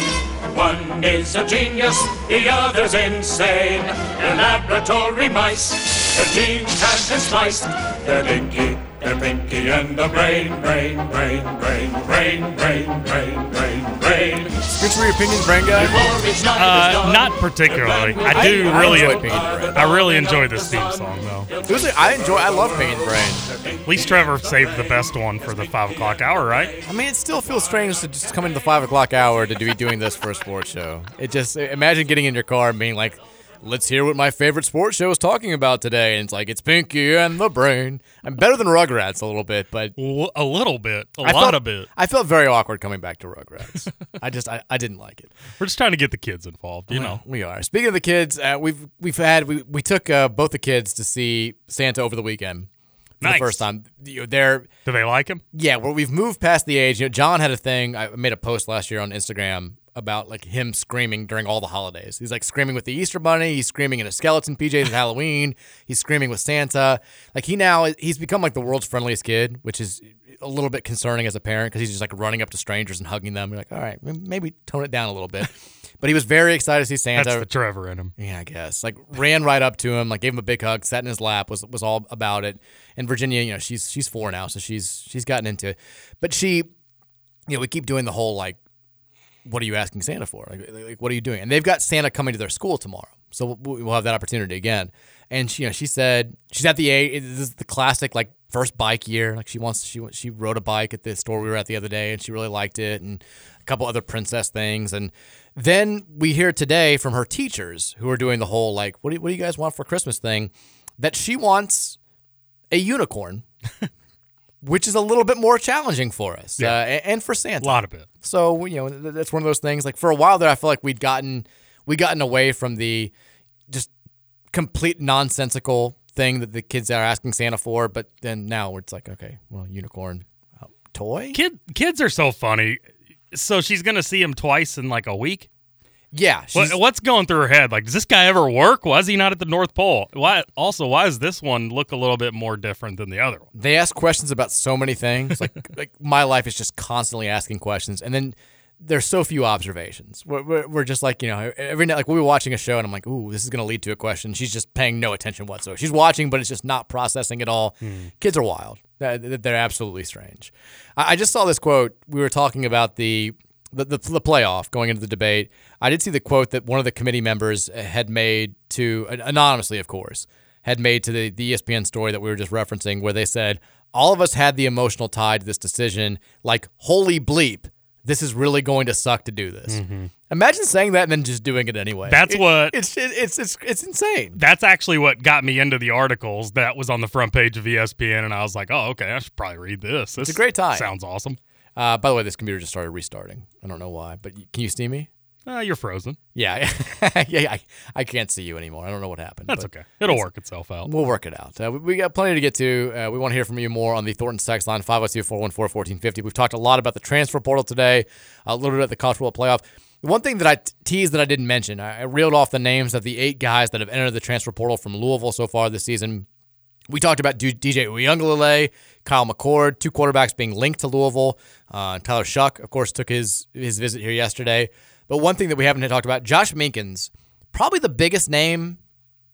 One is a genius, the other's insane. They're laboratory mice, their genes have been sliced. They're Pinky They're Pinky and the Brain, Brain, Brain, Brain, Brain, Brain, Brain, Brain, Brain. Good for your opinions, Brain Guy? Not particularly. I really enjoy this theme song, though. I love Pinky and Brain. At least Trevor saved the best one for the 5 o'clock hour, right? I mean, it still feels strange to just come into the 5 o'clock hour to be doing this for a sports show. It just, imagine getting in your car and being like, let's hear what my favorite sports show is talking about today. And it's like, it's Pinky and the Brain. I'm better than Rugrats a little bit, but... A little bit. A lot of it. I felt very awkward coming back to Rugrats. I didn't like it. We're just trying to get the kids involved, you know. We are. Speaking of the kids, we took both the kids to see Santa over the weekend. For the first time. Do they like him? Yeah, well, we've moved past the age. You know, John had a thing. I made a post last year on Instagram about like him screaming during all the holidays. He's like screaming with the Easter Bunny. He's screaming in a skeleton PJs at Halloween. He's screaming with Santa. Like he's become like the world's friendliest kid, which is a little bit concerning as a parent because he's just like running up to strangers and hugging them. You're like, all right, maybe tone it down a little bit. But he was very excited to see Santa. That's the Trevor in him. Yeah, I guess. Like ran right up to him, like gave him a big hug, sat in his lap, was all about it. And Virginia, you know, she's 4 now, so she's gotten into it. But she, you know, we keep doing the whole like, what are you asking Santa for? Like, what are you doing? And they've got Santa coming to their school tomorrow, so we'll have that opportunity again. And she, you know, she said she's at the age. This is the classic like first bike year. Like she rode a bike at the store we were at the other day, and she really liked it. And a couple other princess things. And then we hear today from her teachers who are doing the whole like, what do you guys want for Christmas thing? That she wants a unicorn. Which is a little bit more challenging for us, yeah. And for Santa. A lot of it. So, you know, that's one of those things. Like, for a while there, I feel like we'd gotten away from the just complete nonsensical thing that the kids are asking Santa for, but then now it's like, okay, well, unicorn toy? Kids are so funny. So she's going to see him twice in, like, a week? Yeah. What's going through her head? Like, does this guy ever work? Why is he not at the North Pole? Why does this one look a little bit more different than the other one? They ask questions about so many things. Like my life is just constantly asking questions. And then there's so few observations. We're just like, you know, every night, like we'll be watching a show and I'm like, ooh, this is going to lead to a question. She's just paying no attention whatsoever. She's watching, but it's just not processing at all. Mm. Kids are wild. They're absolutely strange. I just saw this quote. We were talking about the playoff going into the debate. I did see the quote that one of the committee members had made to, anonymously of course, had made to the ESPN story that we were just referencing where they said, all of us had the emotional tie to this decision, like, holy bleep, this is really going to suck to do this. Mm-hmm. Imagine saying that and then just doing it anyway. It's insane. That's actually what got me into the articles that was on the front page of ESPN, and I was like, oh, okay, I should probably read this. It's a great tie. Sounds awesome. By the way, this computer just started restarting. I don't know why, but can you see me? You're frozen. Yeah. Yeah, I can't see you anymore. I don't know what happened. That's okay. It'll work itself out. We'll work it out. We got plenty to get to. We want to hear from you more on the Thornton text line, 502-414-1450. We've talked a lot about the transfer portal today, a little bit about the College World Playoff. One thing that I teased that I didn't mention, I reeled off the names of the 8 guys that have entered the transfer portal from Louisville so far this season. We talked about DJ Uiagalelei, Kyle McCord, 2 quarterbacks being linked to Louisville. Tyler Shough, of course, took his visit here yesterday. But one thing that we haven't talked about, Josh Minkins, probably the biggest name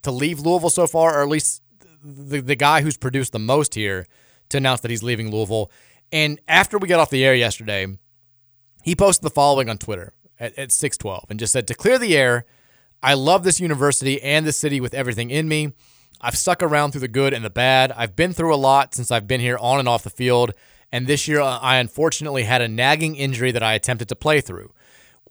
to leave Louisville so far, or at least the guy who's produced the most here to announce that he's leaving Louisville. And after we got off the air yesterday, he posted the following on Twitter at 6:12 and just said, to clear the air, I love this university and this city with everything in me. I've stuck around through the good and the bad. I've been through a lot since I've been here on and off the field, and this year I unfortunately had a nagging injury that I attempted to play through.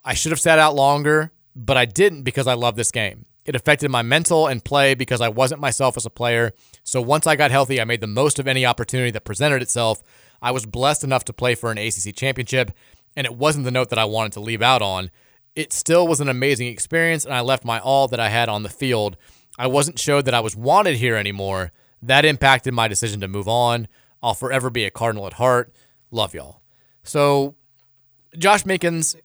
I should have sat out longer, but I didn't because I love this game. It affected my mental and play because I wasn't myself as a player, so once I got healthy, I made the most of any opportunity that presented itself. I was blessed enough to play for an ACC championship, and it wasn't the note that I wanted to leave out on. It still was an amazing experience, and I left my all that I had on the field. I wasn't showed that I was wanted here anymore. That impacted my decision to move on. I'll forever be a Cardinal at heart. Love y'all. So, Josh Minkins,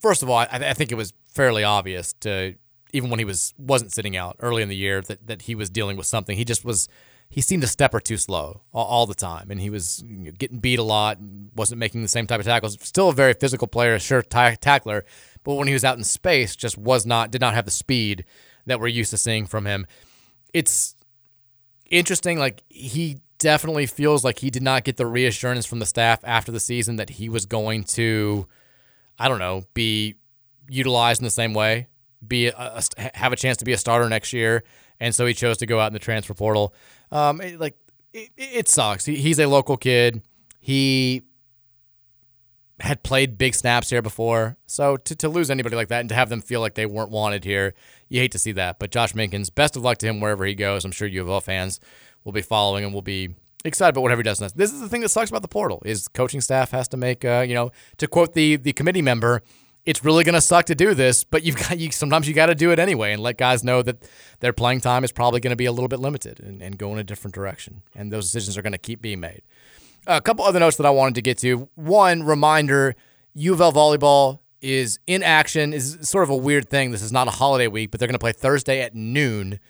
first of all, I think it was fairly obvious to, even when he wasn't sitting out early in the year, that he was dealing with something. He seemed a step or two slow all the time, and he was getting beat a lot, wasn't making the same type of tackles. Still a very physical player, sure tackler, but when he was out in space, just did not have the speed that we're used to seeing from him. It's interesting. Like, he definitely feels like he did not get the reassurance from the staff after the season that he was going to, I don't know, be utilized in the same way, be have a chance to be a starter next year. And so he chose to go out in the transfer portal. It sucks. He's a local kid. He had played big snaps here before. So to lose anybody like that and to have them feel like they weren't wanted here, you hate to see that. But Josh Minkins, best of luck to him wherever he goes. I'm sure U of L fans will be following and will be excited about whatever he does next. This is the thing that sucks about the portal is coaching staff has to make, to quote the committee member, it's really going to suck to do this, but sometimes you got to do it anyway and let guys know that their playing time is probably going to be a little bit limited and go in a different direction. And those decisions are going to keep being made. A couple other notes that I wanted to get to. One, reminder, U of L volleyball is in action. Is sort of a weird thing. This is not a holiday week, but they're going to play Thursday at noon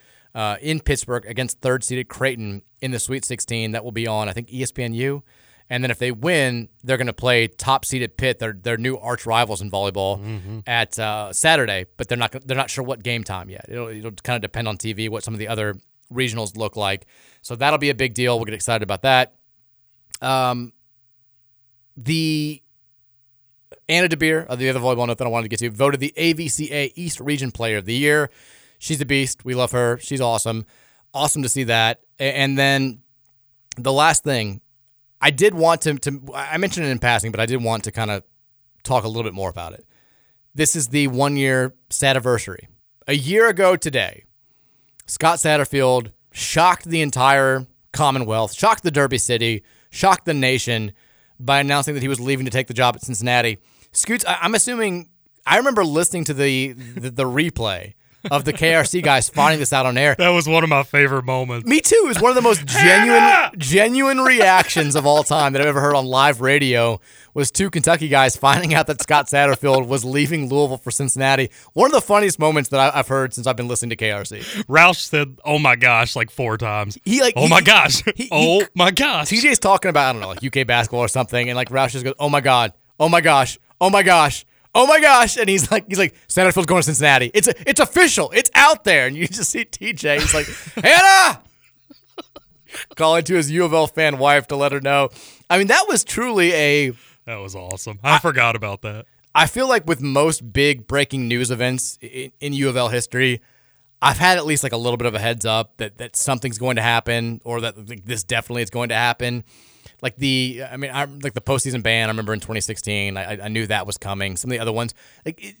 in Pittsburgh against third-seeded Creighton in the Sweet 16. That will be on, I think, ESPNU. And then if they win, they're going to play top-seeded Pitt, their new arch rivals in volleyball, at Saturday. But they're not sure what game time yet. It'll kind of depend on TV what some of the other regionals look like. So that'll be a big deal. We'll get excited about that. Anna DeBeer, the other volleyball note that I wanted to get to, voted the AVCA East Region Player of the Year. She's a beast. We love her. She's awesome. Awesome to see that. And then the last thing, I did want to I mentioned it in passing, but I did want to kind of talk a little bit more about it. This is the one-year Satterversary. A year ago today, Scott Satterfield shocked the entire Commonwealth, shocked the Derby City, shocked the nation by announcing that he was leaving to take the job at Cincinnati. Scoots, I'm assuming, I remember listening to the replay of the KRC guys finding this out on air. That was one of my favorite moments. Me too. It was one of the most genuine reactions of all time that I've ever heard on live radio was two Kentucky guys finding out that Scott Satterfield was leaving Louisville for Cincinnati. One of the funniest moments that I've heard since I've been listening to KRC. Roush said, "Oh my gosh," like four times. Oh my gosh. TJ's talking about, I don't know, like UK basketball or something, and like Roush just goes, "Oh my God, oh my gosh, oh my gosh. Oh my gosh!" And he's like, Satterfield's going to Cincinnati. It's official. It's out there. And you just see TJ. He's like, Hannah, calling to his U of L fan wife to let her know. I mean, that was truly that was awesome. I forgot about that. I feel like with most big breaking news events in U of L history, I've had at least like a little bit of a heads up that something's going to happen, or that like, this definitely is going to happen. Like the postseason ban, I remember in 2016, I knew that was coming. Some of the other ones,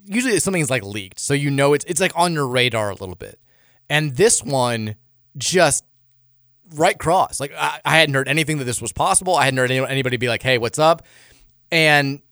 usually something's like leaked, so you know it's like on your radar a little bit. And this one, just right cross. Like I hadn't heard anything that this was possible. I hadn't heard anybody be like, "Hey, what's up?" And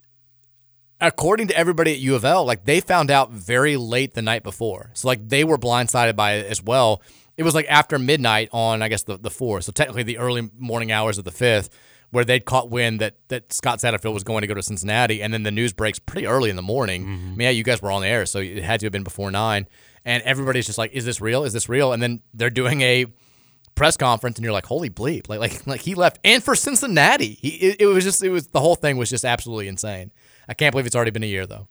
according to everybody at U of L, like they found out very late the night before, so like they were blindsided by it as well. It was like after midnight on, I guess the 4th, so technically the early morning hours of the 5th. Where they'd caught wind that Scott Satterfield was going to go to Cincinnati, and then the news breaks pretty early in the morning. I mean, yeah, you guys were on the air, so it had to have been before 9. And everybody's just like, "Is this real? Is this real?" And then they're doing a press conference, and you're like, "Holy bleep!" Like he left, and for Cincinnati, it was the whole thing was just absolutely insane. I can't believe it's already been a year though.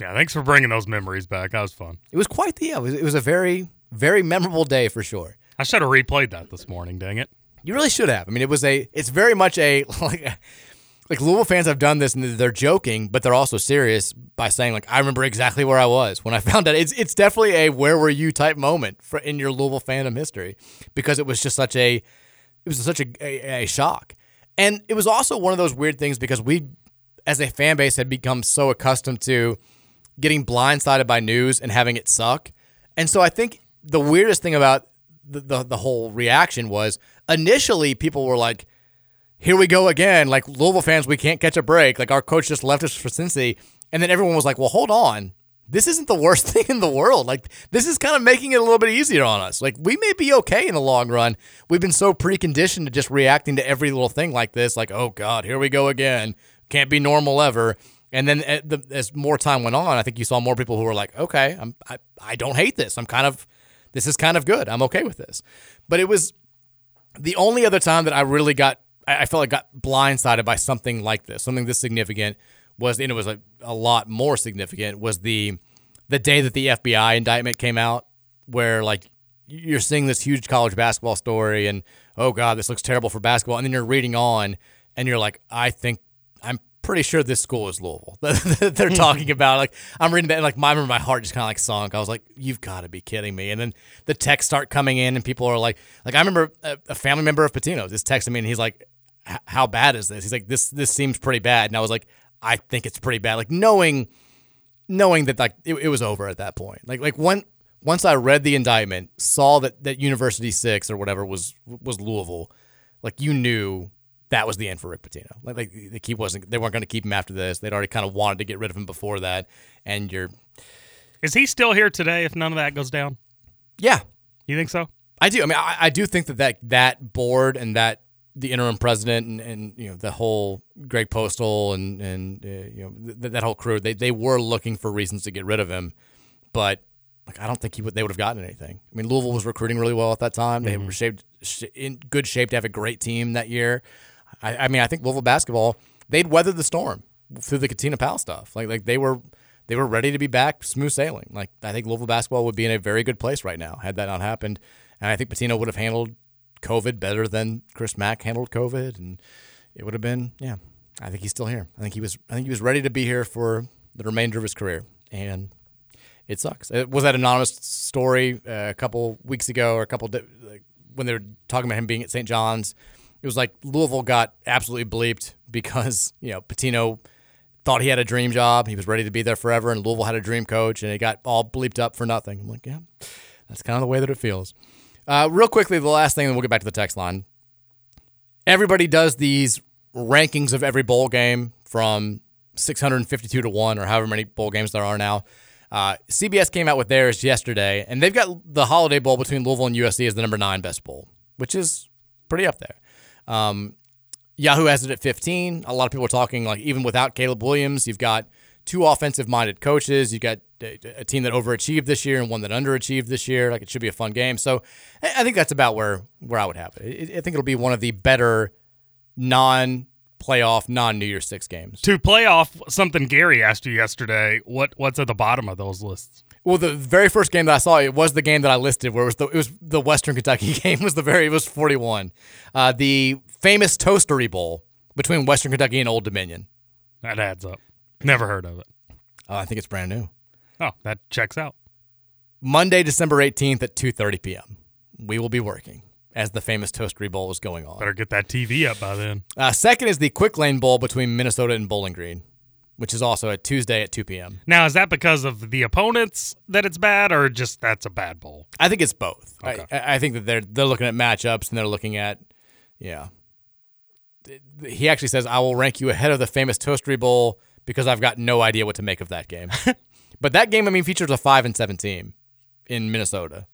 Yeah, thanks for bringing those memories back. That was fun. It was quite the it was a very, very memorable day for sure. I should have replayed that this morning. Dang it. You really should have. I mean, it's very much like Louisville fans have done this, and they're joking, but they're also serious by saying, like, I remember exactly where I was when I found out. It's definitely a where were you type moment in your Louisville fandom history, because it was just such a shock. And it was also one of those weird things because we, as a fan base, had become so accustomed to getting blindsided by news and having it suck. And so I think the weirdest thing about the whole reaction was initially people were like, "Here we go again. Like Louisville fans, we can't catch a break. Like our coach just left us for Cincy." And then everyone was like, "Well, hold on. This isn't the worst thing in the world. Like this is kind of making it a little bit easier on us. Like we may be okay in the long run. We've been so preconditioned to just reacting to every little thing like this. Like, oh God, here we go again. Can't be normal ever." And then as more time went on, I think you saw more people who were like, "Okay, I don't hate this. This is kind of good. I'm okay with this." But it was the only other time that I felt like I got blindsided by something like this, something this significant was, and it was a lot more significant, was the day that the FBI indictment came out, where like you're seeing this huge college basketball story and, oh, God, this looks terrible for basketball. And then you're reading on and you're like, I'm pretty sure this school is Louisville that they're talking about. Like, I'm reading that and like my heart just kind of like sunk. I was like, you've got to be kidding me. And then the texts start coming in and people are like I remember a family member of Pitino's just texted me and he's like, how bad is this? He's like, this seems pretty bad. And I was like, I think it's pretty bad. Like knowing that like it was over at that point. Like once I read the indictment, saw that University 6 or whatever was Louisville, like you knew that was the end for Rick Pitino. They weren't going to keep him after this. They'd already kind of wanted to get rid of him before that. And is he still here today if none of that goes down? Yeah. You think so? I do. I mean, I do think that board and that the interim president and you know the whole Greg Postal and you know that whole crew, they were looking for reasons to get rid of him, but like I don't think they would have gotten anything. I mean, Louisville was recruiting really well at that time. They were in good shape to have a great team that year. I mean, I think Louisville basketball, they'd weathered the storm through the Katina Powell stuff. Like they were ready to be back, smooth sailing. Like I think Louisville basketball would be in a very good place right now had that not happened. And I think Pitino would have handled COVID better than Chris Mack handled COVID, and it would have been I think he's still here. I think he was ready to be here for the remainder of his career, and it sucks. It was that anonymous story a couple weeks ago, or when they were talking about him being at St. John's. It was like Louisville got absolutely bleeped because, you know, Pitino thought he had a dream job. He was ready to be there forever, and Louisville had a dream coach, and it got all bleeped up for nothing. I'm like, yeah, that's kind of the way that it feels. Real quickly, the last thing, and we'll get back to the text line. Everybody does these rankings of every bowl game from 652 to 1 or however many bowl games there are now. CBS came out with theirs yesterday, and they've got the Holiday Bowl between Louisville and USC as the number 9 best bowl, which is pretty up there. Yahoo has it at 15. A lot of people are talking like even without Caleb Williams, you've got two offensive-minded coaches. You've got a team that overachieved this year and one that underachieved this year. Like it should be a fun game. So I think that's about where I would have it. I think it'll be one of the better non-playoff, non-New Year's 6 games. To playoff, something Gary asked you yesterday. What's at the bottom of those lists? Well, the very first game that I saw, it was the game that I listed, where it was the Western Kentucky game. It was 41. The famous Toastery Bowl between Western Kentucky and Old Dominion. That adds up. Never heard of it. I think it's brand new. Oh, that checks out. Monday, December 18th at 2:30 p.m. We will be working as the famous Toastery Bowl is going on. Better get that TV up by then. Second is the Quick Lane Bowl between Minnesota and Bowling Green, which is also a Tuesday at 2 p.m. Now, is that because of the opponents that it's bad, or just that's a bad bowl? I think it's both. Okay. I think that they're looking at matchups, and they're looking at, yeah. He actually says, I will rank you ahead of the famous Toastery Bowl because I've got no idea what to make of that game. But that game, I mean, features a 5-7 team in Minnesota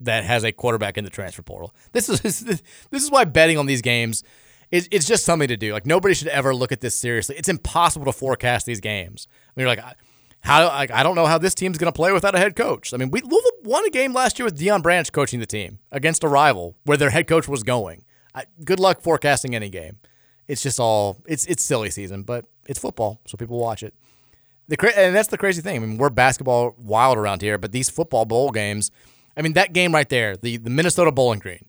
that has a quarterback in the transfer portal. This is why betting on these games, it's just something to do. Like, nobody should ever look at this seriously. It's impossible to forecast these games. I mean, you're like, I don't know how this team's going to play without a head coach. I mean, Louisville won a game last year with Deion Branch coaching the team against a rival where their head coach was going. Good luck forecasting any game. It's just it's silly season, but it's football, so people watch it. And that's the crazy thing. I mean, we're basketball wild around here, but these football bowl games, I mean, that game right there, the Minnesota Bowling Green,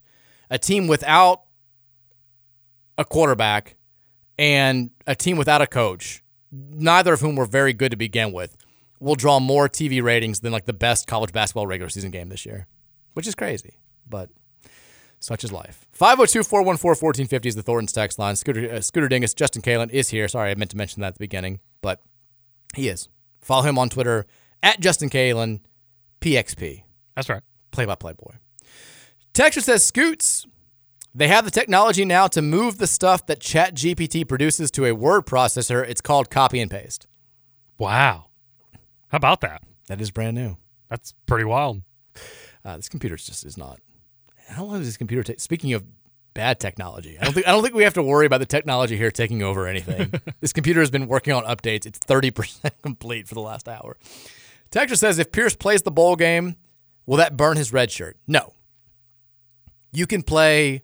a team without a quarterback, and a team without a coach, neither of whom were very good to begin with, will draw more TV ratings than like the best college basketball regular season game this year, which is crazy, but such is life. 502-414-1450 is the Thornton's text line. Scooter Dingus, Justin Kalen is here. Sorry, I meant to mention that at the beginning, but he is. Follow him on Twitter, at Justin Kalen, PXP. That's right. Play-by-play boy. Texture says, Scoots, they have the technology now to move the stuff that ChatGPT produces to a word processor. It's called copy and paste. Wow. How about that? That is brand new. That's pretty wild. This computer just is not. How long does this computer take? Speaking of bad technology, I don't think we have to worry about the technology here taking over anything. This computer has been working on updates. It's 30% complete for the last hour. Texture says, if Pierce plays the bowl game, will that burn his red shirt? No. You can play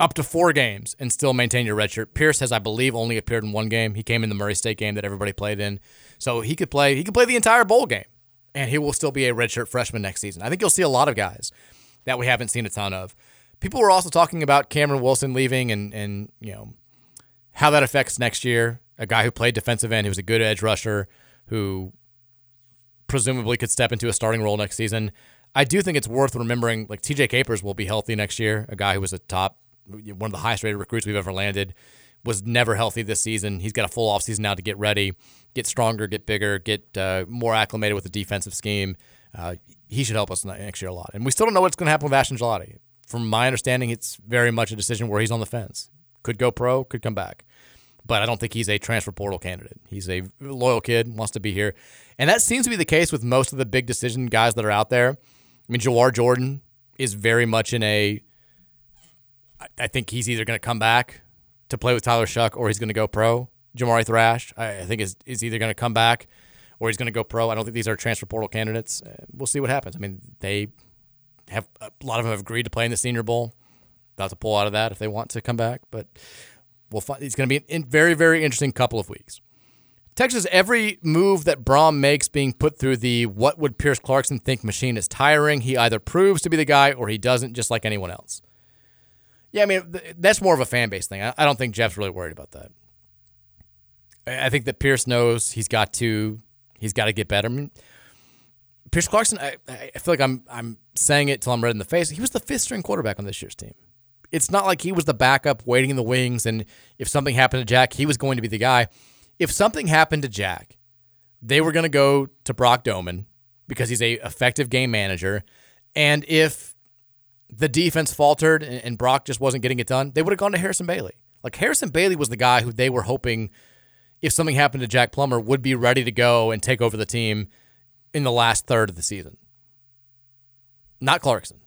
up to 4 games and still maintain your redshirt. Pierce has, I believe, only appeared in one game. He came in the Murray State game that everybody played in. So he could play the entire bowl game and he will still be a redshirt freshman next season. I think you'll see a lot of guys that we haven't seen a ton of. People were also talking about Cameron Wilson leaving and you know how that affects next year. A guy who played defensive end, who was a good edge rusher, who presumably could step into a starting role next season. I do think it's worth remembering, like, TJ Capers will be healthy next year, a guy who was one of the highest rated recruits we've ever landed, was never healthy this season. He's got a full offseason now to get ready, get stronger, get bigger, get more acclimated with the defensive scheme. He should help us next year a lot. And we still don't know what's going to happen with Ashton Gelati. From my understanding, it's very much a decision where he's on the fence. Could go pro, could come back. But I don't think he's a transfer portal candidate. He's a loyal kid, wants to be here. And that seems to be the case with most of the big decision guys that are out there. I mean, Jawar Jordan is very much in a, I think he's either going to come back to play with Tyler Shough or he's going to go pro. Jamari Thrash, I think, is either going to come back or he's going to go pro. I don't think these are transfer portal candidates. We'll see what happens. I mean, they have, a lot of them have agreed to play in the Senior Bowl. About to pull out of that if they want to come back, but we'll find, it's going to be a very, very interesting couple of weeks. Texas, every move that Brohm makes being put through the what would Pierce Clarkson think machine is tiring. He either proves to be the guy or he doesn't, just like anyone else. Yeah, I mean, that's more of a fan base thing. I don't think Jeff's really worried about that. I think that Pierce knows he's got to get better. I mean, Pierce Clarkson, I feel like I'm saying it till I'm red in the face. He was the fifth string quarterback on this year's team. It's not like he was the backup waiting in the wings, and if something happened to Jack, he was going to be the guy. If something happened to Jack, they were going to go to Brock Doman because he's a effective game manager, and if the defense faltered and Brock just wasn't getting it done, they would have gone to Harrison Bailey. Like, Harrison Bailey was the guy who they were hoping, if something happened to Jack Plummer, would be ready to go and take over the team in the last third of the season. Not Clarkson.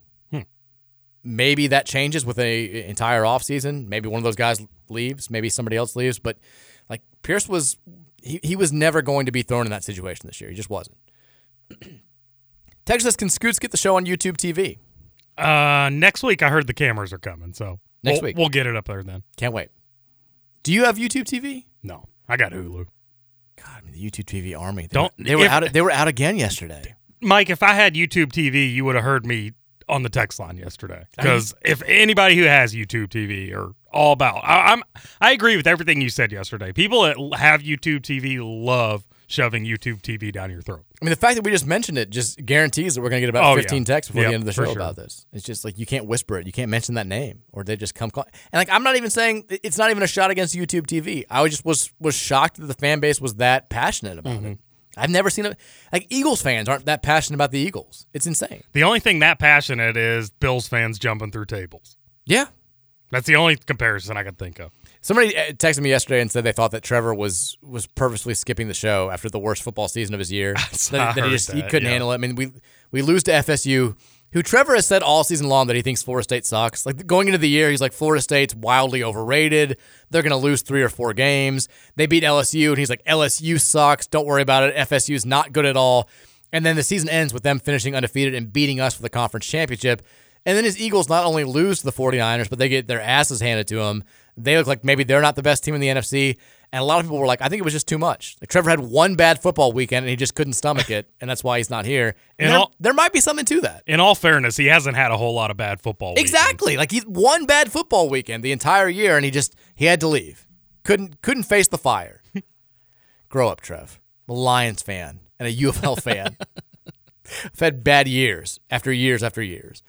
Maybe that changes with an entire offseason. Maybe one of those guys leaves. Maybe somebody else leaves. But, like, Pierce was – he was never going to be thrown in that situation this year. He just wasn't. Texas, can Scoots get the show on YouTube TV? Next week, I heard the cameras are coming. So next week. We'll get it up there then. Can't wait. Do you have YouTube TV? No. I got Hulu. God, I mean, the YouTube TV army. They were out again yesterday. Mike, if I had YouTube TV, you would have heard me – on the text line yesterday, because if anybody who has YouTube TV are all about, I agree with everything you said yesterday. People that have YouTube TV love shoving YouTube TV down your throat. I mean, the fact that we just mentioned it just guarantees that we're going to get about 15 texts before the end of the show about this. It's just like, you can't whisper it, you can't mention that name, or they just come. And like, I'm not even saying it's not even a shot against YouTube TV. I just was shocked that the fan base was that passionate about it. I've never seen it. Like, Eagles fans aren't that passionate about the Eagles. It's insane. The only thing that passionate is Bills fans jumping through tables. Yeah. That's the only comparison I could think of. Somebody texted me yesterday and said they thought that Trevor was purposely skipping the show after the worst football season of his year. He couldn't handle it. I mean, we lose to FSU, who Trevor has said all season long that he thinks Florida State sucks. Like, going into the year, he's like, Florida State's wildly overrated. They're going to lose 3 or 4 games. They beat LSU, and he's like, LSU sucks. Don't worry about it. FSU's not good at all. And then the season ends with them finishing undefeated and beating us for the conference championship. And then his Eagles not only lose to the 49ers, but they get their asses handed to them. They look like maybe they're not the best team in the NFC. And a lot of people were like, I think it was just too much. Like, Trevor had one bad football weekend, and he just couldn't stomach it, and that's why he's not here. And there might be something to that. In all fairness, he hasn't had a whole lot of bad football weekends. Exactly. Like, he's one bad football weekend the entire year, and he had to leave. Couldn't face the fire. Grow up, Trev. I'm a Lions fan and a UFL fan. I've had bad years after years after years.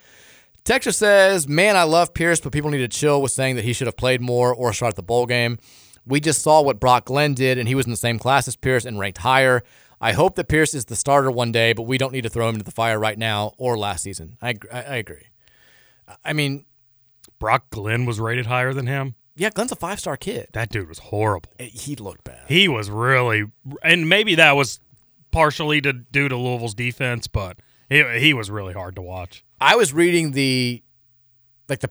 Texas says, man, I love Pierce, but people need to chill with saying that he should have played more or shot at the bowl game. We just saw what Brock Glenn did, and he was in the same class as Pierce and ranked higher. I hope that Pierce is the starter one day, but we don't need to throw him into the fire right now or last season. I agree. I mean, Brock Glenn was rated higher than him? Yeah, Glenn's a 5-star kid. That dude was horrible. He looked bad. He was really – and maybe that was partially due to Louisville's defense, but he was really hard to watch. I was reading the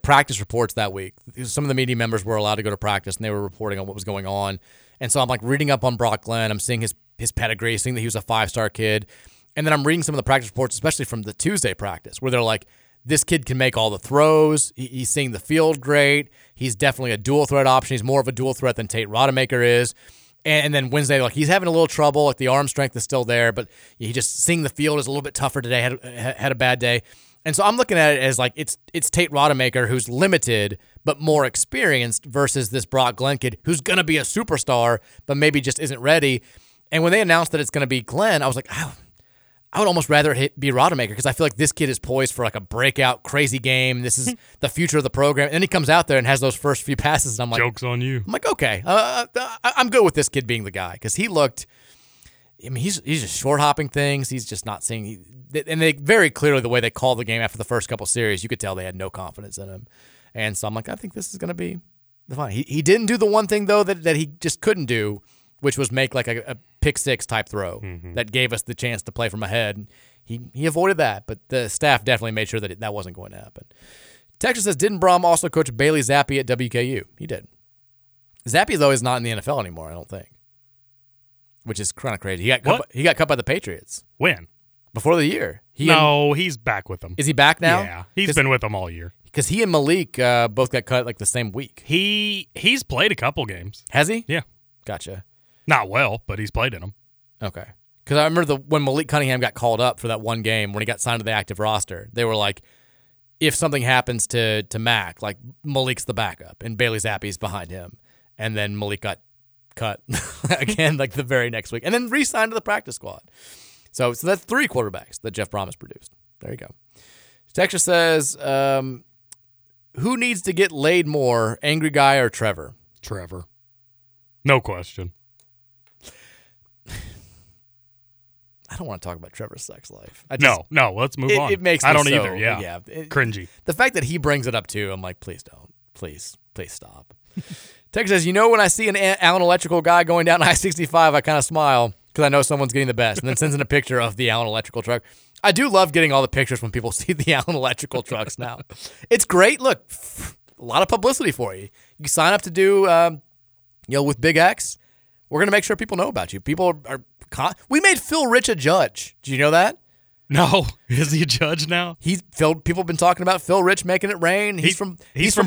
practice reports that week. Some of the media members were allowed to go to practice, and they were reporting on what was going on. And so I'm, like, reading up on Brock Glenn. I'm seeing his pedigree, seeing that he was a 5-star kid. And then I'm reading some of the practice reports, especially from the Tuesday practice, where they're like, this kid can make all the throws. He's seeing the field great. He's definitely a dual threat option. He's more of a dual threat than Tate Rodemaker is. And then Wednesday, like, he's having a little trouble. Like, the arm strength is still there, but he just seeing the field is a little bit tougher today. Had a bad day. And so I'm looking at it as, like, it's Tate Rodemaker, who's limited but more experienced, versus this Brock Glenn kid who's going to be a superstar but maybe just isn't ready. And when they announced that it's going to be Glenn, I was like, oh, I would almost rather it be Rodemaker, because I feel like this kid is poised for, like, a breakout, crazy game. This is the future of the program. And then he comes out there and has those first few passes, and I'm like, joke's on you. I'm like, okay, I'm good with this kid being the guy, because he looked – I mean, he's just short-hopping things. He's just not seeing – and they very clearly, the way they called the game after the first couple series, you could tell they had no confidence in him. And so I'm like, I think this is going to be fine. He didn't do the one thing, though, that he just couldn't do, which was make like a pick-six type throw that gave us the chance to play from ahead. He avoided that, but the staff definitely made sure that that wasn't going to happen. Texas says, didn't Brohm also coach Bailey Zappe at WKU? He did. Zappe, though, is not in the NFL anymore, I don't think. Which is kind of crazy. He got cut by the Patriots. When? Before the year. He's back with them. Is he back now? Yeah, he's been with them all year. Because he and Malik both got cut, like, the same week. He's played a couple games. Has he? Yeah. Gotcha. Not well, but he's played in them. Okay. Because I remember when Malik Cunningham got called up for that one game when he got signed to the active roster, they were like, if something happens to Mac, like, Malik's the backup, and Bailey Zappe's behind him. And then Malik got cut again, like, the very next week, and then re-signed to the practice squad. So that's three quarterbacks that Jeff Brohm has produced. There you go. Texas says, who needs to get laid more, Angry Guy or Trevor? Trevor. No question. I don't want to talk about Trevor's sex life. No, let's move on. It makes me either, yeah. Cringy. The fact that he brings it up, too, I'm like, please don't. Please stop. Texas says, when I see an Allen Electrical guy going down I-65, I kind of smile because I know someone's getting the best. And then sends in a picture of the Allen Electrical truck. I do love getting all the pictures when people see the Allen Electrical trucks now. It's great. Look, a lot of publicity for you. You sign up to do, with Big X, we're going to make sure people know about you. People are we made Phil Rich a judge. Do you know that? No. Is he a judge now? People have been talking about Phil Rich making it rain. He's from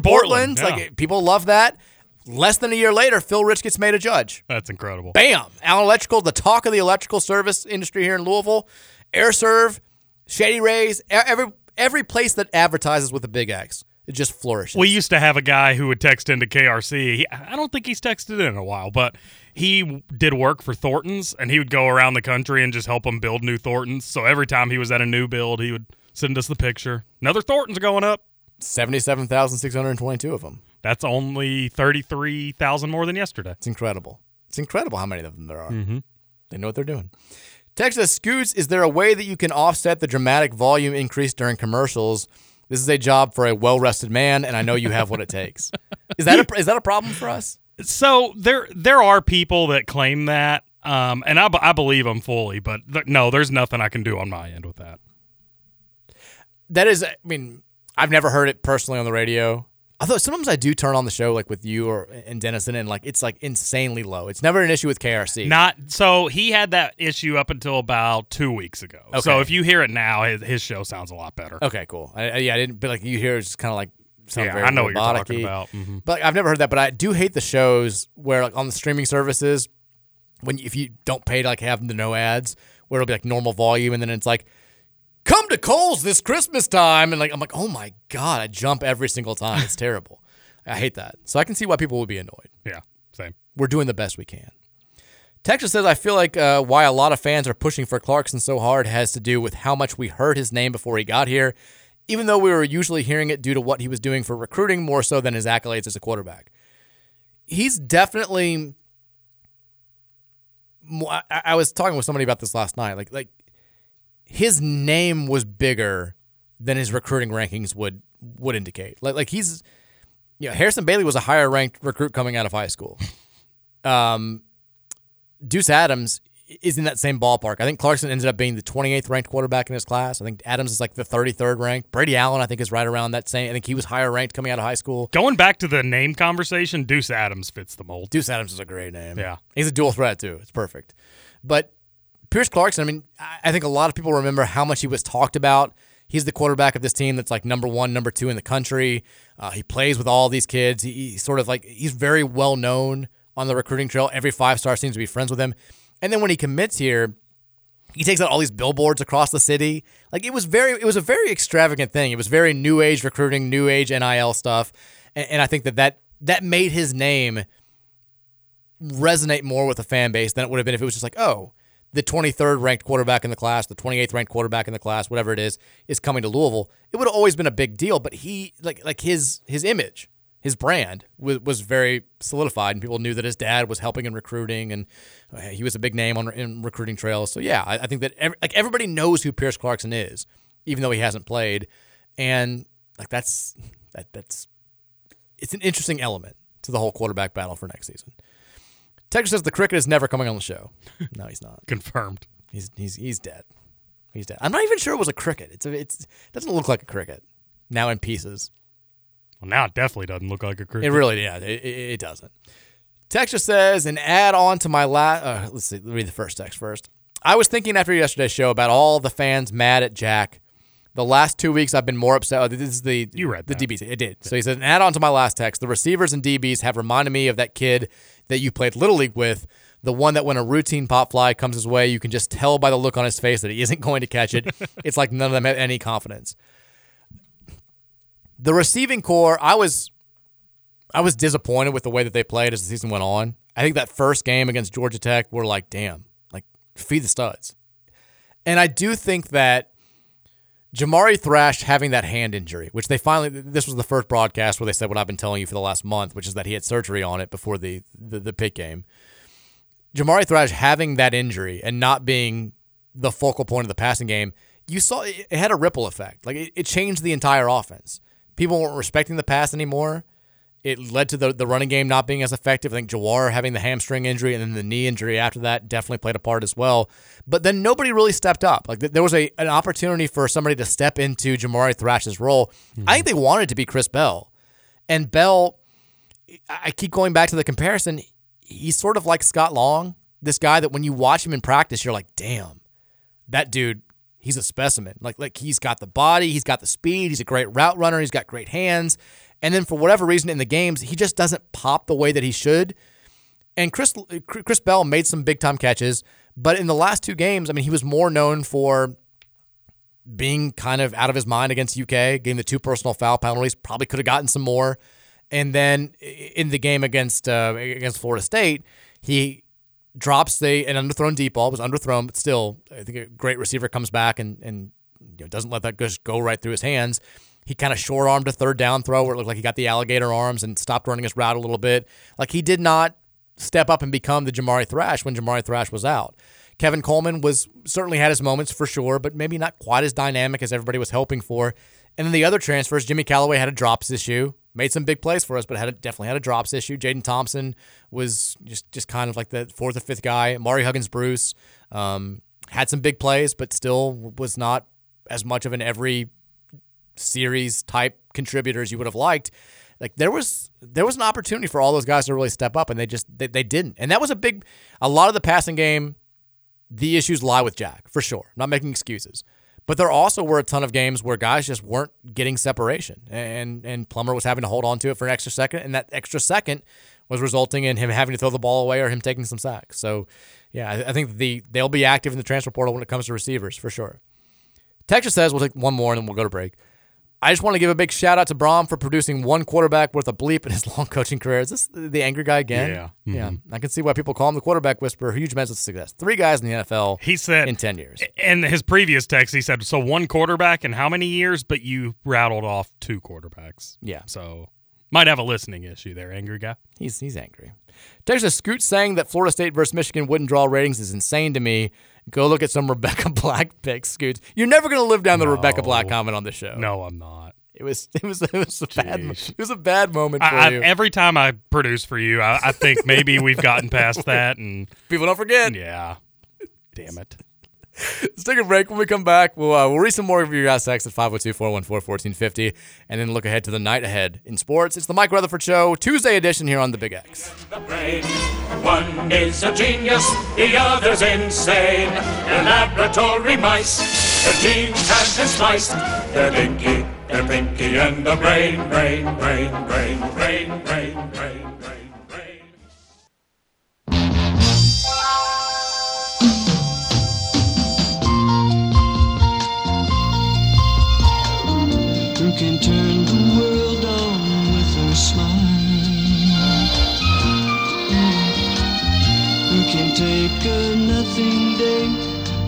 Portland. Yeah. Like, people love that. Less than a year later, Phil Rich gets made a judge. That's incredible. Bam! Allen Electrical, the talk of the electrical service industry here in Louisville. AirServe, Shady Rays, every place that advertises with a Big X, it just flourishes. We used to have a guy who would text into KRC. I don't think he's texted in a while, but he did work for Thornton's, and he would go around the country and just help them build new Thornton's. So every time he was at a new build, he would send us the picture. Another Thornton's going up. 77,622 of them. That's only 33,000 more than yesterday. It's incredible. It's incredible how many of them there are. Mm-hmm. They know what they're doing. Texas Scoots, is there a way that you can offset the dramatic volume increase during commercials? This is a job for a well-rested man, and I know you have what it takes. Is that a problem for us? So there are people that claim that, and I believe them fully, but no, there's nothing I can do on my end with that. That is, I mean, I've never heard it personally on the radio. Although sometimes I do turn on the show, like, with you and Dennison, and, like, it's, like, insanely low. It's never an issue with KRC. So he had that issue up until about 2 weeks ago. Okay. So if you hear it now, his show sounds a lot better. Okay, cool. I didn't, but, like, you hear it's kind of, like, sound very robotic-y. I know what you're talking about. Mm-hmm. But I've never heard that, but I do hate the shows where, like, on the streaming services, if you don't pay to, like, have the no ads, where it'll be, like, normal volume, and then it's, like, come to Kohl's this Christmas time, and like I'm like, oh my God, I jump every single time. It's terrible. I hate that. So I can see why people would be annoyed. Yeah, same. We're doing the best we can. Texas says, I feel like why a lot of fans are pushing for Clarkson so hard has to do with how much we heard his name before he got here, even though we were usually hearing it due to what he was doing for recruiting more so than his accolades as a quarterback. He's definitely – I was talking with somebody about this last night. Like his name was bigger than his recruiting rankings would indicate. Like he's, Harrison Bailey was a higher ranked recruit coming out of high school. Deuce Adams is in that same ballpark. I think Clarkson ended up being the 28th ranked quarterback in his class. I think Adams is like the 33rd ranked. Brady Allen, I think, is right around that same. I think he was higher ranked coming out of high school. Going back to the name conversation, Deuce Adams fits the mold. Deuce Adams is a great name. Yeah, he's a dual threat too. It's perfect, but. Pierce Clarkson, I mean, I think a lot of people remember how much he was talked about. He's the quarterback of this team that's like number one, number two in the country. He plays with all these kids. He's very well known on the recruiting trail. Every five-star seems to be friends with him. And then when he commits here, he takes out all these billboards across the city. Like, it was a very extravagant thing. It was very new age recruiting, new age NIL stuff. And I think that made his name resonate more with the fan base than it would have been if it was just like, oh, the 23rd ranked quarterback in the class, the 28th ranked quarterback in the class, whatever it is coming to Louisville. It would have always been a big deal, but he his image, his brand was very solidified, and people knew that his dad was helping in recruiting, and he was a big name in recruiting trails. So yeah, I think that everybody knows who Pierce Clarkson is, even though he hasn't played, and it's an interesting element to the whole quarterback battle for next season. Texas says the cricket is never coming on the show. No, he's not. Confirmed. He's dead. He's dead. I'm not even sure it was a cricket. It doesn't look like a cricket. Now in pieces. Well, now it definitely doesn't look like a cricket. It really, yeah, it doesn't. Texas says, an add-on to my last... let's see, read the first text first. I was thinking after yesterday's show about all the fans mad at Jack. The last 2 weeks I've been more upset. Oh, this is the... You read that. The DBs. It did. So he said, an add-on to my last text. The receivers and DBs have reminded me of that kid that you played Little League with, the one that when a routine pop fly comes his way, you can just tell by the look on his face that he isn't going to catch it. It's like none of them have any confidence. The receiving core, I was disappointed with the way that they played as the season went on. I think that first game against Georgia Tech, we're like, damn, like feed the studs. And I do think that Jamari Thrash having that hand injury, which they finally, this was the first broadcast where they said what I've been telling you for the last month, which is that he had surgery on it before the pick game. Jamari Thrash having that injury and not being the focal point of the passing game, you saw it had a ripple effect. Like it changed the entire offense. People weren't respecting the pass anymore. It led to the running game not being as effective. I think Jawar having the hamstring injury and then the knee injury after that definitely played a part as well. But then nobody really stepped up. Like there was an opportunity for somebody to step into Jamari Thrash's role. Mm-hmm. I think they wanted to be Chris Bell. And Bell, I keep going back to the comparison, he's sort of like Scott Long, this guy that when you watch him in practice, you're like, damn, that dude, he's a specimen. Like he's got the body, he's got the speed, he's a great route runner, he's got great hands. And then for whatever reason in the games, he just doesn't pop the way that he should. And Chris Bell made some big-time catches, but in the last two games, I mean, he was more known for being kind of out of his mind against UK, getting the two personal foul penalties, probably could have gotten some more. And then in the game against Florida State, he drops an underthrown deep ball. It was underthrown, but still, I think a great receiver comes back and doesn't let that just go right through his hands. He kind of short-armed a third down throw where it looked like he got the alligator arms and stopped running his route a little bit. Like, he did not step up and become the Jamari Thrash when Jamari Thrash was out. Kevin Coleman certainly had his moments for sure, but maybe not quite as dynamic as everybody was hoping for. And then the other transfers, Jimmy Callaway had a drops issue, made some big plays for us, but definitely had a drops issue. Jaden Thompson was just kind of like the fourth or fifth guy. Mari Huggins-Bruce had some big plays, but still was not as much of an every series type contributors you would have liked. Like there was an opportunity for all those guys to really step up, and they didn't. And that was a lot of the passing game. The issues lie with Jack for sure. Not making excuses, but there also were a ton of games where guys just weren't getting separation, and Plummer was having to hold on to it for an extra second, and that extra second was resulting in him having to throw the ball away or him taking some sacks. So yeah, I think they'll be active in the transfer portal when it comes to receivers for sure. Texas says we'll take one more and then we'll go to break. I just want to give a big shout out to Brohm for producing one quarterback worth a bleep in his long coaching career. Is this the angry guy again? Yeah. Mm-hmm. Yeah. I can see why people call him the quarterback whisperer. Huge measure of success. 3 guys in the NFL he said, in 10 years. In his previous text, he said, so one quarterback in how many years? But you rattled off 2 quarterbacks. Yeah. So might have a listening issue there, angry guy. He's angry. Texas Scoot saying that Florida State versus Michigan wouldn't draw ratings is insane to me. Go look at some Rebecca Black picks, Scoots. You're never going to live down the Rebecca Black comment on the show. No, I'm not. It was a bad moment for you. Every time I produce for you, I think maybe we've gotten past that, and people don't forget. Yeah, damn it. Let's take a break. When we come back, we'll read some more of your guys' texts at 502-414-1450, and then look ahead to the night ahead in sports. It's the Mike Rutherford Show, Tuesday edition here on The Big X. One is a genius, the other's insane. They're laboratory mice, the genes have been sliced. They're dinky, they're pinky, and the brain. can take a nothing day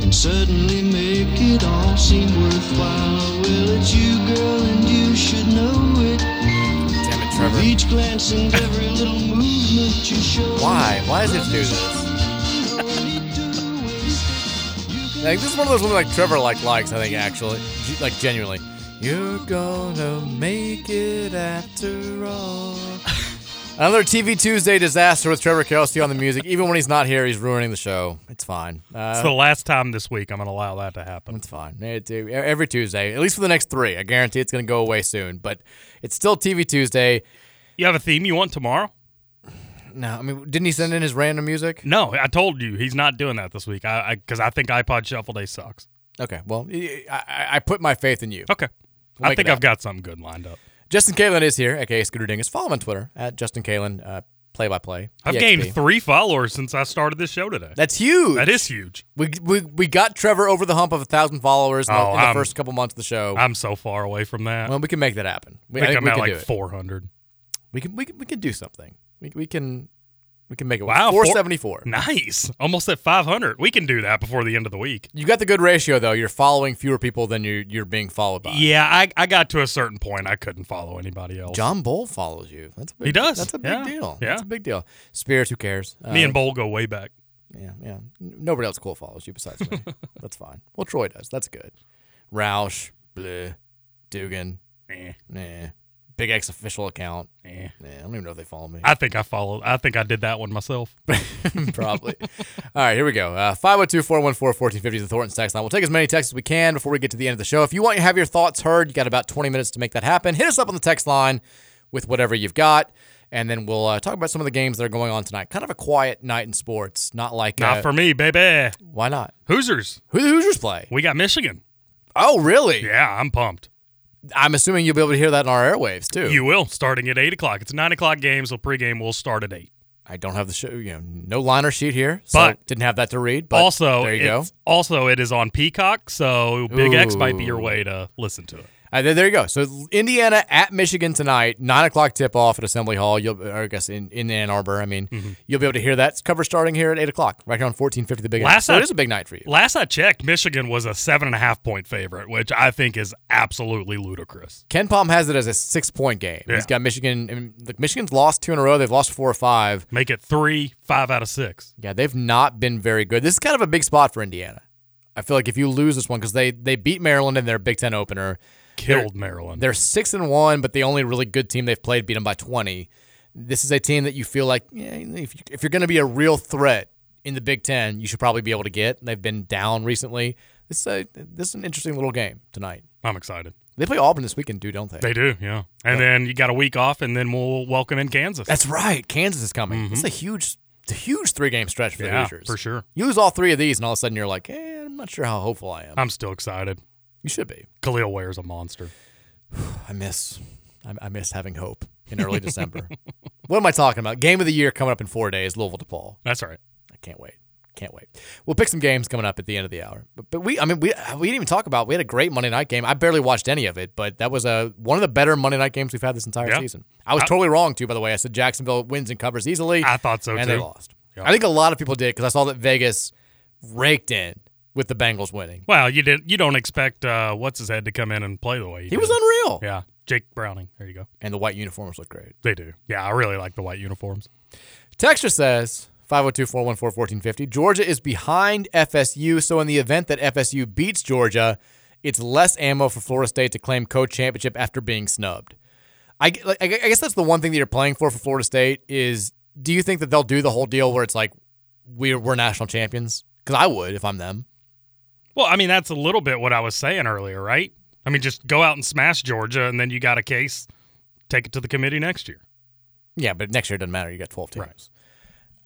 and suddenly make it all seem worthwhile. Well, it's you, girl, and you should know it. Damn it, Trevor. With each glance and every little movement you show. Why? Why does it do this? Like, this is one of those women like Trevor likes, I think, actually. Like, genuinely. You're gonna make it after all. Another TV Tuesday disaster with Trevor Kelsey on the music. Even when he's not here, he's ruining the show. It's fine. It's the last time this week I'm going to allow that to happen. It's fine. Every Tuesday, at least for the next three. I guarantee it's going to go away soon. But it's still TV Tuesday. You have a theme you want tomorrow? No. I mean, didn't he send in his random music? No. I told you he's not doing that this week because I think iPod Shuffle Day sucks. Okay. Well, I put my faith in you. Okay. I think I've got something good lined up. Justin Kalen is here, a.k.a. Scooter Dingus. Follow him on Twitter, at Justin Kalen, play-by-play. I've gained 3 followers since I started this show today. That's huge. That is huge. We got Trevor over the hump of 1,000 followers in the first couple months of the show. I'm so far away from that. Well, we can make that happen. I think I'm at like 400. We can do something. We can make it. Wow, 474. Nice. Almost at 500. We can do that before the end of the week. You got the good ratio, though. You're following fewer people than you're being followed by. Yeah, I got to a certain point. I couldn't follow anybody else. John Bull follows you. He does. That's a big deal. Yeah. That's a big deal. Spears, who cares? Me and Bull go way back. Yeah. Nobody else cool follows you besides me. That's fine. Well, Troy does. That's good. Roush. Bleh. Dugan. Nah. Big X official account. I don't even know if they follow me. I think I did that one myself. Probably. All right, here we go. 502-414-1450 is the Thornton text line. We'll take as many texts as we can before we get to the end of the show. If you want to have your thoughts heard, you got about 20 minutes to make that happen. Hit us up on the text line with whatever you've got, and then we'll talk about some of the games that are going on tonight. Kind of a quiet night in sports. Not for me, baby. Why not? Hoosiers. Who do the Hoosiers play? We got Michigan. Oh, really? Yeah, I'm pumped. I'm assuming you'll be able to hear that on our airwaves, too. You will, starting at 8 o'clock. It's a 9 o'clock game, so pregame will start at 8. I don't have the show, no liner sheet here, so but didn't have that to read, but also, there you go. Also, it is on Peacock, so Big X might be your way to listen to it. There you go. So, Indiana at Michigan tonight, 9 o'clock tip-off at Assembly Hall, in Ann Arbor. I mean, You'll be able to hear that cover starting here at 8 o'clock, right here on 1450 The Big X. So, it is a big night for you. Last I checked, Michigan was a 7.5-point favorite, which I think is absolutely ludicrous. Ken Pom has it as a 6-point game. Yeah. He's got Michigan. I mean, Michigan's lost 2 in a row. They've lost 4 or 5. Make it 3, 5 out of 6. Yeah, they've not been very good. This is kind of a big spot for Indiana. I feel like if you lose this one, because they beat Maryland in their Big Ten opener. Maryland. They're 6-1, but the only really good team they've played beat them by 20. This is a team that you feel like if you're going to be a real threat in the Big Ten, you should probably be able to get. They've been down recently. This is an interesting little game tonight. I'm excited. They play Auburn this weekend, don't they? They do, yeah. And then you got a week off, and then we'll welcome in Kansas. That's right. Kansas is coming. It's a huge 3-game stretch for the Hoosiers. For sure. You lose all 3 of these, and all of a sudden you're like, I'm not sure how hopeful I am. I'm still excited. You should be. Khalil Ware's a monster. I miss having hope in early December. What am I talking about? Game of the year coming up in 4 days, Louisville DePaul. That's all right. I can't wait. We'll pick some games coming up at the end of the hour. But we didn't even talk about. We had a great Monday night game. I barely watched any of it, but that was one of the better Monday night games we've had this entire season. I was totally wrong too, by the way. I said Jacksonville wins and covers easily. I thought so too. And they lost. Yep. I think a lot of people did because I saw that Vegas raked in with the Bengals winning. Well, you don't expect what's-his-head to come in and play the way he did. He was unreal. Yeah, Jake Browning. There you go. And the white uniforms look great. They do. Yeah, I really like the white uniforms. Texture says, 502-414-1450, Georgia is behind FSU, so in the event that FSU beats Georgia, it's less ammo for Florida State to claim co-championship after being snubbed. I guess that's the one thing that you're playing for Florida State is, do you think that they'll do the whole deal where it's like, we're national champions? Because I would if I'm them. Well, I mean, that's a little bit what I was saying earlier, right? I mean, just go out and smash Georgia, and then you got a case, take it to the committee next year. Yeah, but next year it doesn't matter. You got 12 teams. Right.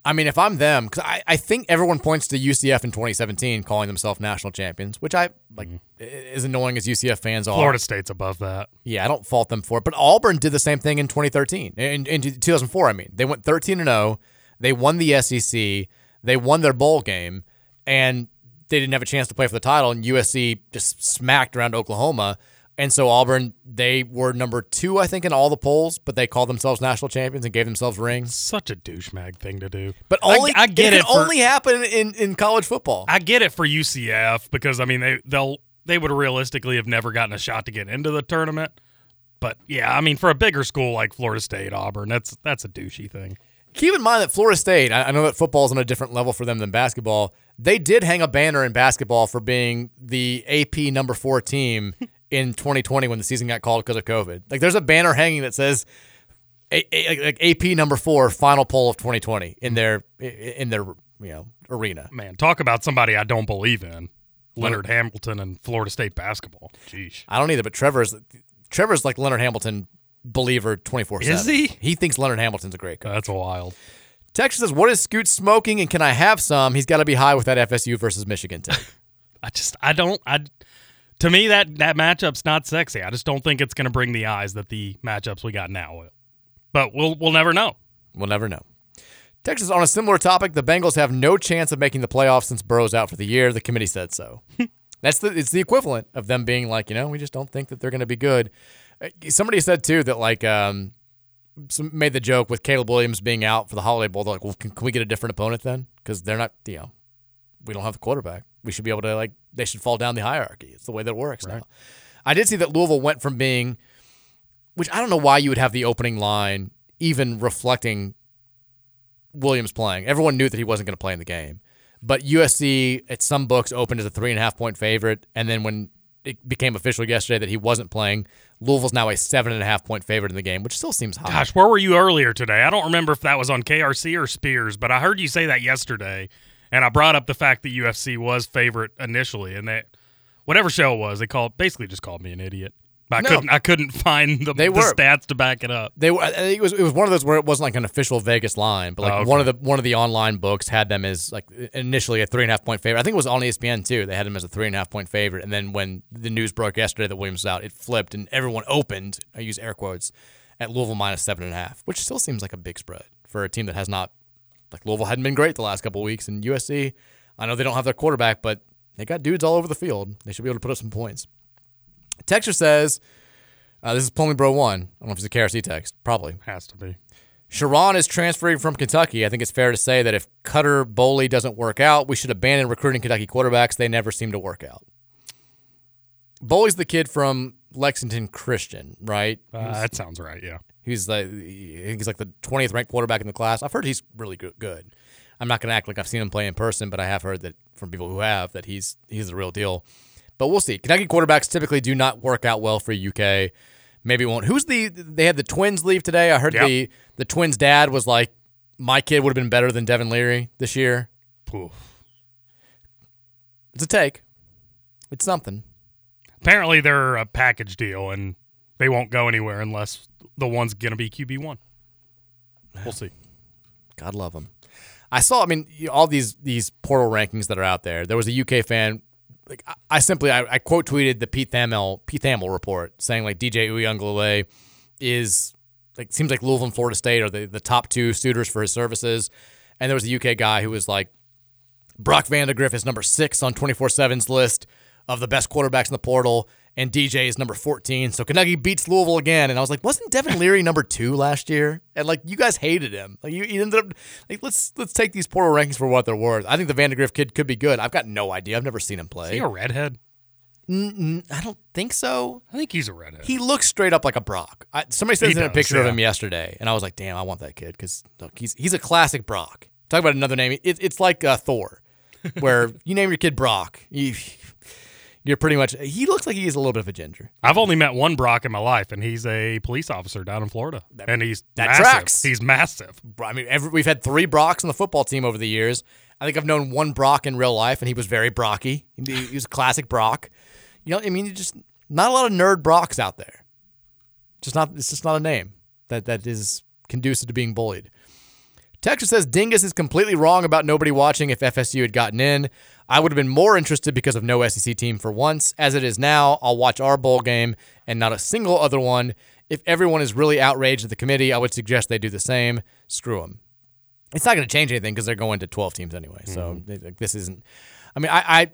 I mean, if I'm them, because I think everyone points to UCF in 2017 calling themselves national champions, which I like as annoying as UCF fans are. Florida State's above that. Yeah, I don't fault them for it. But Auburn did the same thing in 2013. In 2004, I mean. They went 13-0. They won the SEC. They won their bowl game. And they didn't have a chance to play for the title, and USC just smacked around Oklahoma. And so Auburn, they were number 2, I think, in all the polls, but they called themselves national champions and gave themselves rings. Such a douchebag thing to do. But only it can only happen in college football. I get it for UCF because, I mean, they would realistically have never gotten a shot to get into the tournament. But, yeah, I mean, for a bigger school like Florida State, Auburn, that's a douchey thing. Keep in mind that Florida State, I know that football's on a different level for them than basketball. They did hang a banner in basketball for being the AP number 4 team in 2020 when the season got called because of COVID. Like, there's a banner hanging that says AP number 4 final poll of 2020 in their arena. Man, talk about somebody I don't believe in. Leonard Hamilton and Florida State basketball. Jeez. I don't either, but Trevor's like Leonard Hamilton believer 24/7. Is he? He thinks Leonard Hamilton's a great coach. That's wild. Texas says, what is Scoot smoking and can I have some? He's got to be high with that FSU versus Michigan take. To me, that matchup's not sexy. I just don't think it's going to bring the eyes that the matchups we got now will. But we'll never know. We'll never know. Texas, on a similar topic, the Bengals have no chance of making the playoffs since Burrow's out for the year. The committee said so. It's the equivalent of them being like, we just don't think that they're going to be good. Somebody said, too, that made the joke with Caleb Williams being out for the Holiday Bowl. They're like, well, can we get a different opponent then? Because they're not, we don't have the quarterback. We should be able to, they should fall down the hierarchy. It's the way that it works right now. I did see that Louisville went from being, which I don't know why you would have the opening line even reflecting Williams playing. Everyone knew that he wasn't going to play in the game. But USC, at some books, opened as a 3.5-point favorite. And then when it became official yesterday that he wasn't playing, Louisville's now a 7.5-point favorite in the game, which still seems high. Gosh, where were you earlier today? I don't remember if that was on KRC or Spears, but I heard you say that yesterday, and I brought up the fact that UFC was favorite initially, and that whatever show it was, they basically just called me an idiot. I couldn't find the stats to back it up. It was one of those where it wasn't like an official Vegas line, but one of the online books had them as initially a 3.5-point favorite. I think it was on ESPN too. They had him as a 3.5-point favorite, and then when the news broke yesterday that Williams was out, it flipped and everyone opened. I use air quotes at Louisville minus 7.5, which still seems like a big spread for a team that has not Louisville hadn't been great the last couple of weeks. And USC, I know they don't have their quarterback, but they got dudes all over the field. They should be able to put up some points. Texture says, this is Pulling Bro 1. I don't know if it's a KRC text. Probably. Has to be. Sharon is transferring from Kentucky. I think it's fair to say that if Cutter Boley doesn't work out, we should abandon recruiting Kentucky quarterbacks. They never seem to work out. Boley's the kid from Lexington Christian, right? That sounds right, yeah. He's the 20th ranked quarterback in the class. I've heard he's really good. I'm not going to act like I've seen him play in person, but I have heard that from people who have that he's the real deal. But we'll see. Kentucky quarterbacks typically do not work out well for UK. Maybe won't. They had the Twins leave today. I heard the Twins' dad was like, my kid would have been better than Devin Leary this year. Poof. It's a take. It's something. Apparently they're a package deal, and they won't go anywhere unless the one's going to be QB1. We'll see. God love them. I saw, all these portal rankings that are out there. There was a UK fan. I quote tweeted the Pete Thamel report saying DJ Uiagalelei is seems like Louisville and Florida State are the top two suitors for his services, and there was a UK guy who was like, Brock Vandegrift is number 6 on 24/7's list of the best quarterbacks in the portal, and DJ is number 14. So Kentucky beats Louisville again, and I was like, wasn't Devin Leary number 2 last year? And you guys hated him. You ended up let's take these portal rankings for what they're worth. I think the Vandegrift kid could be good. I've got no idea. I've never seen him play. Is he a redhead? I don't think so. I think he's a redhead. He looks straight up like a Brock. Somebody sent a picture of him yesterday, and I was like, damn, I want that kid because he's a classic Brock. Talk about another name. It's like Thor, where you name your kid Brock. You're pretty much – he looks like he is a little bit of a ginger. I've only met one Brock in my life, and he's a police officer down in Florida. And he's massive. Tracks. He's massive. We've had 3 Brocks on the football team over the years. I think I've known one Brock in real life, and he was very Brocky. He was a classic Brock. Just not a lot of nerd Brocks out there. It's just not a name that is conducive to being bullied. Texas says, Dingus is completely wrong about nobody watching if FSU had gotten in. I would have been more interested because of no SEC team for once. As it is now, I'll watch our bowl game and not a single other one. If everyone is really outraged at the committee, I would suggest they do the same. Screw them. It's not going to change anything because they're going to 12 teams anyway. So this isn't... I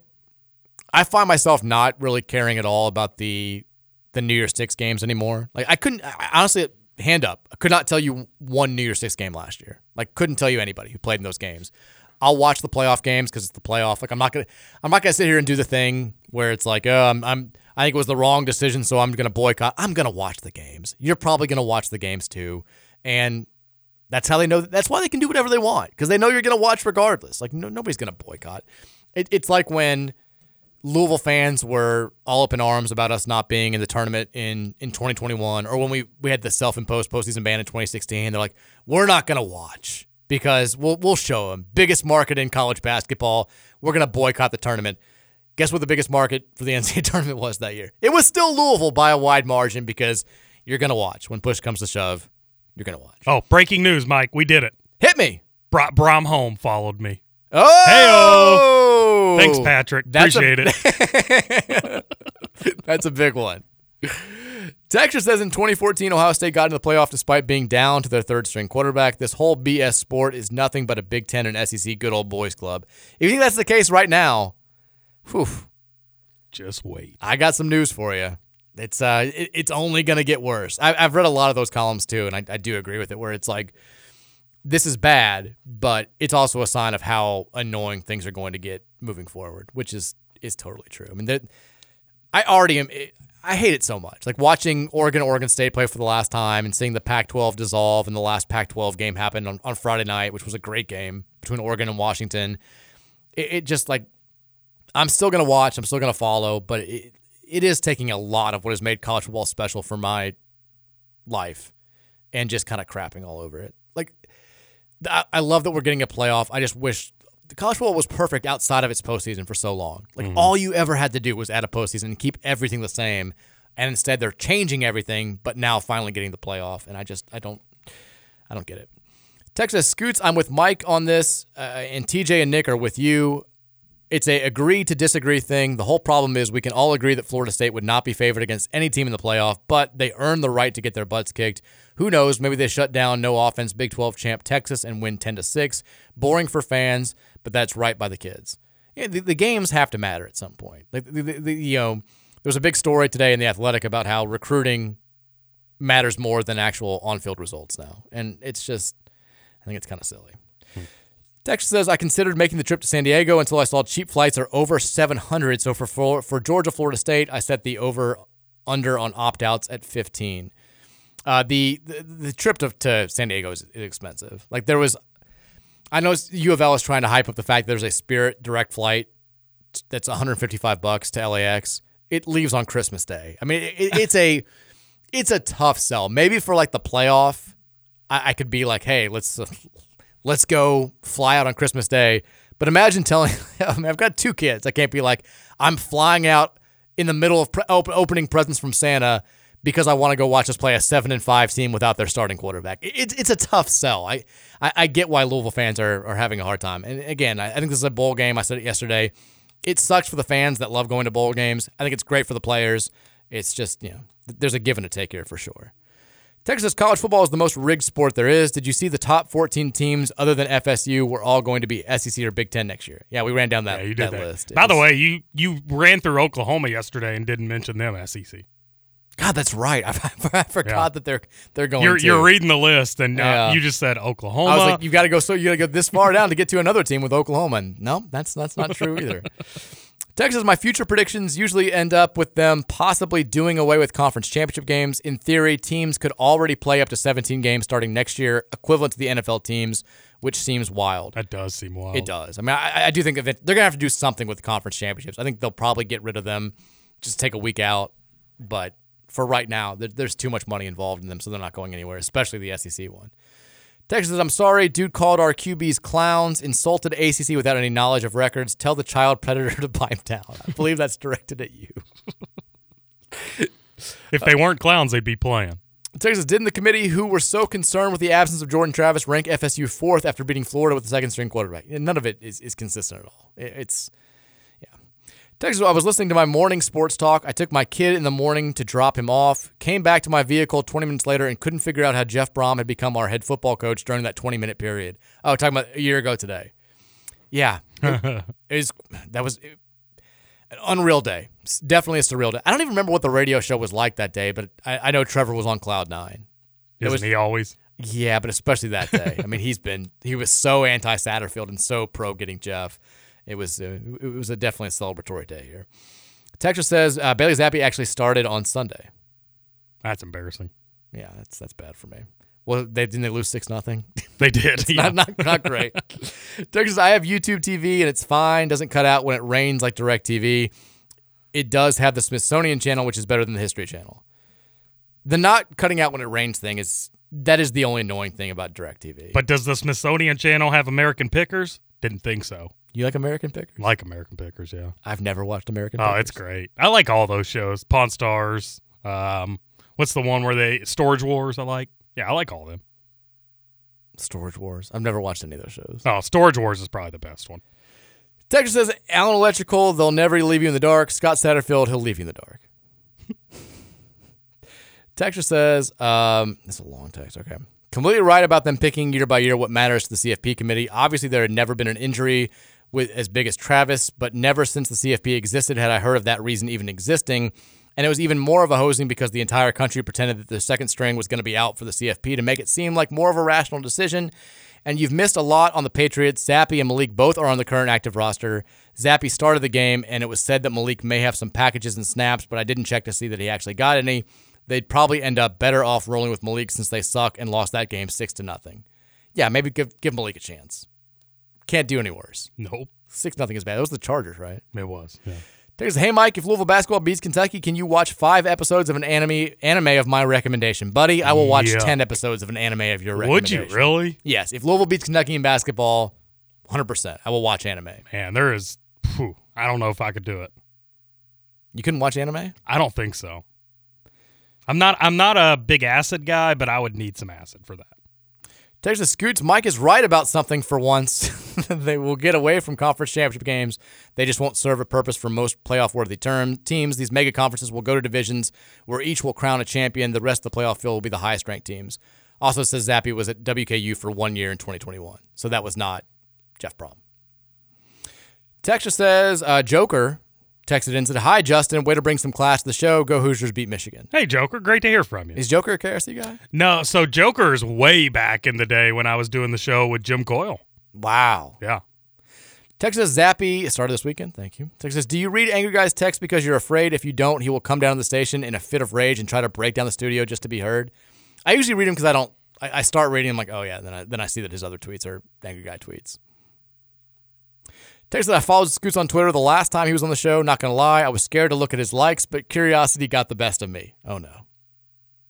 find myself not really caring at all about the the New Year's Six games anymore. Like, I couldn't, honestly, hand up, I could not tell you one New Year's Six game last year. Like, couldn't tell you anybody who played in those games. I'll watch the playoff games because it's the playoff. Like, I'm not gonna sit here and do the thing where it's like, oh, I think it was the wrong decision, so I'm gonna boycott. I'm gonna watch the games. You're probably gonna watch the games too, and that's how they know. That's why they can do whatever they want, because they know you're gonna watch regardless. Like, no, nobody's gonna boycott. It's like when Louisville fans were all up in arms about us not being in the tournament in 2021, or when we had the self-imposed postseason ban in 2016. They're like, we're not going to watch because we'll show them. Biggest market in college basketball. We're going to boycott the tournament. Guess what the biggest market for the NCAA tournament was that year? It was still Louisville by a wide margin, because you're going to watch. When push comes to shove, you're going to watch. Oh, breaking news, Mike. We did it. Hit me. Brohm home followed me. Oh! Hey-o. Thanks, Patrick. Appreciate it. That's a big one. Texas says in 2014, Ohio State got into the playoff despite being down to their third-string quarterback. This whole BS sport is nothing but a Big Ten and SEC good old boys club. If you think that's the case right now, whew, just wait. I got some news for you. It's only going to get worse. I've read a lot of those columns, too, and I do agree with it, where it's like, this is bad, but it's also a sign of how annoying things are going to get moving forward, which is totally true. I mean, I hate it so much. Like, watching Oregon State play for the last time and seeing the Pac-12 dissolve and the last Pac-12 game happen on Friday night, which was a great game between Oregon and Washington. It just, like, I'm still going to watch, I'm still going to follow, but it is taking a lot of what has made college football special for my life and just kind of crapping all over it. Like, I love that we're getting a playoff. I just wish the college football was perfect outside of its postseason for so long. Like, all you ever had to do was add a postseason and keep everything the same. And instead, they're changing everything, but now finally getting the playoff. And I don't get it. Texas Scoots, I'm with Mike on this, and TJ and Nick are with you. It's a agree to disagree thing. The whole problem is we can all agree that Florida State would not be favored against any team in the playoff, but they earn the right to get their butts kicked. Who knows? Maybe they shut down no offense Big 12 champ Texas and win 10-6. Boring for fans, but that's right by the kids. Yeah, the games have to matter at some point. Like, you know, there was a big story today in The Athletic about how recruiting matters more than actual on-field results now, and it's just, I think it's kind of silly. Texas says, I considered making the trip to San Diego until I saw cheap flights are over $700. So for Georgia, Florida State, I set the over/under on opt-outs at 15. The trip to San Diego is expensive. Like, there was, I know U of L is trying to hype up the fact that there's a Spirit direct flight that's $155 to LAX. It leaves on Christmas Day. I mean, it's a tough sell. Maybe for, like, the playoff, I could be like, hey, let's go fly out on Christmas Day. But imagine telling them, I've got two kids. I can't be like, I'm flying out in the middle of opening presents from Santa because I want to go watch us play a 7-5 team without their starting quarterback. It's a tough sell. I get why Louisville fans are having a hard time. And again, I think this is a bowl game. I said it yesterday. It sucks for the fans that love going to bowl games. I think it's great for the players. It's just, you know, there's a give and a take here for sure. Texas, college football is the most rigged sport there is. Did you see the top 14 teams other than FSU were all going to be SEC or Big Ten next year? Yeah, we ran down that list. By the way, you ran through Oklahoma yesterday and didn't mention them SEC. God, that's right. I forgot that they're going. You're reading the list and you just said Oklahoma. I was like, you got to go this far down to get to another team with Oklahoma. And no, that's not true either. Texas, my future predictions usually end up with them possibly doing away with conference championship games. In theory, teams could already play up to 17 games starting next year, equivalent to the NFL teams, which seems wild. That does seem wild. It does. I mean, I do think they're going to have to do something with the conference championships. I think they'll probably get rid of them, just take a week out. But for right now, there's too much money involved in them, so they're not going anywhere, especially the SEC one. Texas says, I'm sorry, dude called our QBs clowns, insulted ACC without any knowledge of records. Tell the child predator to pipe down. I believe that's directed at you. If they weren't clowns, they'd be playing. Texas, didn't the committee who were so concerned with the absence of Jordan Travis rank FSU fourth after beating Florida with the second-string quarterback? None of it is consistent at all. It's... Texas, I was listening to my morning sports talk. I took my kid in the morning to drop him off, came back to my vehicle 20 minutes later and couldn't figure out how Jeff Brohm had become our head football coach during that 20-minute period. Oh, talking about a year ago today. Yeah. That was An unreal day. Definitely a surreal day. I don't even remember what the radio show was like that day, but I know Trevor was on cloud nine. Isn't he always? Yeah, but especially that day. I mean, he was so anti-Satterfield and so pro getting Jeff. It was definitely a celebratory day here. Texas says Bailey Zappe actually started on Sunday. That's embarrassing. Yeah, that's bad for me. Well, didn't they lose 6-0? They did. It's not great. Texas, I have YouTube TV and it's fine. Doesn't cut out when it rains like DirecTV. It does have the Smithsonian Channel, which is better than the History Channel. The not cutting out when it rains thing is the only annoying thing about DirecTV. But does the Smithsonian Channel have American Pickers? Didn't think so. You like American Pickers? Like American Pickers, yeah. I've never watched American Pickers. Oh, it's great. I like all those shows. Pawn Stars. What's the one where they... Storage Wars, I like. Yeah, I like all of them. Storage Wars. I've never watched any of those shows. Oh, Storage Wars is probably the best one. Texas says, Allen Electrical, they'll never leave you in the dark. Scott Satterfield, he'll leave you in the dark. Texas says, this is a long text, okay. Completely right about them picking year by year what matters to the CFP committee. Obviously, there had never been an injury with as big as Travis, but never since the CFP existed had I heard of that reason even existing. And it was even more of a hosing because the entire country pretended that the second string was going to be out for the CFP to make it seem like more of a rational decision. And you've missed a lot on the Patriots. Zappe and Malik both are on the current active roster. Zappe started the game, and it was said that Malik may have some packages and snaps, but I didn't check to see that he actually got any. They'd probably end up better off rolling with Malik since they suck and lost that game 6-0. Yeah, maybe give Malik a chance. Can't do any worse. Nope. 6-0 is bad. That was the Chargers, right? It was, yeah. Texas, hey, Mike, if Louisville basketball beats Kentucky, can you watch 5 episodes of an anime of my recommendation? Buddy, I will watch 10 episodes of an anime of your recommendation. Would you really? Yes. If Louisville beats Kentucky in basketball, 100%. I will watch anime. Man, there is... Whew, I don't know if I could do it. You couldn't watch anime? I don't think so. I'm not a big acid guy, but I would need some acid for that. Texas Scoots, Mike is right about something for once. They will get away from conference championship games. They just won't serve a purpose for most playoff-worthy teams. These mega conferences will go to divisions where each will crown a champion. The rest of the playoff field will be the highest-ranked teams. Also says Zappe was at WKU for 1 year in 2021, so that was not Jeff Brohm. Texas says, Joker texted in and said, hi, Justin. Way to bring some class to the show. Go Hoosiers, beat Michigan. Hey, Joker. Great to hear from you. Is Joker a KRC guy? No. So Joker's way back in the day when I was doing the show with Jim Coyle. Wow. Yeah. Texas Zappe started this weekend. Thank you. Texas, do you read Angry Guy's text because you're afraid if you don't, he will come down to the station in a fit of rage and try to break down the studio just to be heard? I usually read him because I start reading him like, oh, yeah. Then I see that his other tweets are Angry Guy tweets. Texas, I followed Scoots on Twitter the last time he was on the show. Not going to lie, I was scared to look at his likes, but curiosity got the best of me. Oh, no.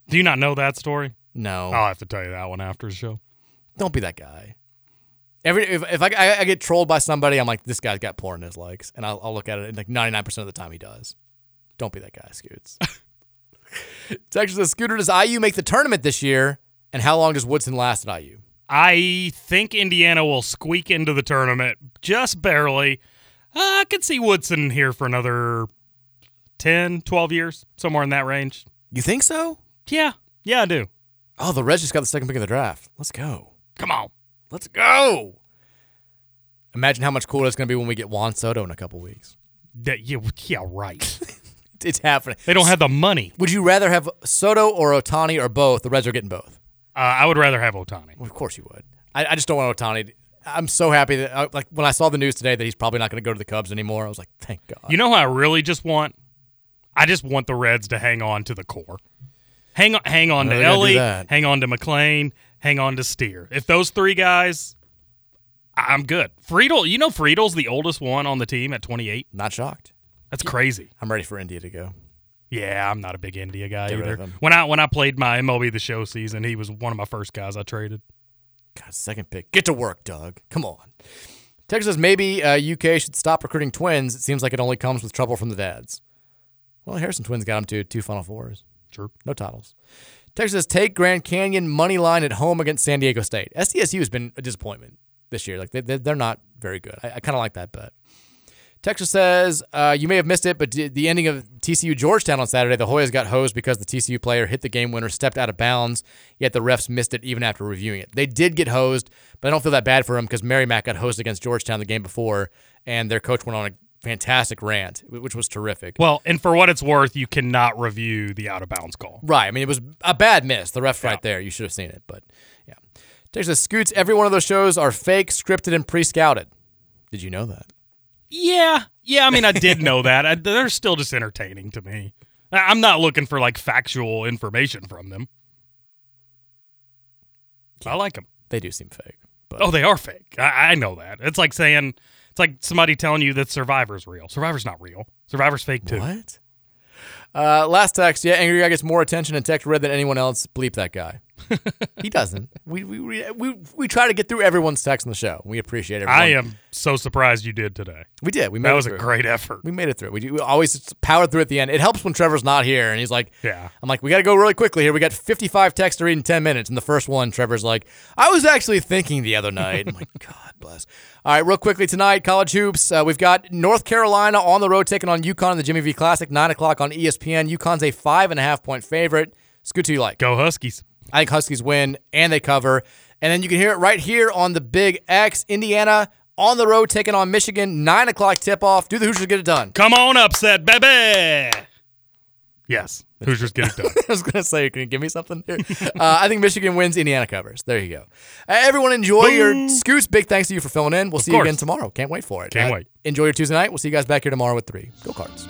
Do you not know that story? No. I'll have to tell you that one after the show. Don't be that guy. If I get trolled by somebody, I'm like, this guy's got porn in his likes, and I'll look at it, and like 99% of the time he does. Don't be that guy, Scoots. Texas, Scooter, does IU make the tournament this year, and how long does Woodson last at IU? I think Indiana will squeak into the tournament just barely. I could see Woodson here for another 10, 12 years, somewhere in that range. You think so? Yeah. Yeah, I do. Oh, the Reds just got the second pick of the draft. Let's go. Come on. Let's go. Imagine how much cooler it's going to be when we get Juan Soto in a couple weeks. Yeah, right. It's happening. They don't have the money. Would you rather have Soto or Ohtani or both? The Reds are getting both. I would rather have Ohtani. Well, of course you would. I just don't want Ohtani. I'm so happy that, when I saw the news today that he's probably not going to go to the Cubs anymore, I was like, thank God. You know who I really just want? I just want the Reds to hang on to the core. Hang on to Ellie, hang on to McClain, hang on to Steer. If those three guys, I'm good. Friedel, you know Friedel's the oldest one on the team at 28? Not shocked. That's crazy. I'm ready for India to go. Yeah, I'm not a big India guy either. When I played my MLB The Show season, he was one of my first guys I traded. God, second pick. Get to work, Doug. Come on. Texas, maybe UK should stop recruiting twins. It seems like it only comes with trouble from the dads. Well, Harrison Twins got him to 2 Final Fours. Sure. No titles. Texas, take Grand Canyon money line at home against San Diego State. SDSU has been a disappointment this year. Like they're not very good. I kind of like that bet. Texas says, you may have missed it, but the ending of TCU-Georgetown on Saturday, the Hoyas got hosed because the TCU player hit the game winner, stepped out of bounds, yet the refs missed it even after reviewing it. They did get hosed, but I don't feel that bad for them because Merrimack got hosed against Georgetown the game before, and their coach went on a fantastic rant, which was terrific. Well, and for what it's worth, you cannot review the out-of-bounds call. Right. I mean, it was a bad miss. The ref's right there. You should have seen it. But, yeah. Texas Scoots, every one of those shows are fake, scripted, and pre-scouted. Did you know that? Yeah, I mean, I did know that. They're still just entertaining to me. I'm not looking for, like, factual information from them. Yeah. I like them. They do seem fake. But. Oh, they are fake. I know that. It's like saying... It's like somebody telling you that Survivor's real. Survivor's not real. Survivor's fake, too. What? Last text. Yeah, Angry Guy gets more attention in text read than anyone else. Bleep that guy. He doesn't. We try to get through everyone's text on the show. We appreciate everyone. I am so surprised you did today. We did. We made that was a great effort. We made it through. We always powered through at the end. It helps when Trevor's not here, and he's like, "Yeah." I'm like, "We got to go really quickly here. We got 55 texts to read in 10 minutes." And the first one, Trevor's like, "I was actually thinking the other night." I'm like, "God bless." All right, real quickly tonight, college hoops. We've got North Carolina on the road taking on UConn in the Jimmy V Classic, 9:00 on ESPN. UConn's a 5.5-point favorite. Scoot, who you like? Go Huskies. I think Huskies win, and they cover. And then you can hear it right here on the Big X. Indiana on the road taking on Michigan. 9:00 tip-off. Do the Hoosiers get it done? Come on, upset, baby! Yes, Hoosiers get it done. I was going to say, can you give me something? I think Michigan wins, Indiana covers. There you go. Everyone enjoy your Scoots. Big thanks to you for filling in. We'll see you again tomorrow. Can't wait for it. Can't wait. Enjoy your Tuesday night. We'll see you guys back here tomorrow with 3. Go Cards.